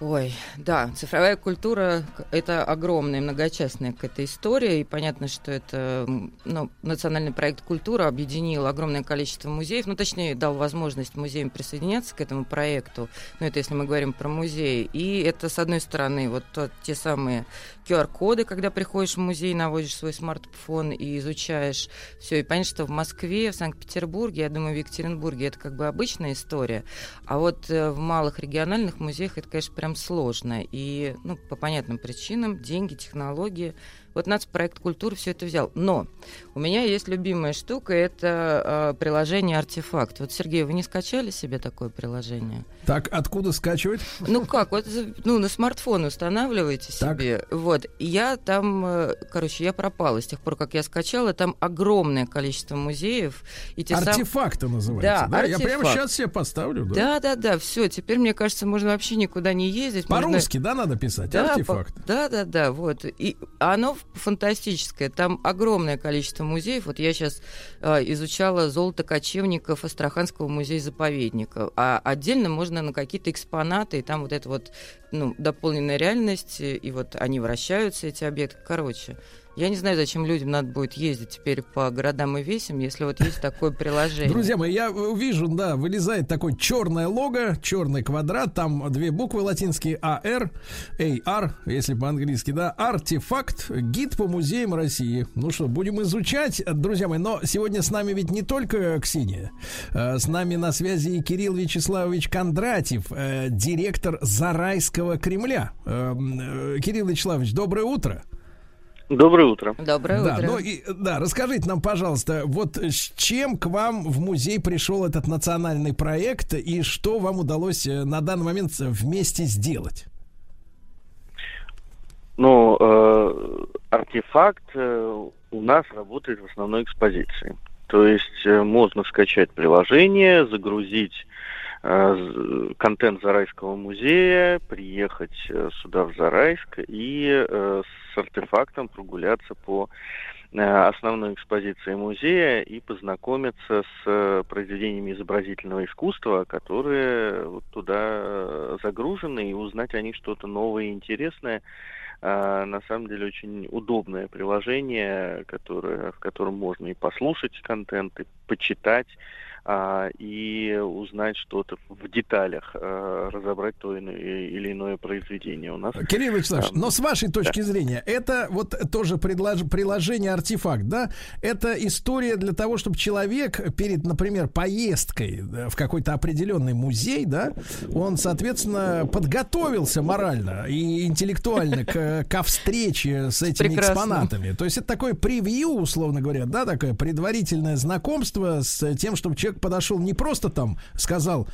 Ой, да, цифровая культура — это огромная, многочастная какая-то история, и понятно, что это, ну, национальный проект «Культура» объединил огромное количество музеев, ну, точнее, дал возможность музеям присоединяться к этому проекту, ну, это если мы говорим про музей, и это, с одной стороны, вот тот, те самые ку ар коды, когда приходишь в музей, наводишь свой смартфон и изучаешь все, и понятно, что в Москве, в Санкт-Петербурге, я думаю, в Екатеринбурге это как бы обычная история, а вот в малых региональных музеях это, конечно, прям сложно. И, ну, по понятным причинам, деньги, технологии. Вот нацпроект «Культура» все это взял. Но у меня есть любимая штука, это э, приложение «Артефакт». Вот, Сергей, вы не скачали себе такое приложение? Так, откуда скачивать? Ну как, вот, ну, на смартфон устанавливаете себе. Так. Вот, я там, короче, я пропала с тех пор, как я скачала. Там огромное количество музеев. И те «Артефакты» сам... называется, да? Да, «Артефакт». Я прямо сейчас себе поставлю. Да-да-да, все, теперь, мне кажется, можно вообще никуда не ездить. По-русски, можно... да, надо писать? Да, «Артефакт». По... Да-да-да, вот. И оно фантастическое. Там огромное количество музеев. Вот я сейчас э, изучала золото кочевников Астраханского музея-заповедника. А отдельно можно на какие-то экспонаты. И там вот эта вот, ну, дополненная реальность. И вот они вращаются, эти объекты. Короче, я не знаю, зачем людям надо будет ездить теперь по городам и весям, если вот есть такое приложение. Друзья мои, я вижу, да, вылезает такое черное лого, черный квадрат, там две буквы латинские эй ар, эй ар, если по-английски, да, «Артефакт», гид по музеям России. Ну что, будем изучать, друзья мои, но сегодня с нами ведь не только Ксения, с нами на связи и Кирилл Вячеславович Кондратьев, директор Зарайского Кремля. Кирилл Вячеславович, доброе утро. Доброе утро. Доброе утро. Да, ну и, да, расскажите нам, пожалуйста, вот с чем к вам в музей пришел этот национальный проект и что вам удалось на данный момент вместе сделать? Ну, э, «Артефакт» у нас работает в основной экспозиции. То есть можно скачать приложение, загрузить контент Зарайского музея, приехать сюда, в Зарайск, и э, с «Артефактом» прогуляться по э, основной экспозиции музея и познакомиться с э, произведениями изобразительного искусства, которые вот туда загружены, и узнать о них что-то новое и интересное. А, на самом деле очень удобное приложение, которое, в котором можно и послушать контент, и почитать, а, и узнать что-то в деталях, а, разобрать то или иное произведение у нас. Кирилл Вячеславович, а, но с вашей точки да. зрения, это вот тоже предлож- приложение «Артефакт», да? Это история для того, чтобы человек перед, например, поездкой в какой-то определенный музей, да, он, соответственно, подготовился морально и интеллектуально к ко встрече с этими Прекрасно. экспонатами. То есть это такое превью, условно говоря, да, такое предварительное знакомство с тем, чтобы человек подошел не просто там, сказал,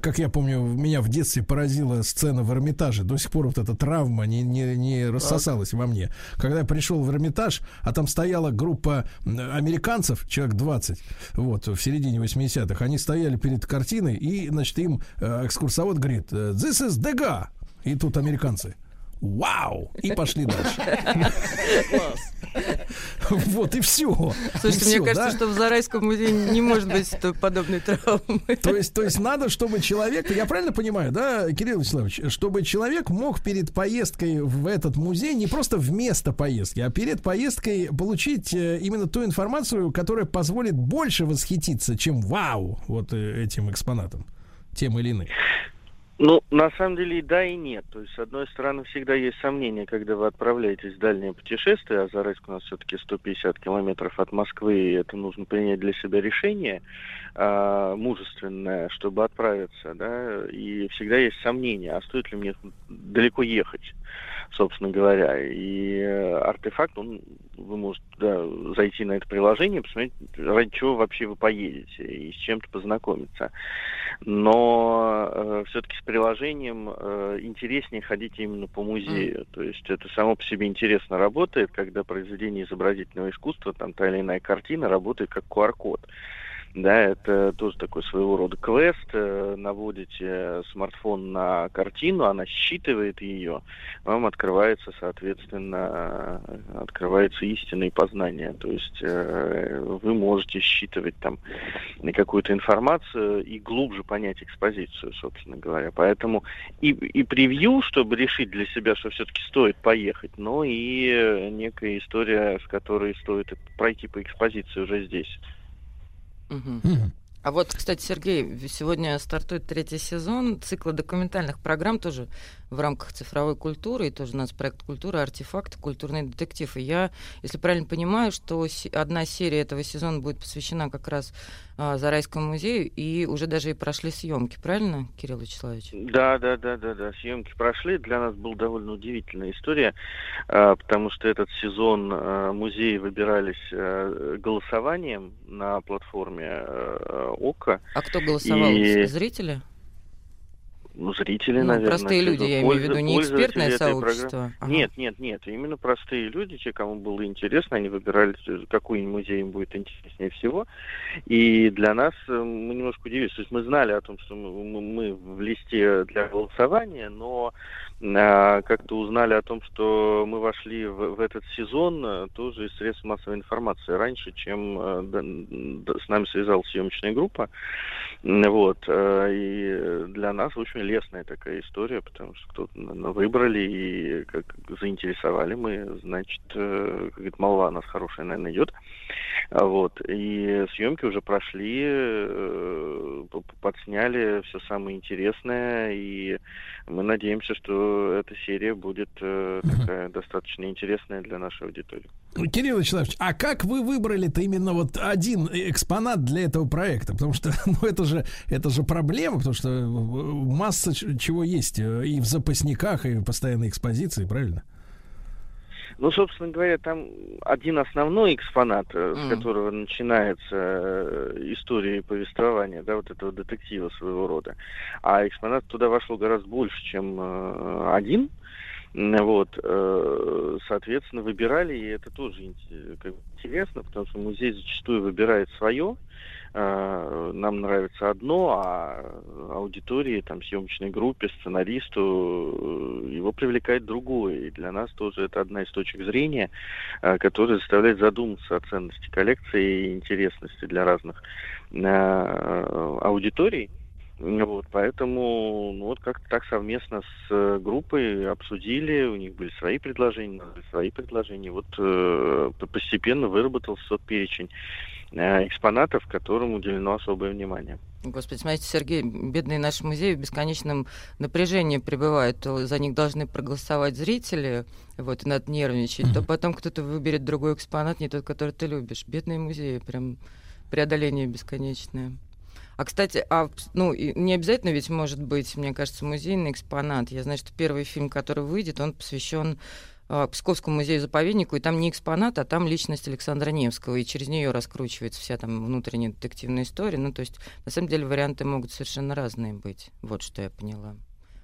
как я помню, меня в детстве поразила сцена в Эрмитаже, до сих пор вот эта травма не, не, не рассосалась так. во мне. Когда я пришел в Эрмитаж, а там стояла группа американцев, человек двадцать, вот, в середине восьмидесятых, они стояли перед картиной, и, значит, им экскурсовод говорит: «This is Degas». И тут американцы: «Вау!» И пошли дальше. Вот и все. Слушайте, мне кажется, что в Зарайском музее не может быть подобной травмы. То есть, то есть надо, чтобы человек, я правильно понимаю, да, Кирилл Вячеславович, чтобы человек мог перед поездкой в этот музей не просто вместо поездки, а перед поездкой получить именно ту информацию, которая позволит больше восхититься, чем «вау» вот этим экспонатом, тем или иным. Ну, на самом деле, и да, и нет. То есть, с одной стороны, всегда есть сомнения, когда вы отправляетесь в дальнее путешествие, а Зарайск у нас все-таки сто пятьдесят километров от Москвы, и это нужно принять для себя решение э, мужественное, чтобы отправиться, да, и всегда есть сомнения, а стоит ли мне далеко ехать, собственно говоря. И «Артефакт», он, вы можете да, зайти на это приложение, посмотреть, ради чего вообще вы поедете, и с чем-то познакомиться. Но э, все-таки с приложением э, интереснее ходить именно по музею. Mm. То есть это само по себе интересно работает, когда произведение изобразительного искусства, там та или иная картина, работает как ку ар код. Да, это тоже такой своего рода квест. Наводите смартфон на картину, она считывает ее, вам открывается, соответственно, открывается истинное познание. То есть вы можете считывать там какую-то информацию и глубже понять экспозицию, собственно говоря. Поэтому и, и превью, чтобы решить для себя, что все-таки стоит поехать, но и некая история, с которой стоит пройти по экспозиции уже здесь. Mm-hmm. А вот, кстати, Сергей, сегодня стартует третий сезон цикла документальных программ тоже в рамках цифровой культуры, и тоже у нас проект «Культура», «Артефакт», «Культурный детектив». И я, если правильно понимаю, что одна серия этого сезона будет посвящена как раз а, Зарайскому музею, и уже даже и прошли съемки, правильно, Кирилл Вячеславович? Да, да, да, да, да, съемки прошли. Для нас была довольно удивительная история, а, потому что этот сезон а, музеи выбирались а, голосованием на платформе а, ОККО. А кто голосовал? И... Зрители? Ну, зрители, ну, наверное. Простые люди, я имею в виду, не экспертное сообщество. Ага. Нет, нет, нет. Именно простые люди, те, кому было интересно, они выбирали, какой музей им будет интереснее всего. И для нас мы немножко удивились. То есть мы знали о том, что мы, мы в листе для голосования, но а, как-то узнали о том, что мы вошли в, в этот сезон тоже из средств массовой информации раньше, чем а, да, с нами связалась съемочная группа. Вот. А, и для нас, в общем, лесная такая история, потому что кто-то выбрали и как заинтересовали мы, значит, как говорит, молва у нас хорошая, наверное, идет. Вот. И съемки уже прошли, подсняли все самое интересное, и мы надеемся, что эта серия будет такая угу. достаточно интересная для нашей аудитории. Кирилл Вячеславович, а как вы выбрали-то именно вот один экспонат для этого проекта? Потому что, ну, это же, это же проблема, потому что масса чего есть и в запасниках, и в постоянной экспозиции, правильно? Ну, собственно говоря, там один основной экспонат, mm. с которого начинается история повествования, да, вот этого детектива своего рода. А экспонат туда вошло гораздо больше, чем один. Вот, соответственно, выбирали, и это тоже интересно, потому что музей зачастую выбирает свое. Нам нравится одно, а аудитории, там, съемочной группе, сценаристу его привлекает другое. И для нас тоже это одна из точек зрения, которая заставляет задуматься о ценности коллекции и интересности для разных аудиторий. Вот, поэтому, ну, вот как-то так совместно с группой обсудили, у них были свои предложения, свои предложения. Вот э, постепенно выработался тот перечень э, экспонатов, которым уделено особое внимание. Господи, смотрите, Сергей, бедные наши музеи в бесконечном напряжении пребывают. То за них должны проголосовать зрители, вот, и надо нервничать. Mm-hmm. То потом кто-то выберет другой экспонат, не тот, который ты любишь. Бедные музеи, прям преодоление бесконечное. А, кстати, а, ну, не обязательно ведь может быть, мне кажется, музейный экспонат. Я знаю, что первый фильм, который выйдет, он посвящен э, Псковскому музею-заповеднику, и там не экспонат, а там личность Александра Невского, и через нее раскручивается вся там внутренняя детективная история. Ну, то есть, на самом деле, варианты могут совершенно разные быть. Вот что я поняла.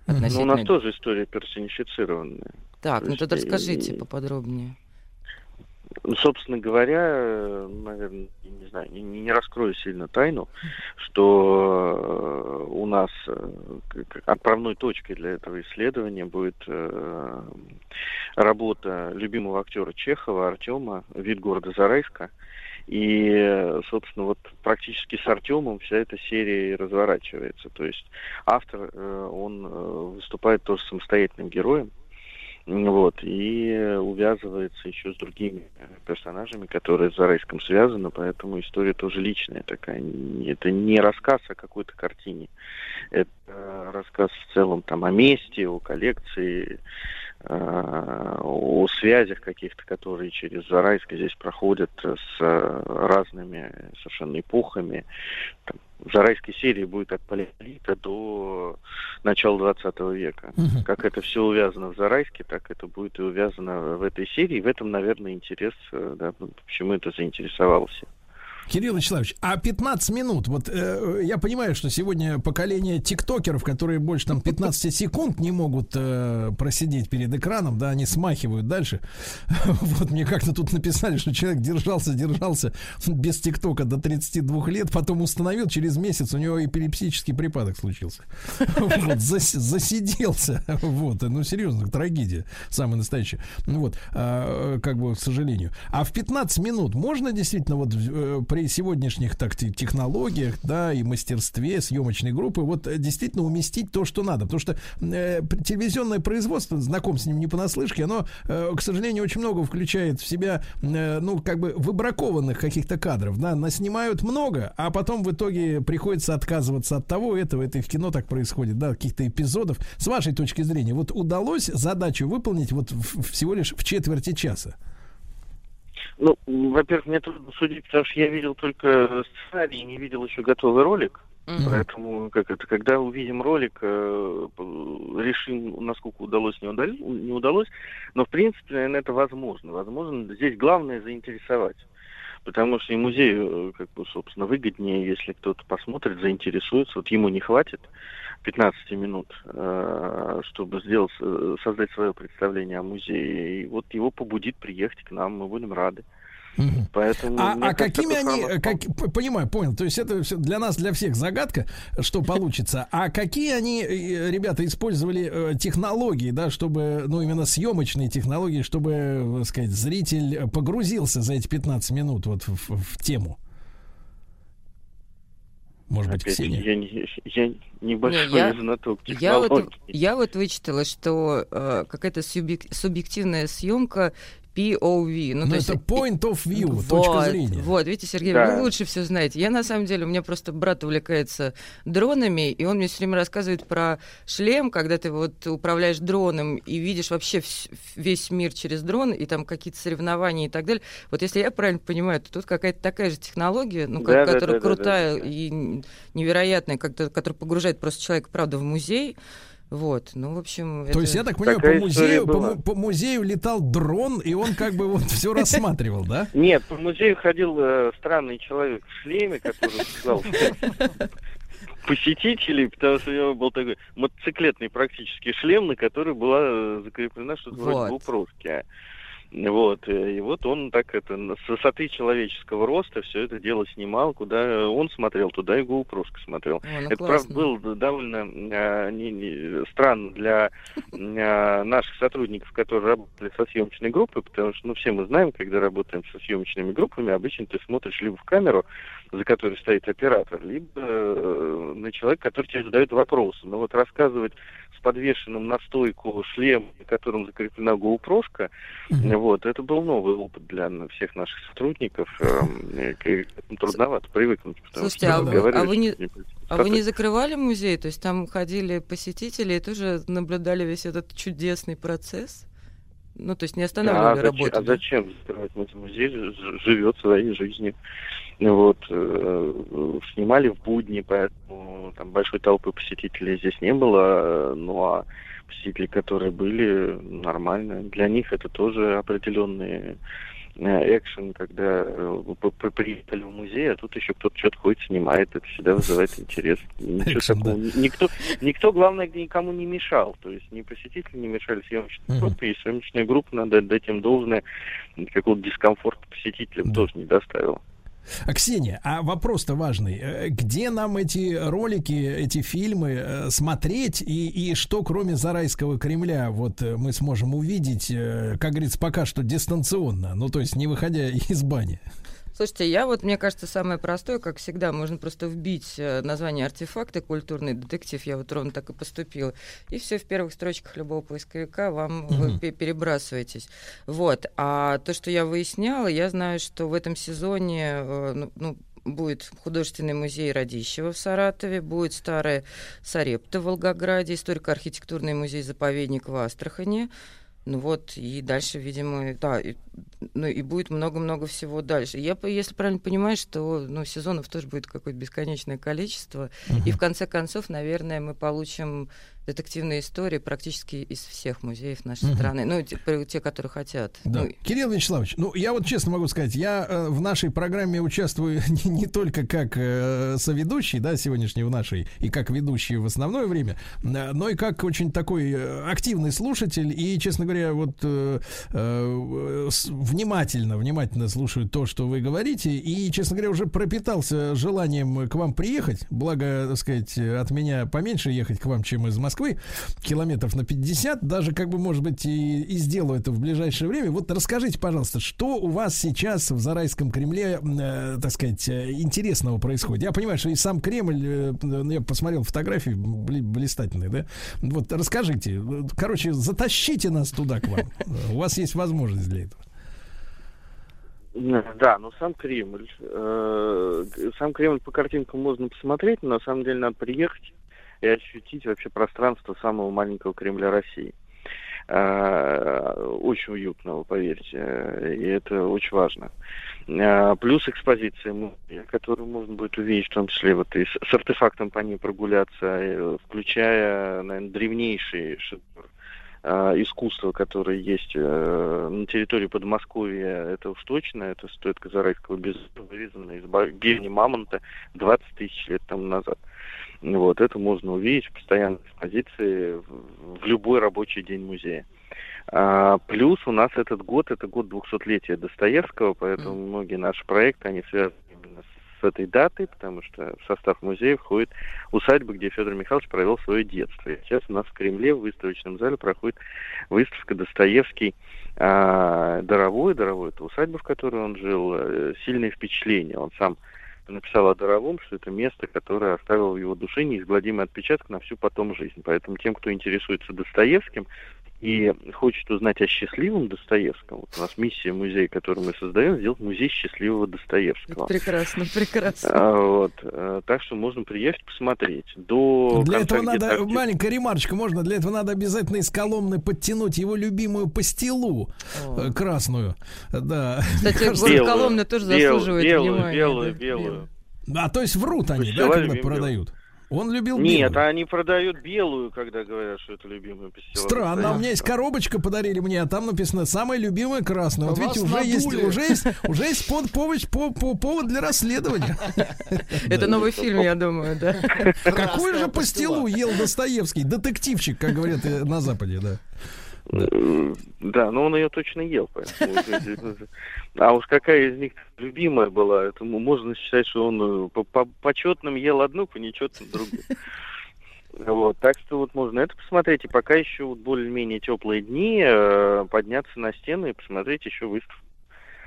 Относительно... Ну, у нас тоже история персонифицированная. Так, то ну тогда и... расскажите поподробнее. Собственно говоря, наверное, не знаю, не, не раскрою сильно тайну, что у нас отправной точкой для этого исследования будет работа любимого актера Чехова Артема «Вид города Зарайска». И, собственно, вот практически с Артемом вся эта серия и разворачивается. То есть автор, он выступает тоже самостоятельным героем. Вот, и увязывается еще с другими персонажами, которые с Зарайском связаны, поэтому история тоже личная такая. Это не рассказ о какой-то картине, это рассказ в целом там о месте, о коллекции, о связях каких-то, которые через Зарайск здесь проходят с разными совершенно эпохами. Там, в Зарайской серии будет от палеолита до начала двадцатого века. Угу. Как это все увязано в Зарайске, так это будет и увязано в этой серии. В этом, наверное, интерес, да, почему это заинтересовало все. Кирилл Вячеславович, а пятнадцать минут, вот э, я понимаю, что сегодня поколение тиктокеров, которые больше там пятнадцать секунд не могут э, просидеть перед экраном, да, они смахивают дальше. Вот мне как-то тут написали, что человек держался, держался без тиктока до тридцати двух лет, потом установил, через месяц у него эпилептический припадок случился. Вот, зас, засиделся. Вот, ну серьезно, трагедия самая настоящая. Вот, а, как бы, к сожалению. А в пятнадцать минут можно действительно вот э, при сегодняшних так, технологиях, да, и мастерстве съемочной группы вот действительно уместить то, что надо. Потому что э, телевизионное производство, знаком с ним не понаслышке, оно, э, к сожалению, очень много включает в себя, э, ну, как бы выбракованных каких-то кадров. Да, наснимают много, а потом в итоге приходится отказываться от того, этого, это и в кино так происходит, да, каких-то эпизодов. С вашей точки зрения, вот удалось задачу выполнить вот в, всего лишь в четверти часа? Ну, во-первых, мне трудно судить, потому что я видел только сценарий, не видел еще готовый ролик. Mm-hmm. Поэтому, как это, когда увидим ролик, э, решим, насколько удалось, не удалось, не удалось. Но, в принципе, наверное, это возможно. Возможно, здесь главное заинтересовать. Потому что и музею, как бы, собственно, выгоднее, если кто-то посмотрит, заинтересуется. Вот ему не хватит пятнадцать минут, чтобы сделать, создать свое представление о музее. И вот его побудит приехать к нам, мы будем рады. Поэтому, а а какими они, как, понимаю, понял, то есть это все для нас, для всех загадка, что получится. А какие они, ребята, использовали технологии, да, чтобы, ну, именно съемочные технологии, чтобы, так сказать, зритель погрузился за эти пятнадцать минут вот в, в, в тему? Может быть, Ксения? Я, я, я небольшой я, знаток технологий. Я вот, вот вычитала, что э, какая-то субъек, субъективная съемка пи о ви. Ну, то это есть, point of view, вот, точка зрения. Вот, видите, Сергей, да, вы лучше все знаете. Я, на самом деле, у меня просто брат увлекается дронами, и он мне все время рассказывает про шлем, когда ты вот управляешь дроном и видишь вообще вс- весь мир через дрон, и там какие-то соревнования и так далее. Вот если я правильно понимаю, то тут какая-то такая же технология, ну, да, как, да, которая да, крутая да, да, да. и невероятная, как-то, которая погружает просто человека, правда, в музей. Вот, ну, в общем... То это... есть, я так понимаю, по музею, по, по музею летал дрон, и он как бы вот все рассматривал, да? Нет, по музею ходил э, странный человек в шлеме, который сказал посетителей, потому что у него был такой мотоциклетный практически шлем, на который была закреплена что-то вроде GoPro-шки. Вот, и вот он так это с высоты человеческого роста все это дело снимал, куда он смотрел, туда и GoPro-шка смотрел. О, ну это, классно. Правда, было довольно а, не, не, странно для а, наших сотрудников, которые работали со съемочной группой, потому что, ну, все мы знаем, когда работаем со съемочными группами, обычно ты смотришь либо в камеру, за которой стоит оператор, либо э, на человека, который тебе задает вопросы. Но вот рассказывать с подвешенным на стойку шлем, на котором закреплена GoPro-шка, mm-hmm. Вот, это был новый опыт для всех наших сотрудников. Трудновато привыкнуть. Слушайте, а вы, а, вы не, а вы не закрывали музей? То есть там ходили посетители и тоже наблюдали весь этот чудесный процесс? Ну, то есть не останавливали а работу? А да? Зачем закрывать музей? Живет своей жизнью. Вот, снимали в будни, поэтому там большой толпы посетителей здесь не было. Ну, а посетители, которые были, нормально. Для них это тоже определенный экшен, когда приехали в музей, а тут еще кто-то что-то ходит, снимает. Это всегда вызывает интерес. Экшен, да. Никто, никто, главное, никому не мешал. То есть ни посетители не мешали съемочной группе, и съемочная группа, надо отдать им должное, какого-то дискомфорта посетителям тоже не доставила. Ксения, а вопрос-то важный. Где нам эти ролики, эти фильмы смотреть? И, и что, кроме Зарайского Кремля, вот мы сможем увидеть, как говорится, пока что дистанционно, ну, то есть не выходя из бани? Слушайте, я вот, мне кажется, самое простое, как всегда, можно просто вбить название «Артефакты», «Культурный детектив», я вот ровно так и поступила, и все в первых строчках любого поисковика вам mm-hmm. вы перебрасываетесь. Вот. А то, что я выясняла, я знаю, что в этом сезоне, ну, будет художественный музей Радищева в Саратове, будет старая Сарепта в Волгограде, историко-архитектурный музей-заповедник в Астрахани. Ну вот, и дальше, видимо, да, и, ну и будет много-много всего дальше. Я, если правильно понимаю, что, ну, сезонов тоже будет какое-то бесконечное количество, uh-huh. и в конце концов, наверное, мы получим детективные истории практически из всех музеев нашей uh-huh. страны. Ну, те, те, которые хотят. Да. Ну, Кирилл Вячеславович, ну, я вот честно могу сказать, я э, в нашей программе участвую не, не только как э, соведущий, да, сегодняшний в нашей, и как ведущий в основное время, э, но и как очень такой активный слушатель. И, честно говоря, вот э, э, внимательно, внимательно слушаю то, что вы говорите. И, честно говоря, уже пропитался желанием к вам приехать. Благо, так сказать, от меня поменьше ехать к вам, чем из Москвы. Километров на пятьдесят. Даже, как бы, может быть, и, и сделаю это в ближайшее время. Вот расскажите, пожалуйста, что у вас сейчас в Зарайском Кремле, э, так сказать, интересного происходит? Я понимаю, что и сам Кремль, э, я посмотрел фотографии блистательные, да? Вот расскажите. Короче, затащите нас туда к вам. У вас есть возможность для этого. Да, но сам Кремль, э, сам Кремль по картинкам можно посмотреть, но на самом деле надо приехать и ощутить вообще пространство самого маленького Кремля России. Э, очень уютного, поверьте, и это очень важно. Э, плюс экспозиция, которую можно будет увидеть, в том числе вот и с, с артефактом по ней прогуляться, включая, наверное, древнейшие шедевры искусство, которое есть э, на территории Подмосковья, это уж точно, это статуэтка Зарайского безумия, вырезанная из бивни мамонта двадцать тысяч лет тому назад. Вот, это можно увидеть в постоянной экспозиции в любой рабочий день музея. А, плюс у нас этот год, это год двухсотлетия Достоевского, поэтому mm. многие наши проекты, они связаны именно с этой датой, потому что в состав музея входит усадьба, где Федор Михайлович провел свое детство. И сейчас у нас в Кремле в выставочном зале проходит выставка «Достоевский э, Доровой». Доровой — это усадьба, в которой он жил. Э, сильное впечатление. Он сам написал о Доровом, что это место, которое оставило в его душе неизгладимый отпечаток на всю потом жизнь. Поэтому тем, кто интересуется Достоевским и хочет узнать о счастливом Достоевском, вот у нас миссия музея, который мы создаем, сделать музей счастливого Достоевского. Это прекрасно, прекрасно. А, вот, а, так что можно приехать посмотреть. До для конца, этого надо, так... маленькая ремарочка, можно, для этого надо обязательно из Коломны подтянуть его любимую пастилу О. красную. Да. Кстати, город Коломна тоже белую, заслуживает белую, внимания. Белую, да. белую, белую. А то есть врут они, да, когда продают? Он любил белую. Нет, а они продают белую, когда говорят, что это любимая пастила. Странно, а у меня есть коробочка, подарили мне, а там написано «Самая любимая красная». А вот видите, уже есть, уже есть, уже есть под повод, по, по, повод для расследования. Это новый фильм, я думаю, да. Какую же пастилу ел Достоевский? Детективчик, как говорят на Западе, да. Да. Да, но он ее точно ел, поэтому. А уж какая из них любимая была, это можно считать, что он по почетным ел одну, по нечетным другую. Вот, так что вот можно это посмотреть, и пока еще вот более-менее теплые дни, подняться на стены и посмотреть еще выставку.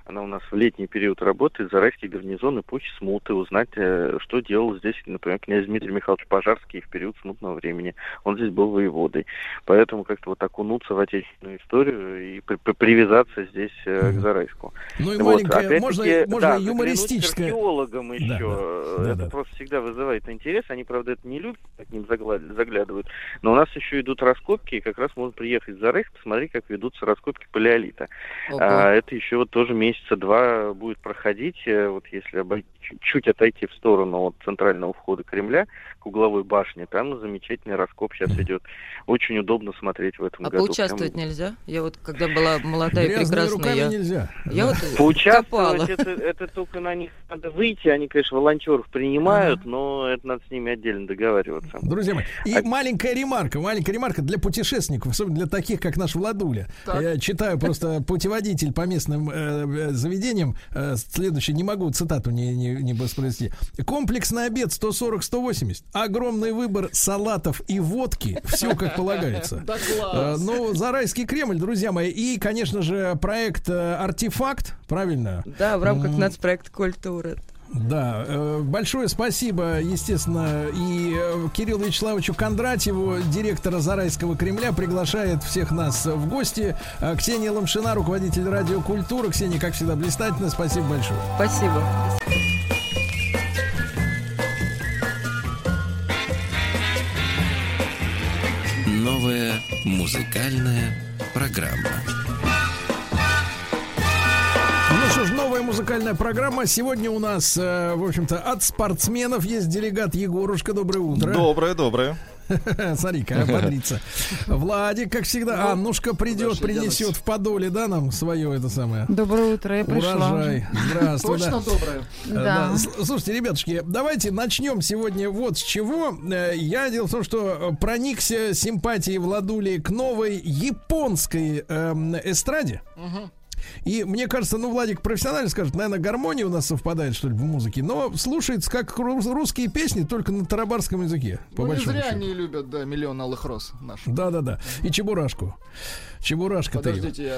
Она у нас в летний период работает, Зарайский гарнизон эпохи смуты, узнать, что делал здесь, например, князь Дмитрий Михайлович Пожарский в период смутного времени. Он здесь был воеводой. Поэтому как-то вот окунуться в отечественную историю и при- при- привязаться здесь э, к Зарайску. Ну и вот, маленькая, можно, можно да, юмористическая... археологам еще. Да, да. Это да, да. просто всегда вызывает интерес. Они, правда, это не любят, к ним заглядывают. Но у нас еще идут раскопки, и как раз можно приехать в Зарайск, посмотреть, как ведутся раскопки палеолита. А, это еще вот тоже меньше месяца два будет проходить, вот если обойти, чуть отойти в сторону от центрального входа Кремля к угловой башне, там замечательный раскоп сейчас идет. Очень удобно смотреть в этом а году. А поучаствовать прям... нельзя? Я вот когда была молодая и прекрасная, я... Нельзя. я вот поучаствовать, это, это только на них надо выйти, они, конечно, волонтеров принимают, ага. но это надо с ними отдельно договариваться. Друзья мои, и а... маленькая ремарка, маленькая ремарка для путешественников, особенно для таких, как наш Владуля. Так. Я читаю просто путеводитель по местным заведением. Следующее, не могу цитату не, не, не воспроизвести. Комплексный обед сто сорок - сто восемьдесят. Огромный выбор салатов и водки. Все как полагается. Да класс. Ну, Зарайский Кремль, друзья мои. И, конечно же, проект «Артефакт». Правильно? Да, в рамках нацпроекта «Культура». Да, большое спасибо, естественно, и Кириллу Вячеславовичу Кондратьеву, директора Зарайского Кремля, приглашает всех нас в гости. Ксения Лапшина, руководитель Радио Культура. Ксения, как всегда, блистательно. Спасибо большое. Спасибо. Новая музыкальная программа. Новая музыкальная программа. Сегодня у нас, в общем-то, от спортсменов есть делегат Егорушка. Доброе утро. Доброе, доброе. Смотри-ка, ободрится. Владик, как всегда, Аннушка придет, принесет в подоле, да, нам свое это самое. Доброе утро, я пришла. Урожай. Здравствуй. Точно доброе. Слушайте, ребятушки, давайте начнем сегодня вот с чего. Я дело в том, что проникся симпатией Владули к новой японской эстраде. И мне кажется, ну, Владик профессионально скажет, наверное, гармония у нас совпадает, что ли, в музыке, но слушается как русские песни, только на тарабарском языке. По ну, не зря счету. Они любят, да, миллион алых роз наш. Да-да-да. И чебурашку. Чебурашка-то Подождите, я...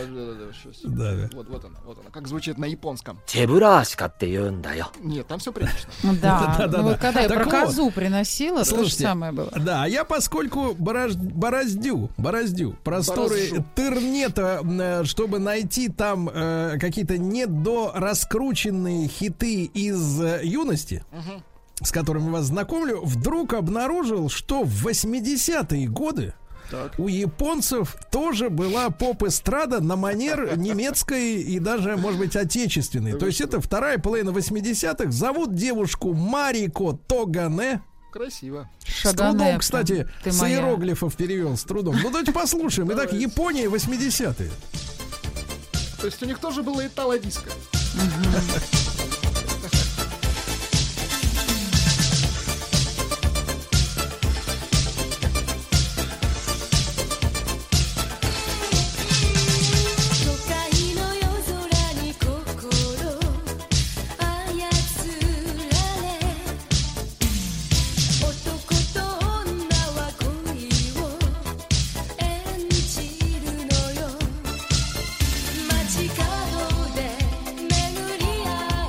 Да, да. Вот, вот она, вот она. Как звучит на японском. Чебурашка-то-юн-да-ё. Нет, там все прилично. Да, вот когда я про козу приносила, то же самое было. Да, а я поскольку бороздю, бороздю просторы интернета, чтобы найти там какие-то недораскрученные хиты из юности, uh-huh. с которыми вас знакомлю, вдруг обнаружил, что в восьмидесятые годы так. у японцев тоже была поп-эстрада на манер немецкой и даже, может быть, отечественной. То есть это вторая половина восьмидесятых. Зовут девушку Марико Тогане. Красиво. Шаганэ, с трудом, кстати, ты с иероглифов моя. Перевел с трудом. Ну давайте послушаем. Итак, Япония восьмидесятые. То есть у них тоже было итало-диско. Chicago de Menuria.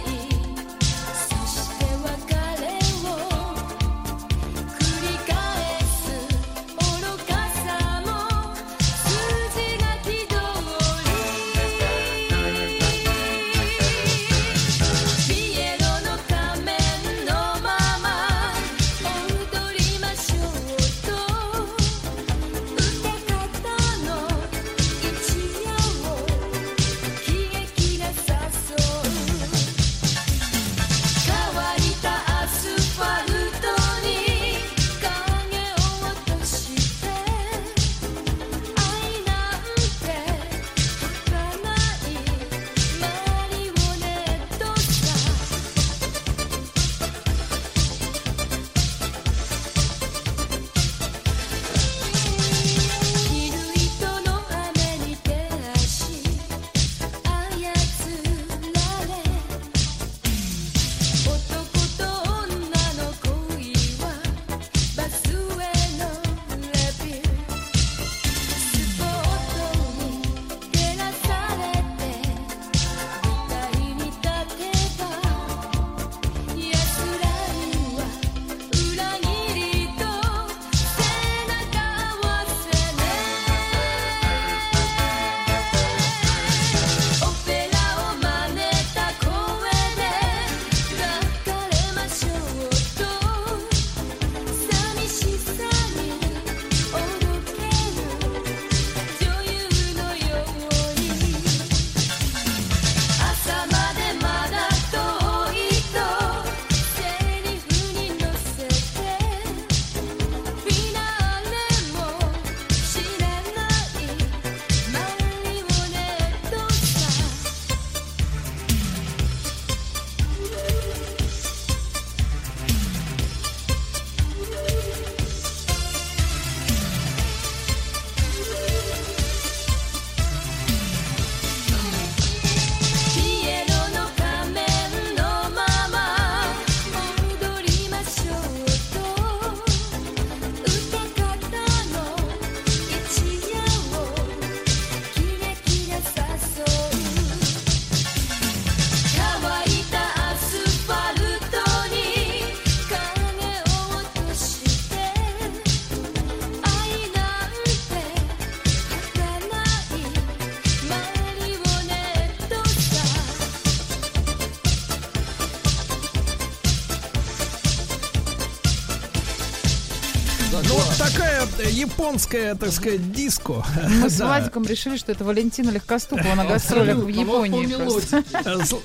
Ну, вот такая японская, так сказать, диско. Мы с Владиком решили, что это Валентина Легкоступова на гастролях в Японии.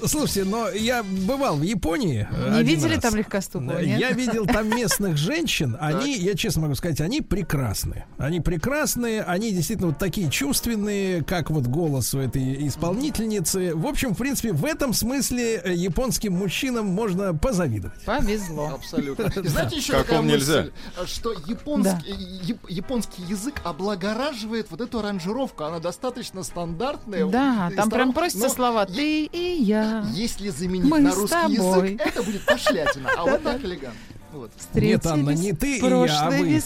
Слушайте, но я бывал в Японии. Не видели там Легкоступова? Я видел там местных женщин. Они, я честно могу сказать, они прекрасны. Они прекрасные, они действительно вот такие чувственные, как вот голос у этой исполнительницы. В общем, в принципе, в этом смысле японским мужчинам можно позавидовать. Повезло. Абсолютно. Знаете, еще такая мысль, что японский язык облагораживает вот эту аранжировку. Она достаточно стандартная. Да, там прям просятся слова «ты» и «я». Если заменить на русский язык, это будет пошлятина. А вот так элегантно. Вот. Нет, Анна, не ты и я, а вы.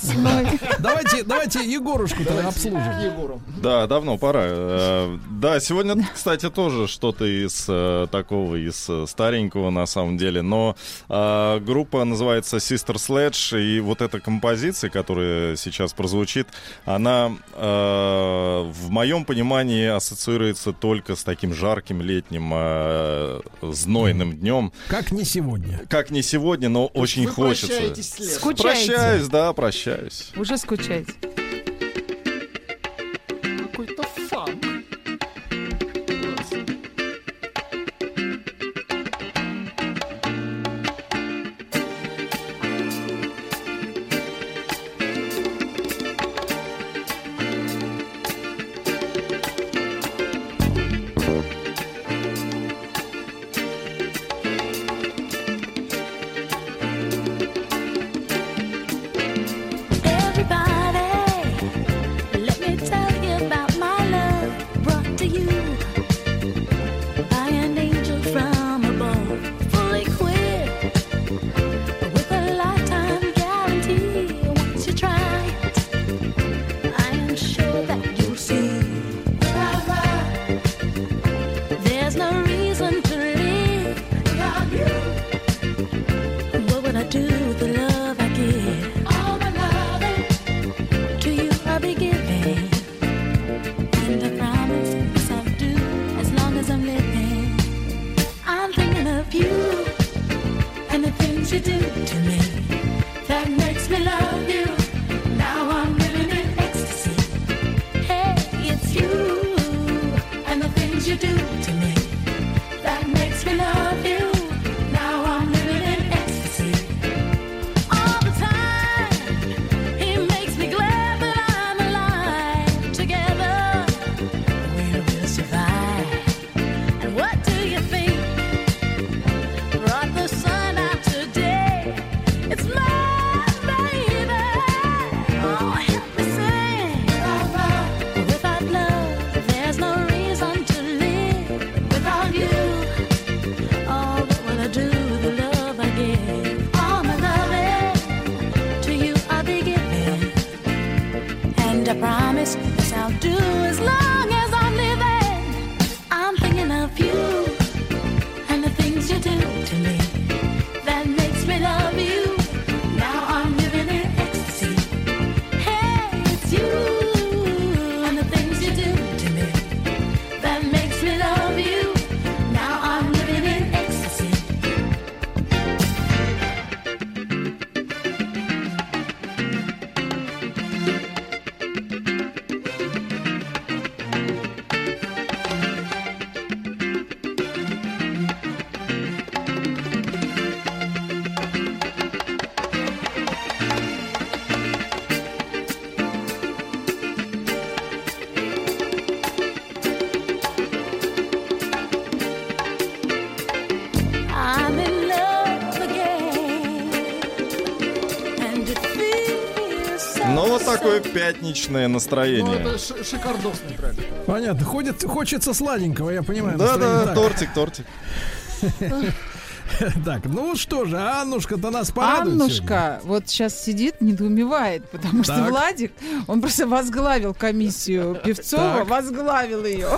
Давайте, давайте Егорушку тогда обслужим. Да, давно пора. Да, сегодня, кстати, тоже что-то из такого, из старенького на самом деле. Но группа называется Sister Sledge, и вот эта композиция, которая сейчас прозвучит, она в моем понимании ассоциируется только с таким жарким летним знойным днем. Как не сегодня. Как не сегодня, но очень хочется. Скучаете. Прощаюсь, да, прощаюсь. Уже скучаете. Какой-то фанк. Пятничное настроение. Ну, это ш- шикардосный трек. Понятно. Ходит, хочется сладенького, я понимаю. Да, да, так. тортик, тортик. Так, ну что же, Аннушка-то нас порадует. Аннушка сегодня вот сейчас сидит, недоумевает, потому так. что Владик, он просто возглавил комиссию Певцова, так. возглавил ее,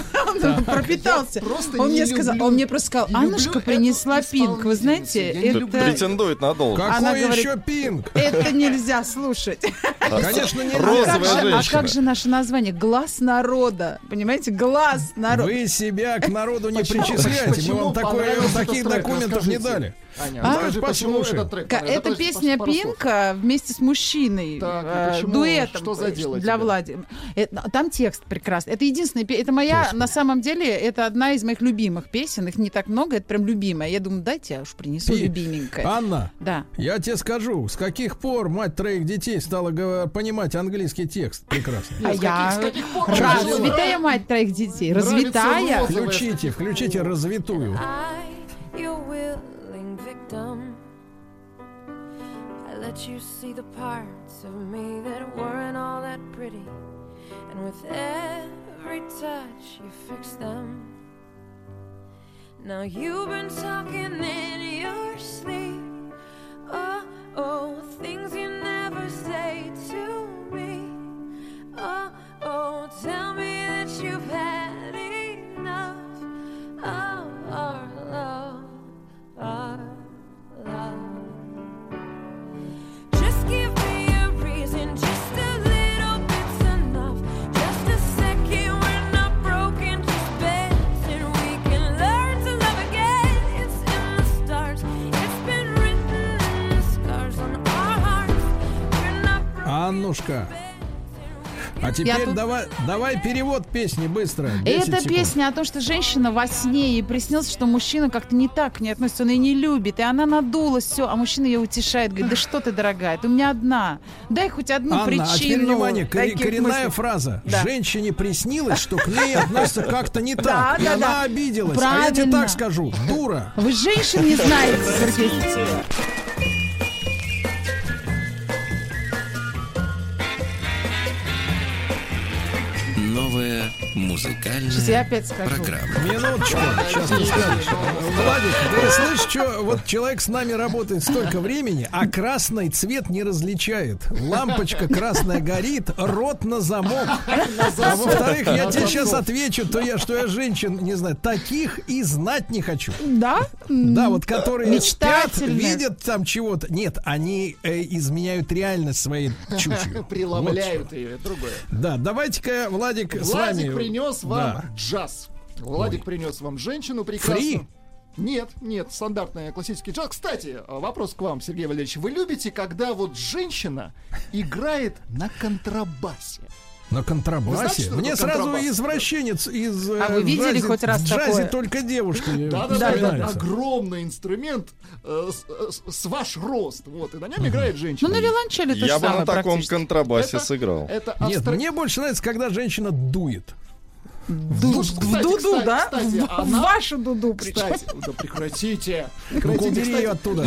он пропитался. Он мне, сказал, он мне просто сказал, Аннушка принесла пинг, вы знаете, это... Претендует надолго. Какой Она еще говорит, пинг? Это нельзя слушать. А, конечно, не розовая женщина. А как же наше название? Глаз народа, понимаете? Глаз народа. Вы себя к народу не причисляете, мы вам такие документы не не дали. Аня, а? Даже почему этот трек? К- это это песня Пинка вместе с мужчиной, так, э, дуэтом. Что за дело для Влади. Это, там текст прекрасный. Это единственная песня. Это моя, Господи. на самом деле, это одна из моих любимых песен. Их не так много, это прям любимая. Я думаю, дайте я уж принесу Пи- любименькое. Анна, да. Я тебе скажу, с каких пор мать троих детей стала г- понимать английский текст прекрасно. А я... Развитая мать троих детей. Развитая. Включите, включите развитую. I let you see the parts of me that weren't all that pretty, and with every touch you fixed them. Now you've been talking in your sleep, oh, oh, things you never say to me, oh, oh, tell me that you've had enough of our love, our love. Аннушка, а теперь тут... давай, давай перевод песни быстро. Эта секунд. Песня о том, что женщина во сне, ей приснилось, что мужчина как-то не так к ней относится, он ее не любит, и она надулась, все, а мужчина ее утешает, говорит, да что ты, дорогая, ты у меня одна, дай хоть одну Анна, причину. А теперь, внимание, кори- коренная мысли. фраза. Да. Женщине приснилось, что к ней относятся как-то не так, и она обиделась. А я тебе так скажу, дура. Вы женщин не знаете, Сергей. Новая музыкальная я опять скажу. программа. Минуточку, сейчас ты скажешь. Владик, ты слышишь, что вот человек с нами работает столько времени, а красный цвет не различает. Лампочка красная горит, рот на замок. А во-вторых, я тебе сейчас отвечу, то я, что я женщин, не знаю, таких и знать не хочу. Да? Да, вот которые спят, видят там чего-то. Нет, они э, изменяют реальность своей чучью. Преломляют ее, другое. Да, давайте-ка, Владик, Владик вами... принес вам да. джаз. Владик Ой. принес вам женщину прекрасную. Фри? Нет, нет, стандартный классический джаз. Кстати, вопрос к вам, Сергей Валерьевич. Вы любите, когда вот женщина играет на контрабасе? На контрабасе? Знаете, мне сразу контрабас? извращенец из а вы видели джазе, хоть раз джазе такое? Только девушки. Да, да, да. Огромный инструмент э, с, с ваш рост. Вот, и на нем uh-huh. играет женщина. Ну, на виолончели то же самое. Я бы на таком контрабасе это, сыграл. Это австр... Нет, мне больше нравится, когда женщина дует. Ду, кстати, в дуду, кстати, да? Кстати, в, она... в вашу дуду, кстати. Да прекратите. Прекратите ее оттуда.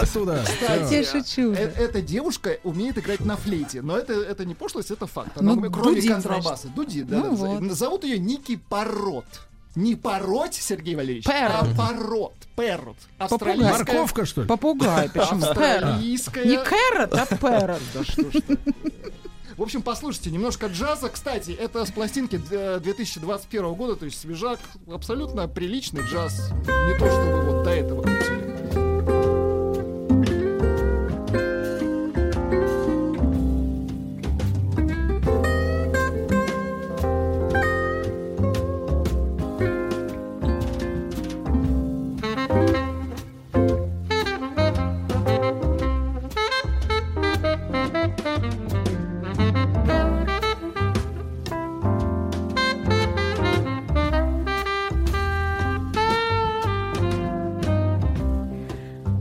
оттуда. Кстати, я шучу. Э- эта девушка умеет играть на флейте, но это, это не пошлость, это факт. Она ну, кроме дуди, контрабаса. Дуди, да, ну, да, вот. Назовут ее Ники Парот. Не пороть, Сергей Валерьевич, Перот. а порот. Перот. Австралийская... Морковка, что ли? Попугай, почему? Австралийская... Не кэрот, а перот. Да что ж ты. В общем, послушайте, немножко джаза. Кстати, это с пластинки две тысячи двадцать первого года, то есть свежак, абсолютно приличный джаз. Не то, что вы вот до этого крутили.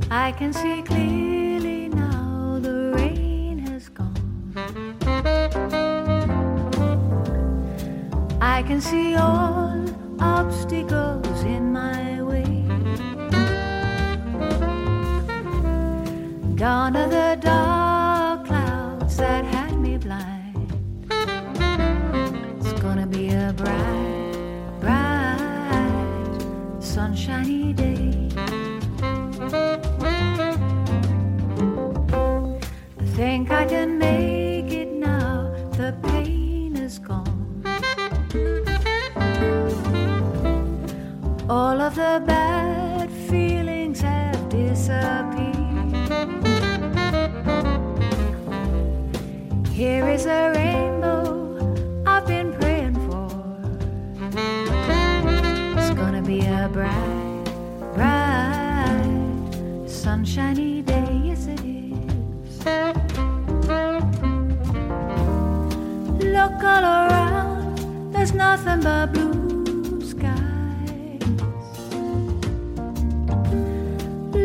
I can see clearly now the rain has gone. I can see all obstacles in my way. Gone are the dark clouds that had me blind. It's gonna be a bright, bright, sunshiny day. I think I can make it now, the pain is gone. All of the bad feelings have disappeared. Here is a rainbow I've been praying for. It's gonna be a bright, bright sunshiny day, yes it is. Look all around, there's nothing but blue skies.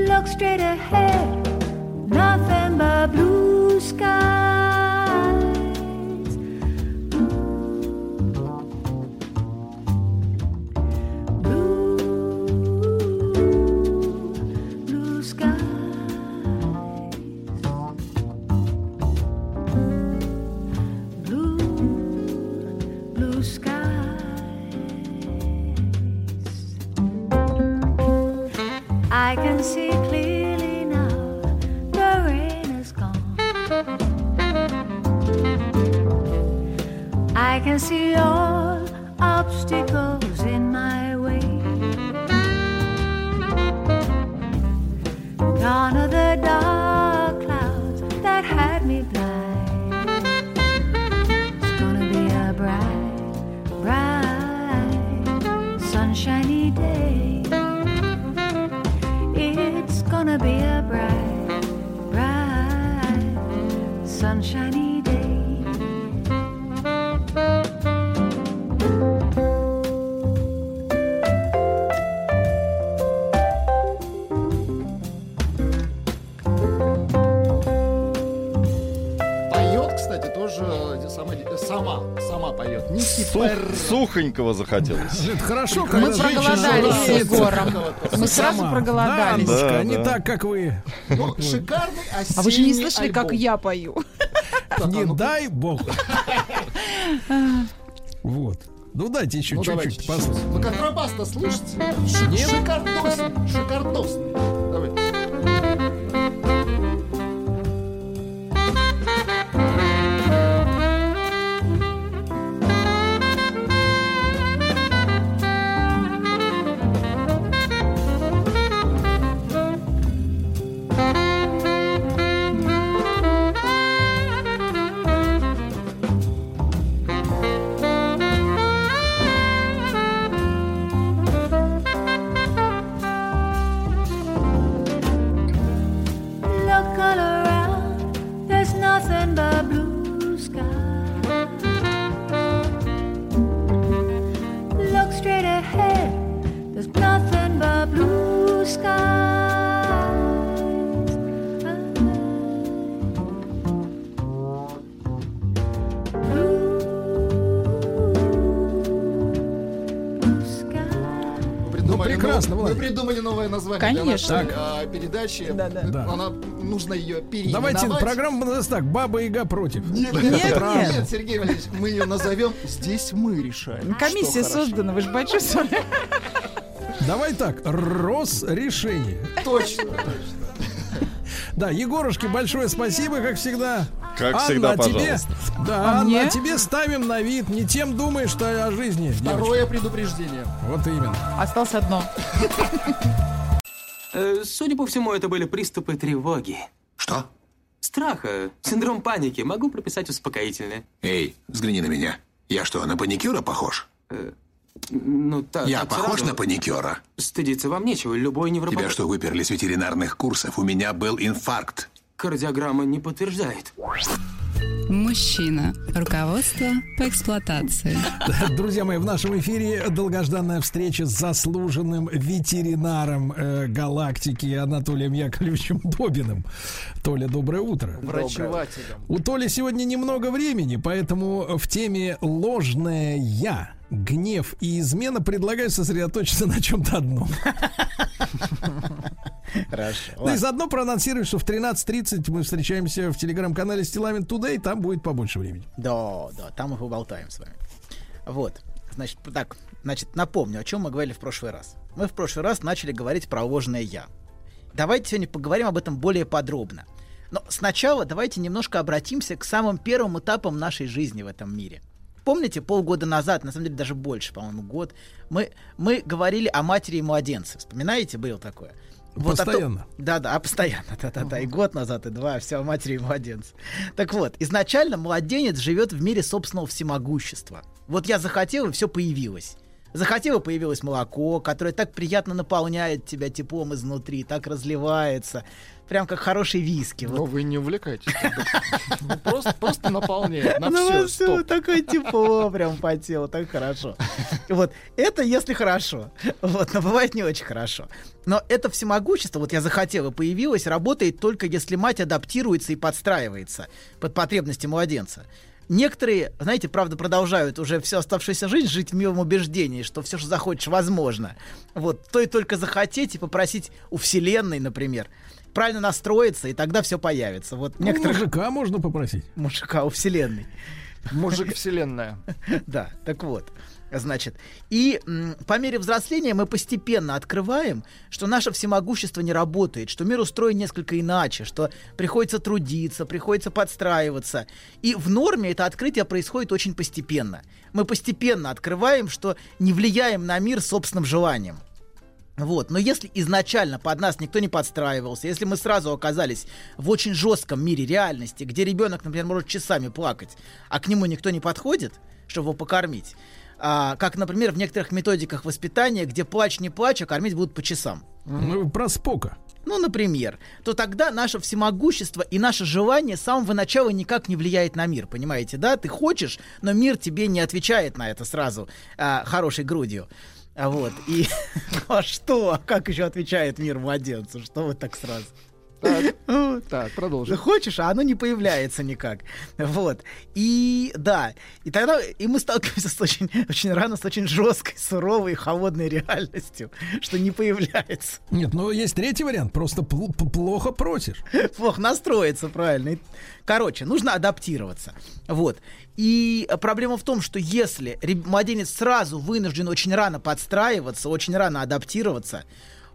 Look straight ahead, nothing but blue skies. Blue, blue skies. Blue, blue skies. I can see clear. I can see all obstacles in my way. Gone are the dark clouds that had me blind. It's gonna be a bright, bright, sunshiny day. It's gonna be a bright, bright, sunshiny day. Сухонького захотелось. Это хорошо, мы проголодались с Егором. Мы сразу Сама. проголодались. Да, да, не да. так, как вы. Ну, шикарный осенний. А вы же не слышали, альбом. Как я пою? Не дай бог. Вот. Ну дайте еще ну, чуть-чуть послушать. Ну контрабас-то слышите? Шикардосный. Шикардосный. Давай. Придумали новое название. Конечно. Для нашей, а, передачи. Да, да. Она, да. Нужно ее переименовать. Давайте программа называется так. Баба-Яга против. Нет, нет, нет, нет. Нет, Сергей Валерьевич, мы ее назовем. Здесь мы решаем. Комиссия создана, вы же почувствовали. Давай так. Росрешение. Точно, точно. Да, Егорушке большое спасибо, как всегда. Как Анна, всегда, пожалуйста. Тебе, да, а Анна, тебе ставим на вид. Не тем думаешь, что о жизни. Второе девочка. Предупреждение. Вот именно. Осталось одно. Судя по всему, это были приступы тревоги. Что? Страха, синдром паники. Могу прописать успокоительное. Эй, взгляни на меня. Я что, на паникюра похож? Ну, так, я похож сразу... на паникера? Стыдиться вам нечего, любой невропатолог. Тебя что, выперли с ветеринарных курсов? У меня был инфаркт. Кардиограмма не подтверждает. Мужчина. Руководство по эксплуатации. Друзья мои, в нашем эфире долгожданная встреча с заслуженным ветеринаром э, галактики Анатолием Яковлевичем Добиным. Толя, доброе утро. Врачевателем. У Толи сегодня немного времени, поэтому в теме «Ложное я», гнев и измена предлагаю сосредоточиться на чем-то одном. Хорошо. Ну и заодно проанонсируем, что в тринадцать тридцать мы встречаемся в телеграм-канале Стиллавин Today, там будет побольше времени. Да, да, там мы поболтаем с вами. Вот, значит, так, значит, напомню, о чем мы говорили в прошлый раз. Мы в прошлый раз начали говорить про ложное я. Давайте сегодня поговорим об этом более подробно. Но сначала давайте немножко обратимся к самым первым этапам нашей жизни в этом мире. Помните, полгода назад, на самом деле даже больше, по-моему, год, мы, мы говорили о матери и младенце. Вспоминаете, было такое? Вот постоянно. Да-да, а постоянно. Да-да-да, и год назад, и два, все о матери и младенце. Так вот, изначально младенец живет в мире собственного всемогущества. Вот я захотел, и все появилось. Захотела, появилось молоко, которое так приятно наполняет тебя теплом изнутри, так разливается. Прям как хороший виски. Но вот. Вы не увлекаетесь. Просто наполняет на все. Такое тепло прям по телу, так хорошо. Вот это если хорошо. Вот, но бывает не очень хорошо. Но это всемогущество, вот я захотела, появилось, работает только если мать адаптируется и подстраивается под потребности младенца. Некоторые, знаете, правда, продолжают уже всю оставшуюся жизнь жить в милом убеждении, что все, что захочешь, возможно. Вот, то и только захотеть и попросить у Вселенной, например, правильно настроиться, и тогда все появится. Вот ну, некоторых... Мужика можно попросить. Мужика у Вселенной. Мужик Вселенная. Да, так вот. Значит, и м, по мере взросления мы постепенно открываем, что наше всемогущество не работает, что мир устроен несколько иначе, что приходится трудиться, приходится подстраиваться. И в норме это открытие происходит очень постепенно. Мы постепенно открываем, что не влияем на мир собственным желанием. Вот. Но если изначально под нас никто не подстраивался, если мы сразу оказались в очень жестком мире реальности, где ребенок, например, может часами плакать, а к нему никто не подходит, чтобы его покормить, а, как, например, в некоторых методиках воспитания, где плачь не плачь, а кормить будут по часам. Ну, про Спока. Ну, например, то тогда наше всемогущество и наше желание с самого начала никак не влияет на мир, понимаете, да? Ты хочешь, но мир тебе не отвечает на это сразу а, хорошей грудью. А вот, и... А что? Как еще отвечает мир младенцу? Что вот так сразу? Так, так, продолжим. Хочешь, а оно не появляется никак. Вот. И да. И тогда и мы сталкиваемся с очень, очень рано с очень жесткой, суровой, холодной реальностью, что не появляется. Нет, ну есть третий вариант. Просто пл- плохо просишь. Плохо настроиться, правильно. Короче, нужно адаптироваться. Вот. И проблема в том, что если младенец сразу вынужден очень рано подстраиваться, очень рано адаптироваться,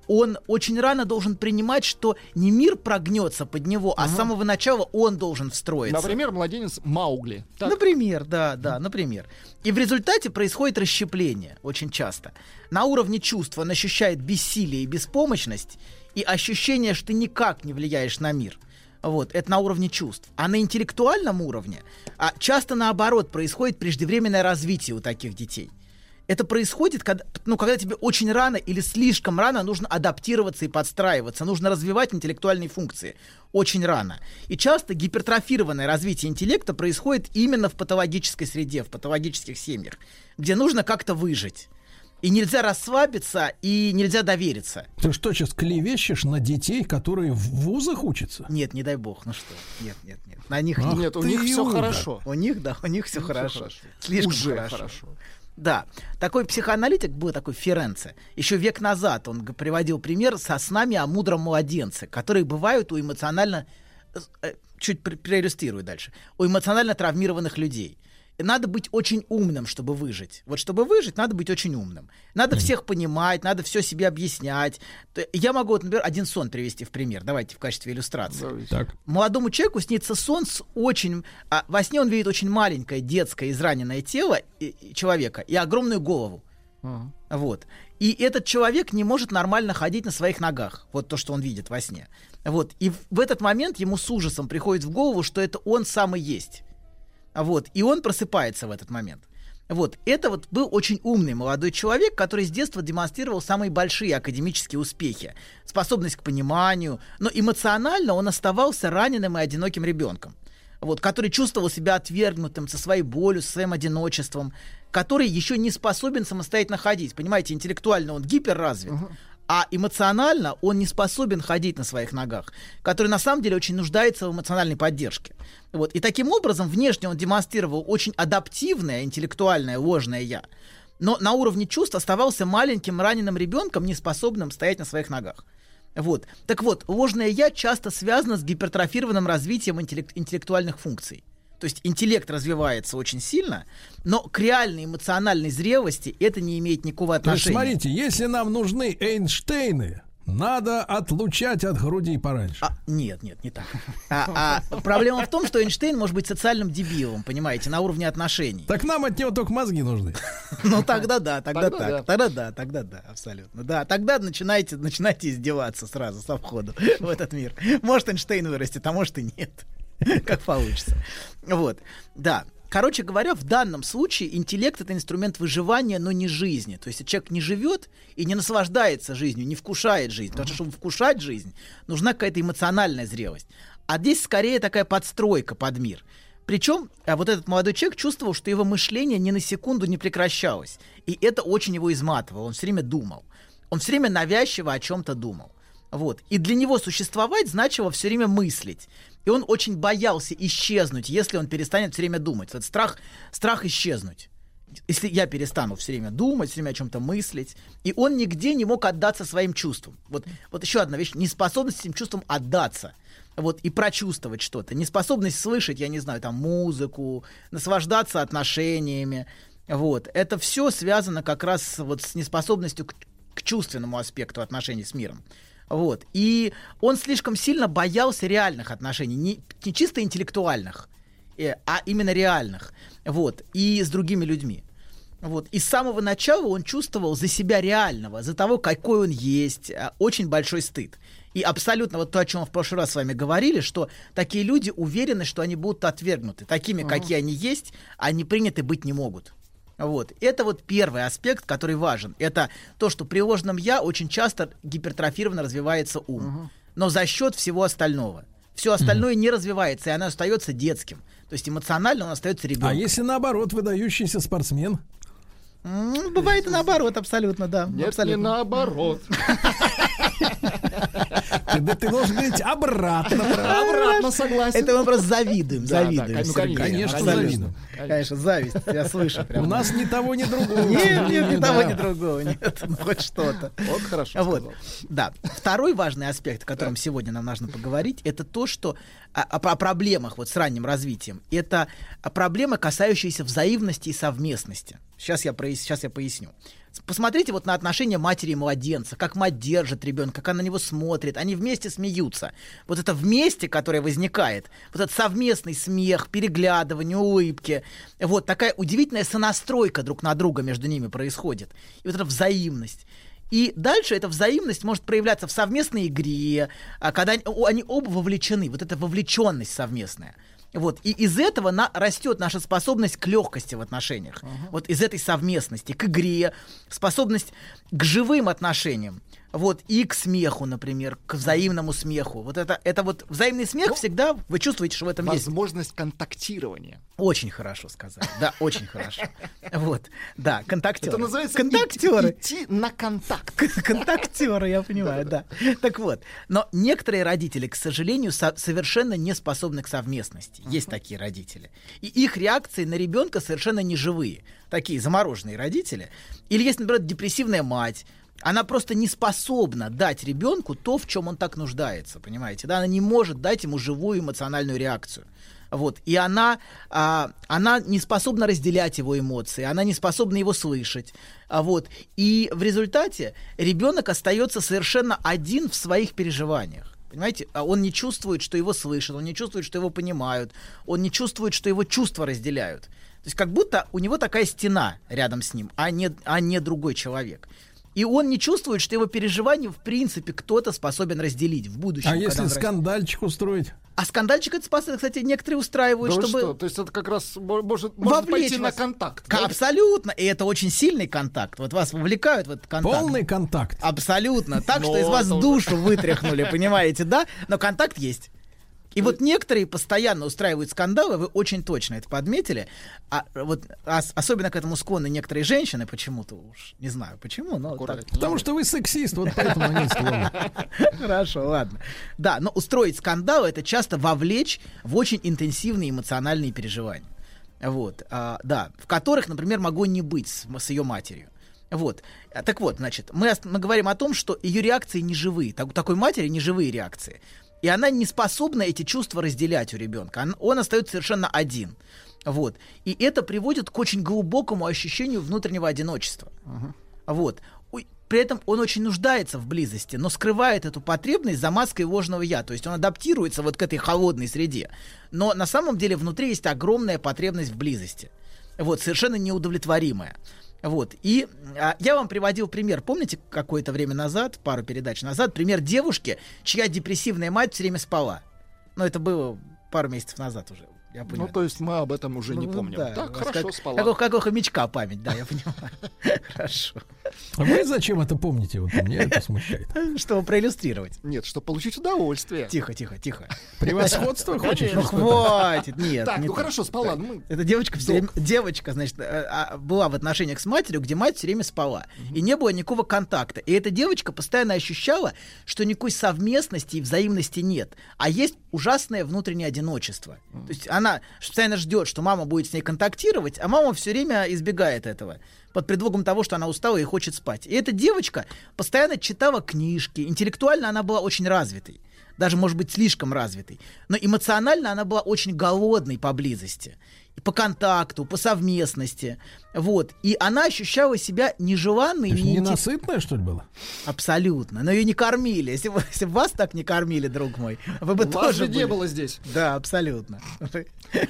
он очень рано должен принимать, что не мир прогнется под него, а угу. с самого начала он должен встроиться. Например, младенец Маугли. Так? Например, да, да, например. И в результате происходит расщепление очень часто. На уровне чувств он ощущает бессилие и беспомощность, и ощущение, что ты никак не влияешь на мир. Вот, это на уровне чувств. А на интеллектуальном уровне а часто наоборот происходит преждевременное развитие у таких детей. Это происходит, когда, ну, когда тебе очень рано или слишком рано нужно адаптироваться и подстраиваться, нужно развивать интеллектуальные функции очень рано. И часто гипертрофированное развитие интеллекта происходит именно в патологической среде, в патологических семьях, где нужно как-то выжить. И нельзя расслабиться, и нельзя довериться. Ты что, сейчас клевещешь на детей, которые в вузах учатся? Нет, не дай бог, ну что? Нет, нет, нет. На них Ах, нет, у них все уда. хорошо. У них, да, у них все хорошо. хорошо. Слишком Уже хорошо. хорошо. Да, такой психоаналитик был, такой Ференце. Еще век назад он приводил пример со снами о мудром младенце, которые бывают у эмоционально... Чуть проиллюстрирую дальше. У эмоционально травмированных людей. Надо быть очень умным, чтобы выжить. Вот чтобы выжить, надо быть очень умным. Надо mm-hmm. всех понимать, надо все себе объяснять. Я могу, вот, например, один сон привести в пример. Давайте в качестве иллюстрации. Так. Молодому человеку снится сон с очень... А, во сне он видит очень маленькое детское израненное тело и, и человека и огромную голову. Mm-hmm. Вот. И этот человек не может нормально ходить на своих ногах. Вот то, что он видит во сне. Вот. И в, в этот момент ему с ужасом приходит в голову, что это он сам и есть. Вот, и он просыпается в этот момент. Вот, это вот был очень умный молодой человек, который с детства демонстрировал самые большие академические успехи, способность к пониманию, но эмоционально он оставался раненым и одиноким ребенком, вот, который чувствовал себя отвергнутым со своей болью, со своим одиночеством, который еще не способен самостоятельно ходить. Понимаете, интеллектуально он гиперразвит, угу. а эмоционально он не способен ходить на своих ногах, который на самом деле очень нуждается в эмоциональной поддержке. Вот. И таким образом внешне он демонстрировал очень адаптивное, интеллектуальное, ложное «я», но на уровне чувств оставался маленьким раненым ребенком, не способным стоять на своих ногах. Вот. Так вот, ложное «я» часто связано с гипертрофированным развитием интеллект- интеллектуальных функций. То есть интеллект развивается очень сильно, но к реальной эмоциональной зрелости это не имеет никакого отношения. То есть, смотрите, если нам нужны Эйнштейны, надо отлучать от груди пораньше. А, нет, нет, не так. А, а, проблема в том, что Эйнштейн может быть социальным дебилом, понимаете, на уровне отношений. Так нам от него только мозги нужны. Ну тогда да, тогда так. Тогда да, тогда да, абсолютно. Да, тогда начинайте издеваться сразу со входа в этот мир. Может, Эйнштейн вырастет, а может и нет. Как получится. Вот, да. Короче говоря, в данном случае интеллект — это инструмент выживания, но не жизни. То есть человек не живет и не наслаждается жизнью, не вкушает жизнь. Потому что, чтобы вкушать жизнь, нужна какая-то эмоциональная зрелость. А здесь скорее такая подстройка под мир. Причем вот этот молодой человек чувствовал, что его мышление ни на секунду не прекращалось. И это очень его изматывало. Он все время думал. Он все время навязчиво о чем-то думал. Вот. И для него существовать значило все время мыслить. И он очень боялся исчезнуть, если он перестанет все время думать. Это страх, страх исчезнуть. Если я перестану все время думать, все время о чем-то мыслить. И он нигде не мог отдаться своим чувствам. Вот, вот еще одна вещь. Неспособность этим чувствам отдаться. Вот, и прочувствовать что-то. Неспособность слышать, я не знаю, там, музыку, наслаждаться отношениями. Вот. Это все связано как раз вот с неспособностью к, к чувственному аспекту отношений с миром. Вот. И он слишком сильно боялся реальных отношений, не, не чисто интеллектуальных, э, а именно реальных. Вот. И с другими людьми. Вот. И с самого начала он чувствовал за себя реального, за того, какой он есть, очень большой стыд. И абсолютно вот то, о чем мы в прошлый раз с вами говорили, что такие люди уверены, что они будут отвергнуты. Такими, uh-huh. какие они есть, они приняты быть не могут. Вот. Это вот первый аспект, который важен. Это то, что при ложном «я» очень часто гипертрофированно развивается ум. Uh-huh. Но за счет всего остального. Все остальное mm-hmm. не развивается, и оно остается детским. То есть эмоционально он остается ребенком. А если наоборот, выдающийся спортсмен? Mm, бывает и наоборот, абсолютно, да. Нет, абсолютно. Не наоборот. Да ты должен говорить обратно. Обратно, согласен. Это мы просто завидуем. Завидуем. Конечно, завидуем. Конечно, зависть. Я слышу. У нас ни того, ни другого. Нет, нет, ни того, ни другого. Нет, хоть что-то. Вот хорошо. Да. Второй важный аспект, о котором сегодня нам нужно поговорить, это то, что о проблемах вот с ранним развитием. Это проблемы, касающиеся взаимности и совместности. Сейчас я поясню. Посмотрите вот на отношения матери и младенца, как мать держит ребенка, как она на него смотрит, они вместе смеются. Вот это вместе, которое возникает, вот этот совместный смех, переглядывание, улыбки, вот такая удивительная сонастройка друг на друга между ними происходит. И вот эта взаимность. И дальше эта взаимность может проявляться в совместной игре, когда они, они оба вовлечены, вот эта вовлеченность совместная. Вот. И из этого на, растет наша способность к легкости в отношениях. Uh-huh. Вот из этой совместности, к игре, способность к живым отношениям. Вот. И к смеху, например, к взаимному смеху. Вот это, это вот взаимный смех, ну, всегда вы чувствуете, что в этом возможность есть. Возможность контактирования. Очень хорошо сказали. Да, очень хорошо. Вот, да, контактеры. Это называется идти на контакт. Контактеры, я понимаю, да. Так вот, но некоторые родители, к сожалению, совершенно не способны к совместности. Есть такие родители. И их реакции на ребенка совершенно неживые. Такие замороженные родители. Или есть, например, депрессивная мать. Она просто не способна дать ребенку то, в чем он так нуждается, понимаете? Да, она не может дать ему живую эмоциональную реакцию. Вот. И она, а, она не способна разделять его эмоции, она не способна его слышать. А вот. И в результате ребенок остается совершенно один в своих переживаниях. Понимаете, он не чувствует, что его слышат, он не чувствует, что его понимают, он не чувствует, что его чувства разделяют. То есть как будто у него такая стена рядом с ним, а не, а не другой человек. И он не чувствует, что его переживания, в принципе, кто-то способен разделить в будущем. А если скандальчик раз... устроить? А скандальчик, это, кстати, некоторые устраивают, да чтобы... Что? То есть это как раз может, может пойти вас... на контакт. Да? Абсолютно. И это очень сильный контакт. Вот вас вовлекают в этот контакт. Полный контакт. Абсолютно. Так, но что из вас душу уже вытряхнули, понимаете, да? Но контакт есть. И вот некоторые постоянно устраивают скандалы, вы очень точно это подметили, а вот а, особенно к этому склонны некоторые женщины, почему-то уж, не знаю почему, но... Так. Потому что вы сексист, вот поэтому они склонны. Хорошо, ладно. Да, но устроить скандалы — это часто вовлечь в очень интенсивные эмоциональные переживания, вот, а, да, в которых, например, могу не быть с, с ее матерью. Вот. Так вот, значит, мы, мы говорим о том, что ее реакции неживые, так, такой матери неживые реакции. И она не способна эти чувства разделять у ребенка. Он, он остается совершенно один. Вот. И это приводит к очень глубокому ощущению внутреннего одиночества. Uh-huh. Вот. При этом он очень нуждается в близости, но скрывает эту потребность за маской ложного «я». То есть он адаптируется вот к этой холодной среде. Но на самом деле внутри есть огромная потребность в близости. Вот. Совершенно неудовлетворимая. Вот. И а, я вам приводил пример, помните, какое-то время назад, пару передач назад, пример девушки, чья депрессивная мать все время спала. Но это было пару месяцев назад уже. Я понимаю. Ну, то есть мы об этом уже ну, не помним. Да, так, хорошо, как, спала. Как у, как у хомячка память, да, я понимаю. Хорошо. А вы зачем это помните? Вот меня это смущает. Чтобы проиллюстрировать. Нет, чтобы получить удовольствие. Тихо, тихо, тихо. Превосходство хочешь? Ну, хватит, нет. Так, ну хорошо, спала. Эта девочка, девочка, значит, была в отношениях с матерью, где мать все время спала. И не было никакого контакта. И эта девочка постоянно ощущала, что никакой совместности и взаимности нет. А есть ужасное внутреннее одиночество. То есть она постоянно ждет, что мама будет с ней контактировать, а мама все время избегает этого. Под предлогом того, что она устала и хочет спать. И эта девочка постоянно читала книжки. Интеллектуально она была очень развитой. Даже, может быть, слишком развитой. Но эмоционально она была очень голодной поблизости. И по контакту, по совместности. Вот. И она ощущала себя нежеланной. Ты же ненасытная, что ли, была? Абсолютно. Но ее не кормили. Если бы, если бы вас так не кормили, друг мой, вы бы вас тоже же были. Не было здесь. Да, абсолютно.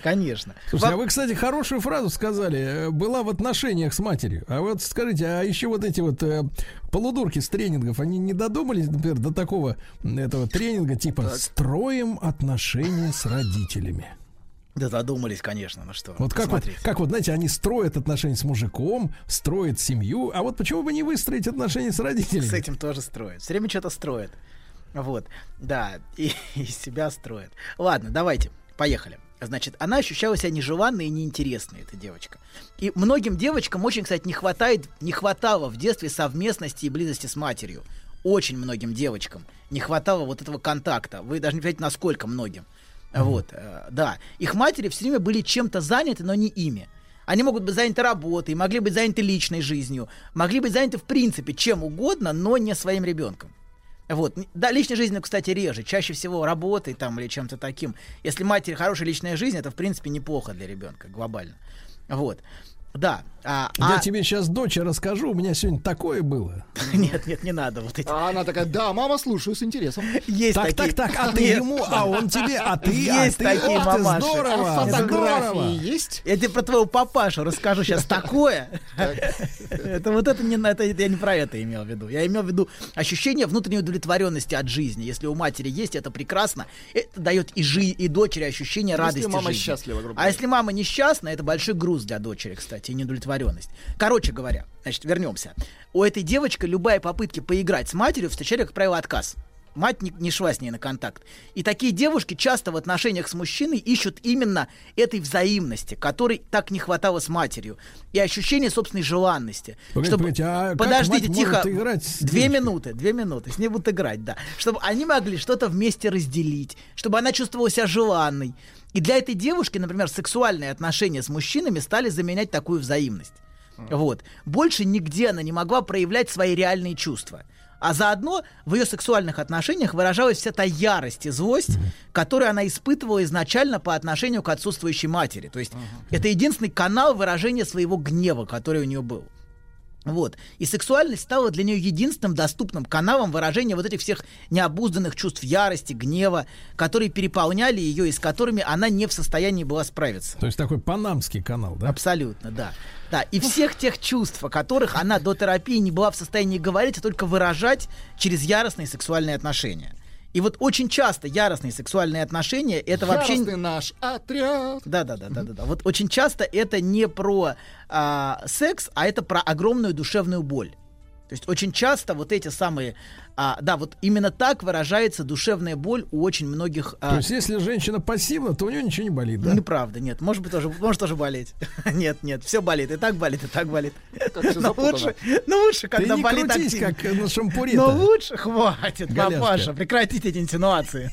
Конечно. Слушайте, Во... а вы, кстати, хорошую фразу сказали. Была в отношениях с матерью. А вот скажите, а еще вот эти вот э, полудурки с тренингов, они не додумались, например, до такого этого тренинга, типа так. «Строим отношения с родителями». Да задумались, конечно, ну что. Вот как вот, как вот, знаете, они строят отношения с мужиком, строят семью, а вот почему бы не выстроить отношения с родителями? С этим тоже строят, все время что-то строят. Вот, да, и, и себя строят. Ладно, давайте, поехали. Значит, она ощущала себя нежеланной и неинтересной, эта девочка. И многим девочкам очень, кстати, не хватает, не хватало в детстве совместности и близости с матерью. Очень многим девочкам не хватало вот этого контакта. Вы даже не понимаете, насколько многим. Mm-hmm. Вот, э, да. Их матери все время были чем-то заняты, но не ими. Они могут быть заняты работой, могли быть заняты личной жизнью, могли быть заняты в принципе чем угодно, но не своим ребенком. Вот. Да, личная жизнь, кстати, реже. Чаще всего работой там или чем-то таким. Если матери хорошая личная жизнь, это в принципе неплохо для ребенка глобально. Вот. Да. А, Я а... тебе сейчас, доча, расскажу. У меня сегодня такое было. Нет, нет, не надо вот эти. А она такая, да, мама, слушаю с интересом. Есть так, такие... так, так, а ты ему, а он тебе, а ты, есть а ты, такие, ох, ты здорово. А фотографии здорово. Есть? Я тебе про твоего папашу расскажу сейчас такое. Это вот это не, это я не про это имел в виду. Я имел в виду ощущение внутренней удовлетворенности от жизни. Если у матери есть, это прекрасно. Это дает и, жи- и дочери ощущение если радости мама жизни. Счастлива, грубо говоря. А если мама несчастна, это большой груз для дочери, кстати. И неудовлетворенность. Короче говоря, значит, вернемся. У этой девочки любая попытка поиграть с матерью встречали, как правило, отказ. Мать не, не шла с ней на контакт. И такие девушки часто в отношениях с мужчиной ищут именно этой взаимности, которой так не хватало с матерью. И ощущение собственной желанности. Погодите, чтобы... погодите, а подождите, тихо. Две минуты, две минуты. С ней будут играть, да. Чтобы они могли что-то вместе разделить. Чтобы она чувствовала себя желанной. И для этой девушки, например, сексуальные отношения с мужчинами стали заменять такую взаимность. Mm. Вот. Больше нигде она не могла проявлять свои реальные чувства. А заодно в ее сексуальных отношениях выражалась вся та ярость и злость, которую она испытывала изначально по отношению к отсутствующей матери. То есть uh-huh. это единственный канал выражения своего гнева, который у нее был. Вот. И сексуальность стала для нее единственным доступным каналом выражения вот этих всех необузданных чувств ярости, гнева, которые переполняли ее и с которыми она не в состоянии была справиться. То есть такой панамский канал, да? Абсолютно, да. Да, и всех тех чувств, о которых она до терапии не была в состоянии говорить, а только выражать через яростные сексуальные отношения. И вот очень часто яростные сексуальные отношения это яростный вообще... наш отряд. Да-да-да-да-да. Вот очень часто это не про а, секс, а это про огромную душевную боль. То есть очень часто вот эти самые... А, да, вот именно так выражается душевная боль у очень многих... А... То есть если женщина пассивна, то у нее ничего не болит, да? Неправда, нет. Может быть, тоже, может тоже болеть. Нет, нет, все болит. И так болит, и так болит. Но лучше, но лучше, когда ты болит активно. Ты не крутись, как на шампуре. Но лучше... Хватит, папаша, прекратите эти инсинуации.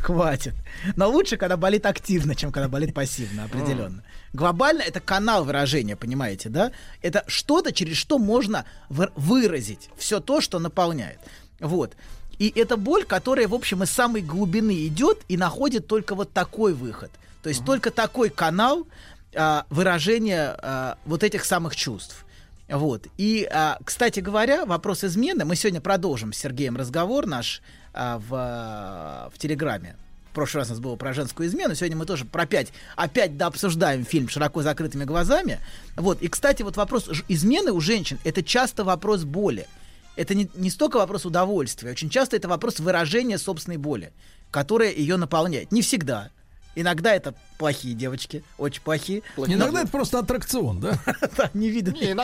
Хватит. Но лучше, когда болит активно, чем когда болит пассивно, определенно. Глобально это канал выражения, понимаете, да? Это что-то, через что можно выразить все то, что наполняет. Вот. И это боль, которая, в общем, из самой глубины идет и находит только вот такой выход. То есть mm-hmm. только такой канал а, выражения а, вот этих самых чувств. Вот. И, а, кстати говоря, вопрос измены. Мы сегодня продолжим с Сергеем разговор наш а, в, в Телеграме. В прошлый раз у нас было про женскую измену. Сегодня мы тоже про пять, опять да, обсуждаем фильм «Широко закрытыми глазами». Вот. И, кстати, вот вопрос измены у женщин — это часто вопрос боли. Это не, не столько вопрос удовольствия. Очень часто это вопрос выражения собственной боли, которая ее наполняет. Не всегда. Иногда это плохие девочки, очень плохие. Иногда, иногда это просто аттракцион, да? Да, невиданный,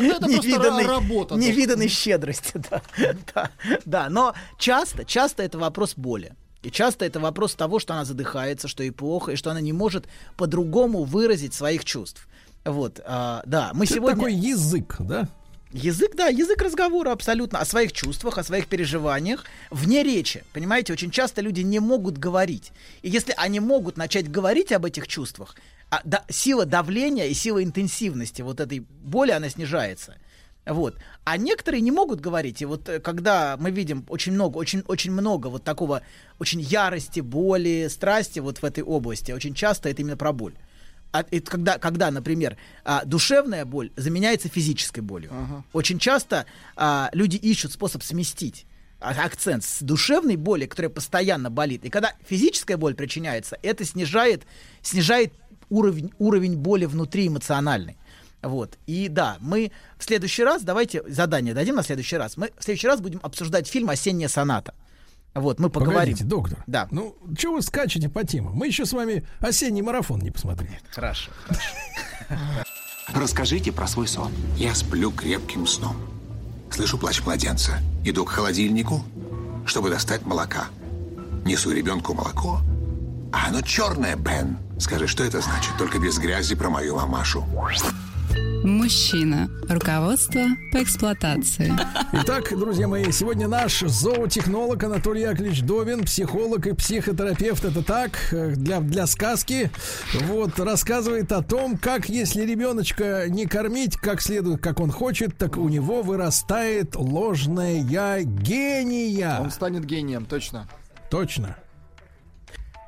невиданный щедрости. Да, но часто, часто это вопрос боли. И часто это вопрос того, что она задыхается, что ей плохо, и что она не может по-другому выразить своих чувств. Вот, да, мы сегодня... Такой язык, да? Язык, да, язык разговора абсолютно о своих чувствах, о своих переживаниях вне речи. Понимаете, очень часто люди не могут говорить. И если они могут начать говорить об этих чувствах, а, да, сила давления и сила интенсивности вот этой боли, она снижается. Вот. А некоторые не могут говорить. И вот когда мы видим очень много, очень, очень много вот такого, очень ярости, боли, страсти вот в этой области, очень часто это именно про боль. А, это когда, когда, например, а, душевная боль заменяется физической болью. Uh-huh. Очень часто а, люди ищут способ сместить акцент с душевной боли, которая постоянно болит. И когда физическая боль причиняется, это снижает, снижает уровень, уровень боли внутри эмоциональной. Вот. И да, мы в следующий раз, давайте задание дадим на следующий раз, мы в следующий раз будем обсуждать фильм «Осенняя соната». Вот, мы поговорим. Погодите, доктор. Да. Ну, чего вы скачете по темам? Мы еще с вами «Осенний марафон» не посмотрели. Хорошо, хорошо. Расскажите про свой сон. Я сплю крепким сном. Слышу плач младенца. Иду к холодильнику, чтобы достать молока. Несу ребенку молоко. А оно черное, Бен. Скажи, что это значит? Только без грязи про мою мамашу. Мужчина. Руководство по эксплуатации. Итак, друзья мои, сегодня наш зоотехнолог Анатолий Яковлевич Добин, психолог и психотерапевт, это так, для, для сказки, вот, рассказывает о том, как, если ребеночка не кормить как следует, как он хочет, так у него вырастает ложное «я» гения. Он станет гением, точно. Точно.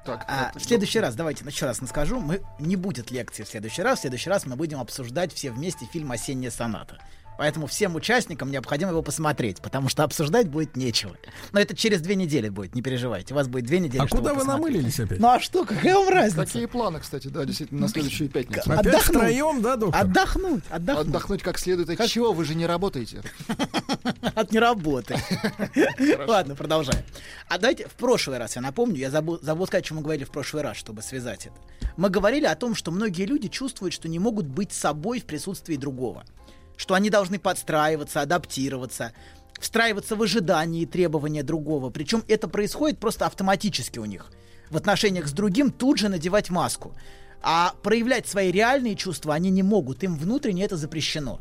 Так, а в следующий раз, давайте еще раз расскажу, мы, не будет лекции в следующий раз. В следующий раз мы будем обсуждать все вместе фильм «Осенняя соната». Поэтому всем участникам необходимо его посмотреть, потому что обсуждать будет нечего. Но это через две недели будет, не переживайте. У вас будет две недели. А куда вы посмотреть. Намылились опять? Ну а что, какая вам разница? Какие планы, кстати, да, действительно, на следующую пятницу. Опять втроем, да, доктор? Отдохнуть, отдохнуть. Отдохнуть как следует. А чего? Вы же не работаете. От не работы. Ладно, продолжаем. А давайте в прошлый раз, я напомню, я забыл, забыл сказать, о чем мы говорили в прошлый раз, чтобы связать это. Мы говорили о том, что многие люди чувствуют, что не могут быть собой в присутствии другого. Что они должны подстраиваться, адаптироваться, встраиваться в ожидания и требования другого. Причем это происходит просто автоматически у них. В отношениях с другим тут же надевать маску. А проявлять свои реальные чувства они не могут, им внутренне это запрещено.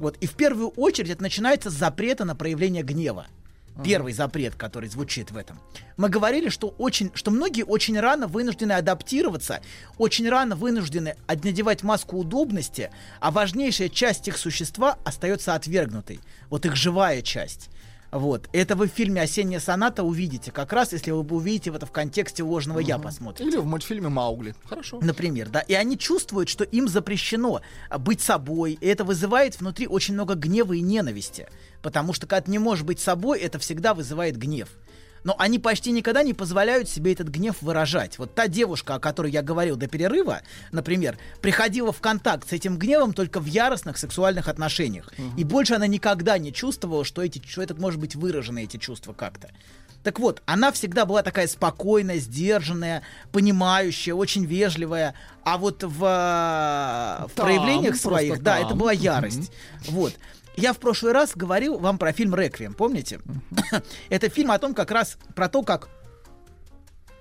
Вот. И в первую очередь это начинается с запрета на проявление гнева. Uh-huh. Первый запрет, который звучит в этом. Мы говорили, что, очень, что многие очень рано вынуждены адаптироваться, очень рано вынуждены надевать маску удобности, а важнейшая часть их существа остается отвергнутой. Вот их живая часть. Вот. Это вы в фильме «Осенняя соната» увидите, как раз если вы увидите это в контексте ложного uh-huh. «я» посмотрите. Или в мультфильме «Маугли». Хорошо. Например, да. И они чувствуют, что им запрещено быть собой, и это вызывает внутри очень много гнева и ненависти. Потому что когда ты не можешь быть собой, это всегда вызывает гнев. Но они почти никогда не позволяют себе этот гнев выражать. Вот та девушка, о которой я говорил до перерыва, например, приходила в контакт с этим гневом только в яростных сексуальных отношениях. Угу. И больше она никогда не чувствовала, что, эти, что это может быть выражено, эти чувства как-то. Так вот, она всегда была такая спокойная, сдержанная, понимающая, очень вежливая. А вот в, там, в проявлениях своих, да, там. Это была ярость. Угу. Вот. Я в прошлый раз говорил вам про фильм «Реквием», помните? Uh-huh. Это фильм о том, как раз про то, как...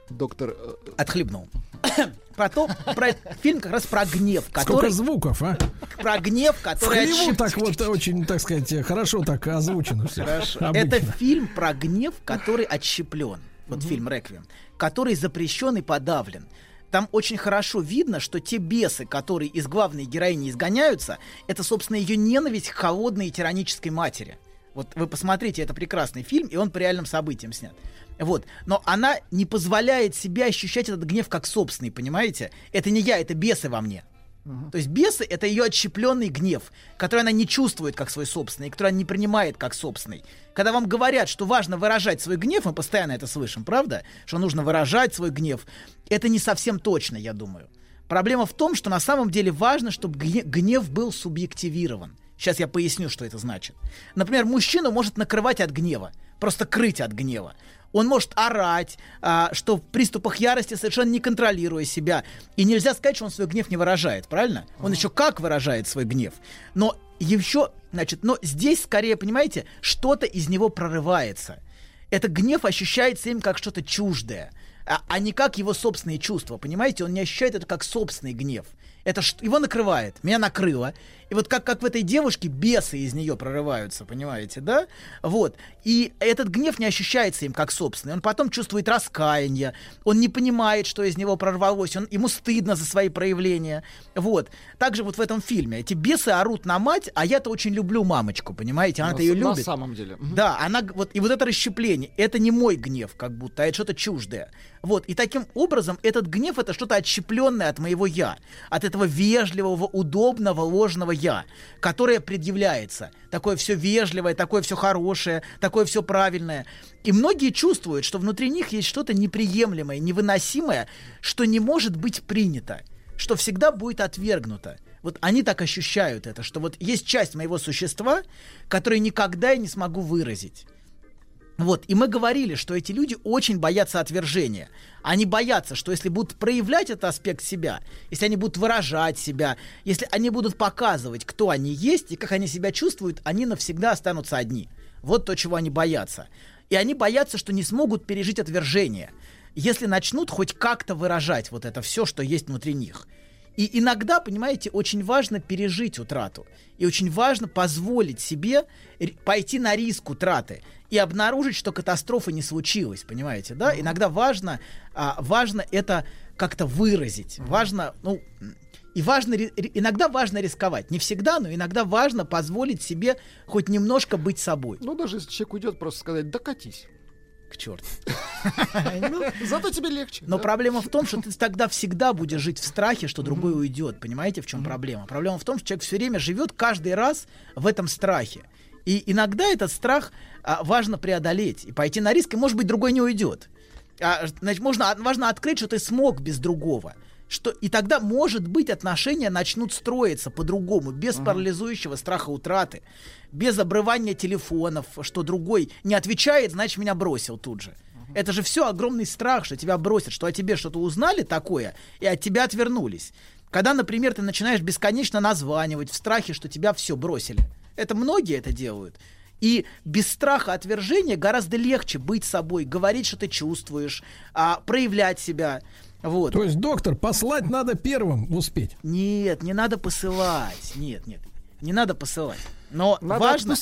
Доктор... Отхлебнул. Про то, про фильм как раз про гнев, который... Сколько звуков, а? Про гнев, который... В хлеву так вот очень, так сказать, хорошо так озвучено все. Хорошо. Это фильм про гнев, который отщеплен. Вот uh-huh. фильм «Реквием», который запрещен и подавлен. Там очень хорошо видно, что те бесы, которые из главной героини изгоняются, это, собственно, ее ненависть к холодной и тиранической матери. Вот вы посмотрите, это прекрасный фильм, и он по реальным событиям снят. Вот. Но она не позволяет себе ощущать этот гнев как собственный, понимаете? Это не я, это бесы во мне. Uh-huh. То есть бесы — это ее отщепленный гнев, который она не чувствует как свой собственный, который она не принимает как собственный. Когда вам говорят, что важно выражать свой гнев, мы постоянно это слышим, правда? Что нужно выражать свой гнев. Это не совсем точно, я думаю. Проблема в том, что на самом деле важно, чтобы гнев был субъективирован. Сейчас я поясню, что это значит. Например, мужчину может накрывать от гнева, просто крыть от гнева. он может орать, а, что в приступах ярости совершенно не контролируя себя. И нельзя сказать, что он свой гнев не выражает, правильно? Он еще как выражает свой гнев. Но еще, значит, но здесь скорее, понимаете, что-то из него прорывается. Этот гнев ощущается им как что-то чуждое, а, а не как его собственные чувства, понимаете? Он не ощущает это как собственный гнев. Это ш... его накрывает, меня накрыло. И вот как, как в этой девушке бесы из нее прорываются, понимаете, да? Вот. И этот гнев не ощущается им как собственный. Он потом чувствует раскаяние. Он не понимает, что из него прорвалось. Он... Ему стыдно за свои проявления. Вот. Также вот в этом фильме. Эти бесы орут на мать, а я-то очень люблю мамочку, понимаете? Она-то ее любит. На самом деле. Да, она... Вот... И вот это расщепление. Это не мой гнев, как будто, а это что-то чуждое. Вот. И таким образом этот гнев — это что-то отщепленное от моего «я». От этого вежливого, удобного, ложного «я», которое предъявляется. Такое все вежливое, такое все хорошее, такое все правильное. И многие чувствуют, что внутри них есть что-то неприемлемое, невыносимое, что не может быть принято, что всегда будет отвергнуто. Вот они так ощущают это, что вот есть часть моего существа, которую никогда я не смогу выразить. Вот, и мы говорили, что эти люди очень боятся отвержения. Они боятся, что если будут проявлять этот аспект себя, если они будут выражать себя, если они будут показывать, кто они есть и как они себя чувствуют, они навсегда останутся одни. Вот то, чего они боятся. И они боятся, что не смогут пережить отвержение, если начнут хоть как-то выражать вот это все, что есть внутри них. И иногда, понимаете, очень важно пережить утрату. И очень важно позволить себе пойти на риск утраты и обнаружить, что катастрофа не случилась, понимаете, да? Mm-hmm. Иногда важно, а, важно это как-то выразить. Mm-hmm. Важно, ну, и важно, иногда важно рисковать. Не всегда, но иногда важно позволить себе хоть немножко быть собой. Ну, даже если человек уйдет, просто сказать «докатись». К черту. Зато тебе легче. Но проблема в том, что ты тогда всегда будешь жить в страхе, что другой уйдет. Понимаете, в чем проблема? Проблема в том, что человек все время живет каждый раз в этом страхе. И иногда этот страх важно преодолеть и пойти на риск, и, может быть, другой не уйдет. Значит, можно, важно открыть, что ты смог без другого. Что, и тогда, может быть, отношения начнут строиться по-другому, без uh-huh. парализующего страха утраты, без обрывания телефонов, что другой не отвечает, значит, меня бросил тут же. Uh-huh. Это же все огромный страх, что тебя бросят, что о тебе что-то узнали такое и от тебя отвернулись. Когда, например, ты начинаешь бесконечно названивать в страхе, что тебя все бросили. Это многие это делают. И без страха отвержения гораздо легче быть собой, говорить, что ты чувствуешь, проявлять себя. Вот. То есть, доктор, послать надо первым успеть. Нет, не надо посылать. Нет, нет, не надо посылать. Но надо важно,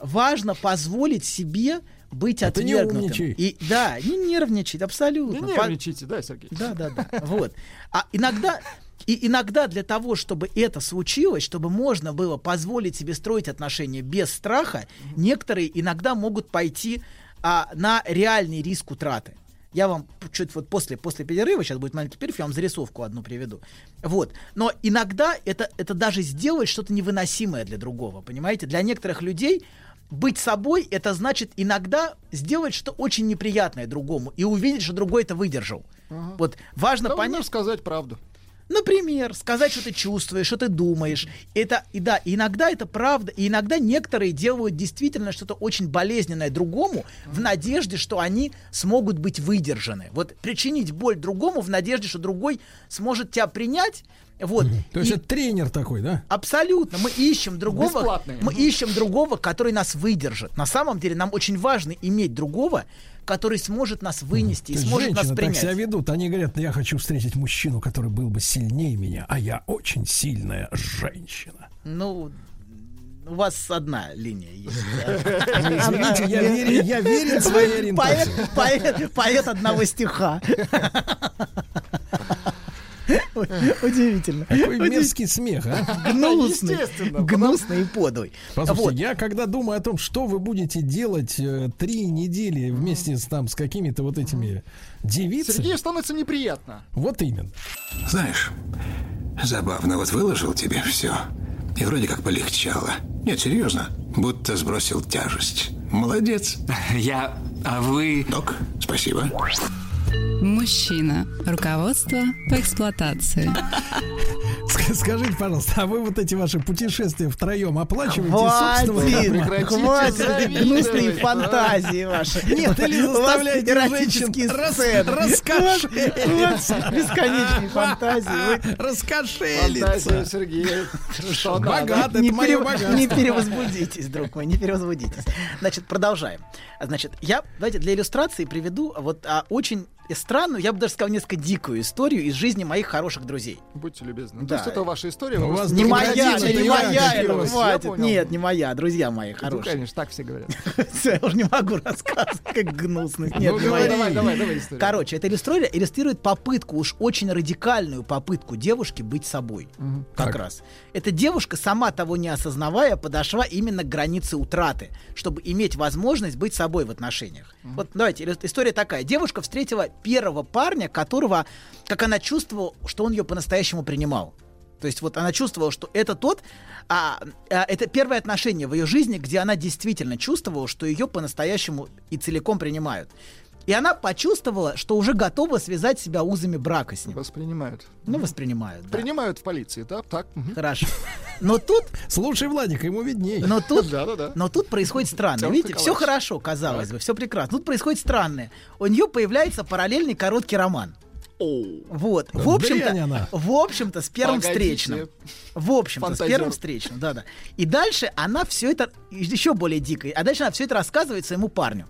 важно позволить себе быть а отвергнутым. И, да, не нервничать, абсолютно. Не нервничайте, да, Сергей? Да, да, да. Вот. А иногда... И иногда для того, чтобы это случилось, чтобы можно было позволить себе строить отношения без страха, некоторые иногда могут пойти а, на реальный риск утраты. Я вам чуть вот после, после перерыва, сейчас будет маленький перерыв, я вам зарисовку одну приведу. Вот. Но иногда это, это даже сделать что-то невыносимое для другого, понимаете? Для некоторых людей быть собой — это значит иногда сделать что-то очень неприятное другому и увидеть, что другой это выдержал. Ага. Вот важно да, понять... сказать правду. Например, сказать, что ты чувствуешь, что ты думаешь. Это, и да, иногда это правда, и иногда некоторые делают действительно что-то очень болезненное другому в надежде, что они смогут быть выдержаны. Вот причинить боль другому в надежде, что другой сможет тебя принять. Вот. Mm-hmm. То есть и... это тренер такой, да? Абсолютно. Мы ищем другого, мы mm-hmm. ищем другого, который нас выдержит. На самом деле нам очень важно иметь другого, который сможет нас вынести mm-hmm. и сможет нас принять. Женщины так себя ведут. Они говорят, я хочу встретить мужчину, который был бы сильнее меня, а я очень сильная женщина. Ну... У вас одна линия есть. Извините, я верю, я верю в своей ориентации. Поэт, поэт одного стиха. Удивительно. Какой мерзкий смех, а? Гнусный, гнусный и подлый. Послушайте, я когда думаю о том, что вы будете делать три недели вместе с там с какими-то вот этими девицами, Сергею становится неприятно. Вот именно. Знаешь, забавно, вот выложил тебе все. И вроде как полегчало. Нет, серьезно. Будто сбросил тяжесть. Молодец. Я... А вы... Док, спасибо. Мужчина. Руководство по эксплуатации. скажите, пожалуйста, а вы вот эти ваши путешествия втроем оплачиваете? Хватит, хватит гнусные фантазии ваши. Нет, или заставляете женщин раскошелиться. Бесконечные фантазии. Раскошелиться. Фантазия Сергея. Богат, это мое богатство. Не перевозбудитесь, друг мой, не перевозбудитесь. Значит, продолжаем. Значит, я, давайте для иллюстрации приведу вот очень странную, я бы даже сказал, несколько дикую историю из жизни моих хороших друзей. Будьте любезны. Да. То есть это ваша история? У вас не моя, не, не моя, это хватит. Нет, не моя, друзья мои хорошие. Ну, конечно, так все говорят. Я уже не могу рассказывать, как гнусно. Нет, не моя. Давай, давай, давай историю. Короче, эта история иллюстрирует попытку, уж очень радикальную попытку девушки быть собой. Как раз. Эта девушка, сама того не осознавая, подошла именно к границе утраты, чтобы иметь возможность быть собой в отношениях. Вот, давайте, история такая. Девушка встретила первого парня, которого, как она чувствовала, что он ее по-настоящему принимал. То есть вот она чувствовала, что это тот, а, а, это первое отношение в ее жизни, где она действительно чувствовала, что ее по-настоящему и целиком принимают. И она почувствовала, что уже готова связать себя узами брака с ним. Воспринимают. Ну, воспринимают, да. Принимают в полиции, да, так. Угу. Хорошо. Но тут... Слушай, Владик, ему виднее. Но тут, да, да, да. Но тут происходит странное. Видите, все хорошо, казалось бы, все прекрасно. Тут происходит странное. У нее появляется параллельный короткий роман. Вот, в общем-то, в общем-то, с первым встречным. В общем-то, с первым встречным, да-да. И дальше она все это, еще более дикая, а дальше она все это рассказывает своему парню,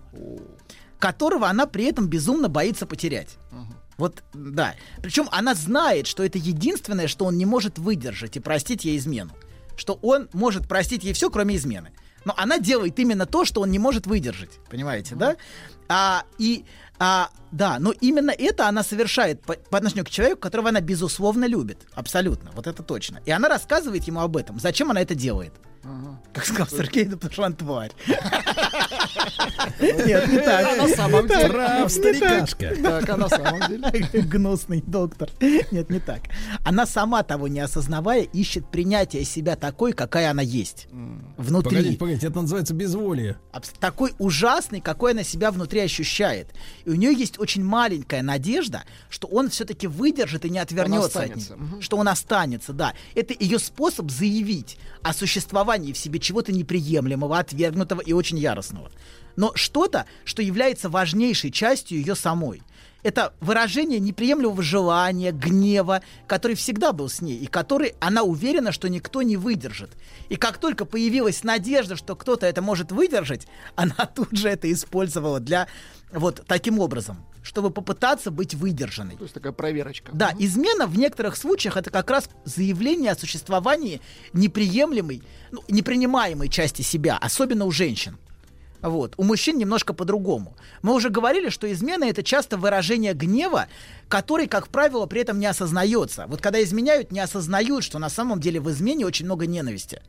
которого она при этом безумно боится потерять. Uh-huh. Вот, да. Причем она знает, что это единственное, что он не может выдержать и простить ей измену. Что он может простить ей все, кроме измены. Но она делает именно то, что он не может выдержать. Понимаете, uh-huh. да? А, и, а, да, но именно это она совершает по, по отношению к человеку, которого она безусловно любит. Абсолютно, вот это точно. И она рассказывает ему об этом. Зачем она это делает? Uh-huh. Как сказал Сергей, да потому что он тварь. Нет, не так. А на самом деле. Прав, старикашка. Так, а на самом деле. Гнусный доктор. Нет, не так. Она сама того не осознавая ищет принятие себя такой, какая она есть. Внутри. Погодите, погодите, это называется безволие. Такой ужасный, какой она себя внутри ощущает. И у нее есть очень маленькая надежда, что он все-таки выдержит и не отвернется от нее. Что он останется, да. Это ее способ заявить о существовании в себе чего-то неприемлемого, отвергнутого и очень яростного. Но что-то, что является важнейшей частью ее самой. Это выражение неприемлемого желания, гнева, который всегда был с ней, и который она уверена, что никто не выдержит. И как только появилась надежда, что кто-то это может выдержать, она тут же это использовала для вот таким образом, чтобы попытаться быть выдержанной. То есть такая проверочка. Да, измена в некоторых случаях это как раз заявление о существовании неприемлемой, ну, непринимаемой части себя, особенно у женщин. Вот. У мужчин немножко по-другому. Мы уже говорили, что измена — это часто выражение гнева, который, как правило, при этом не осознается. Вот когда изменяют, не осознают, что на самом деле в измене очень много ненависти.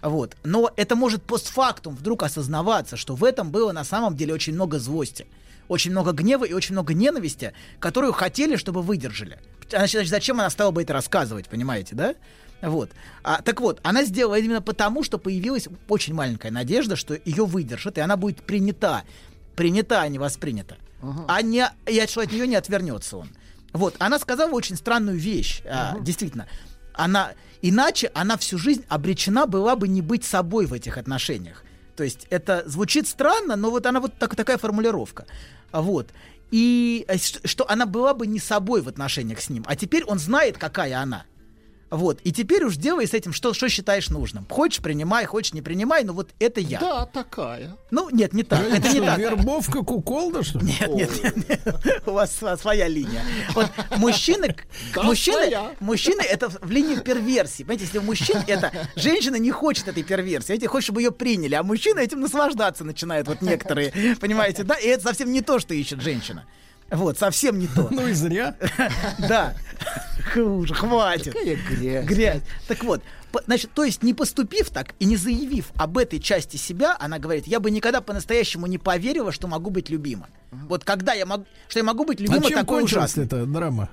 Вот. Но это может постфактум вдруг осознаваться, что в этом было на самом деле очень много злости, очень много гнева и очень много ненависти, которую хотели, чтобы выдержали. Значит, зачем она стала бы это рассказывать, понимаете, да? Вот. А, так вот, она сделала именно потому, что появилась очень маленькая надежда, что ее выдержат, и она будет принята. Принята, а не воспринята. Uh-huh. А не, и от, от нее не отвернется он. Вот. Она сказала очень странную вещь. Uh-huh. а, действительно. Она, иначе она всю жизнь обречена была бы не быть собой в этих отношениях. То есть это звучит странно, но вот она вот так, такая формулировка. Вот. И что она была бы не собой в отношениях с ним. А теперь он знает, какая она. Вот, и теперь уж делай с этим, что, что считаешь нужным. Хочешь, принимай, хочешь, не принимай, но вот это я. Да, такая. Ну, нет, не так. Это не так. Вербовка куколда, что ли? Нет, нет, нет. У вас своя линия. Вот мужчины... Мужчины это в линии перверсии. Понимаете, если у мужчин это... Женщина не хочет этой перверсии. Она хочет, чтобы ее приняли. А мужчины этим наслаждаться начинают вот некоторые. Понимаете, да? И это совсем не то, что ищет женщина. Вот, совсем не то. Ну и зря. Да. Хуже, хватит. Какая грязь. Грязь. Так вот, по, значит, то есть не поступив так и не заявив об этой части себя, она говорит, я бы никогда по-настоящему не поверила, что могу быть любима. Вот когда я могу, что я могу быть любима, а такой ужасный. А чем кончилась эта драма?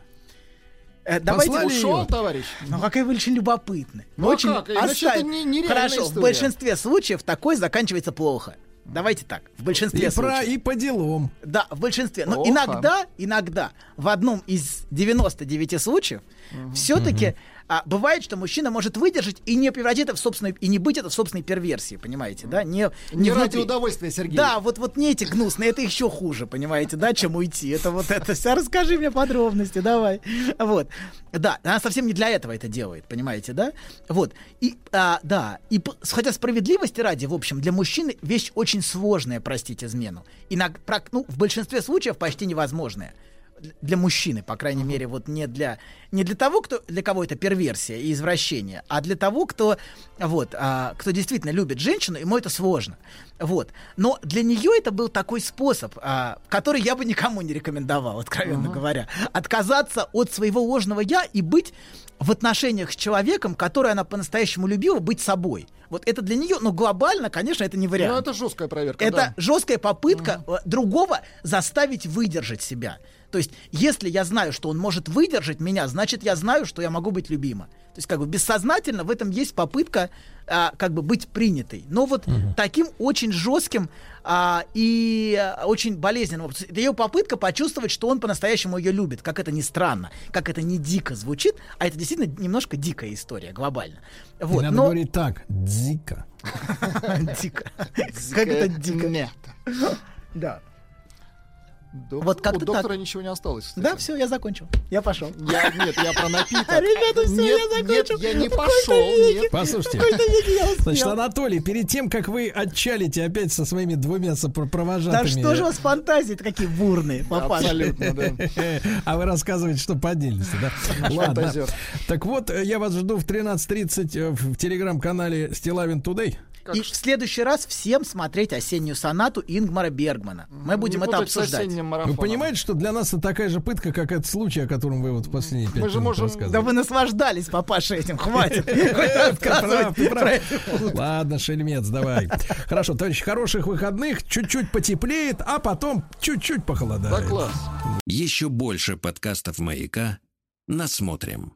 Давайте ушел, товарищ. Ну, какая вы очень любопытная. Ну, очень а как? Оставь... Не, хорошо, история. В большинстве случаев такой заканчивается плохо. Давайте так, в большинстве и случаев. Про, и по делам. Да, в большинстве. Но Опа. иногда, иногда в одном из девяноста девяти случаев угу. все-таки угу. А бывает, что мужчина может выдержать и не превратить это в собственную, и не быть это в собственной перверсии, понимаете, да? Не, не, не ради удовольствия, Сергей. Да, вот, вот не эти гнусные, это еще хуже, понимаете, да, чем уйти. Это вот это. Расскажи мне подробности, давай. Вот. Да, она совсем не для этого это делает, понимаете, да? Вот. И, а, да, и, хотя справедливости ради, в общем, для мужчины вещь очень сложная, простить измену. И на, ну, в большинстве случаев почти невозможная. Для мужчины, по крайней uh-huh. мере, вот не для, не для того, кто, для кого это перверсия и извращение, а для того, кто, вот, а, кто действительно любит женщину, ему это сложно. Вот. Но для нее это был такой способ, а, который я бы никому не рекомендовал, откровенно uh-huh. говоря. Отказаться от своего ложного «я» и быть в отношениях с человеком, который она по-настоящему любила, быть собой. Вот это для нее, ну, глобально, конечно, это не вариант. Ну, это жесткая проверка, это да. жесткая попытка uh-huh. другого заставить выдержать себя. То есть, если я знаю, что он может выдержать меня, значит, я знаю, что я могу быть любима. То есть, как бы бессознательно в этом есть попытка а, как бы быть принятой. Но вот угу. таким очень жестким а, и очень болезненным. Это ее попытка почувствовать, что он по-настоящему ее любит. Как это ни странно, как это не дико звучит, а это действительно немножко дикая история глобально. Вот. Надо Но... говорить так, дико. Дико. Как это дико. Да. Док... Вот как-то У доктора так. ничего не осталось, кстати. Да, все, я закончил. Я пошел. Я, нет, я про напиток. Ребята, все, нет, я закончил. Нет, я не пошел. Послушайте. Значит, Анатолий, перед тем, как вы отчалите опять со своими двумя сопровожатыми. Да что же у вас фантазии-то какие бурные, папаша. Абсолютно, да. А вы рассказываете, что поделились, да? Ладно. Так вот, я вас жду в тринадцать тридцать в телеграм-канале Стиллавин Тудей. Как и что? В следующий раз всем смотреть «Осеннюю сонату» Ингмара Бергмана. Мы будем не это обсуждать. Вы понимаете, что для нас это такая же пытка, как этот случай, о котором вы вот в последние пять минут можем... рассказывали. Да вы наслаждались, папаша, этим. Хватит. Ладно, шельмец, давай. Хорошо, товарищи, хороших выходных. Чуть-чуть потеплеет, а потом чуть-чуть похолодает. Еще больше подкастов «Маяка» насмотрим.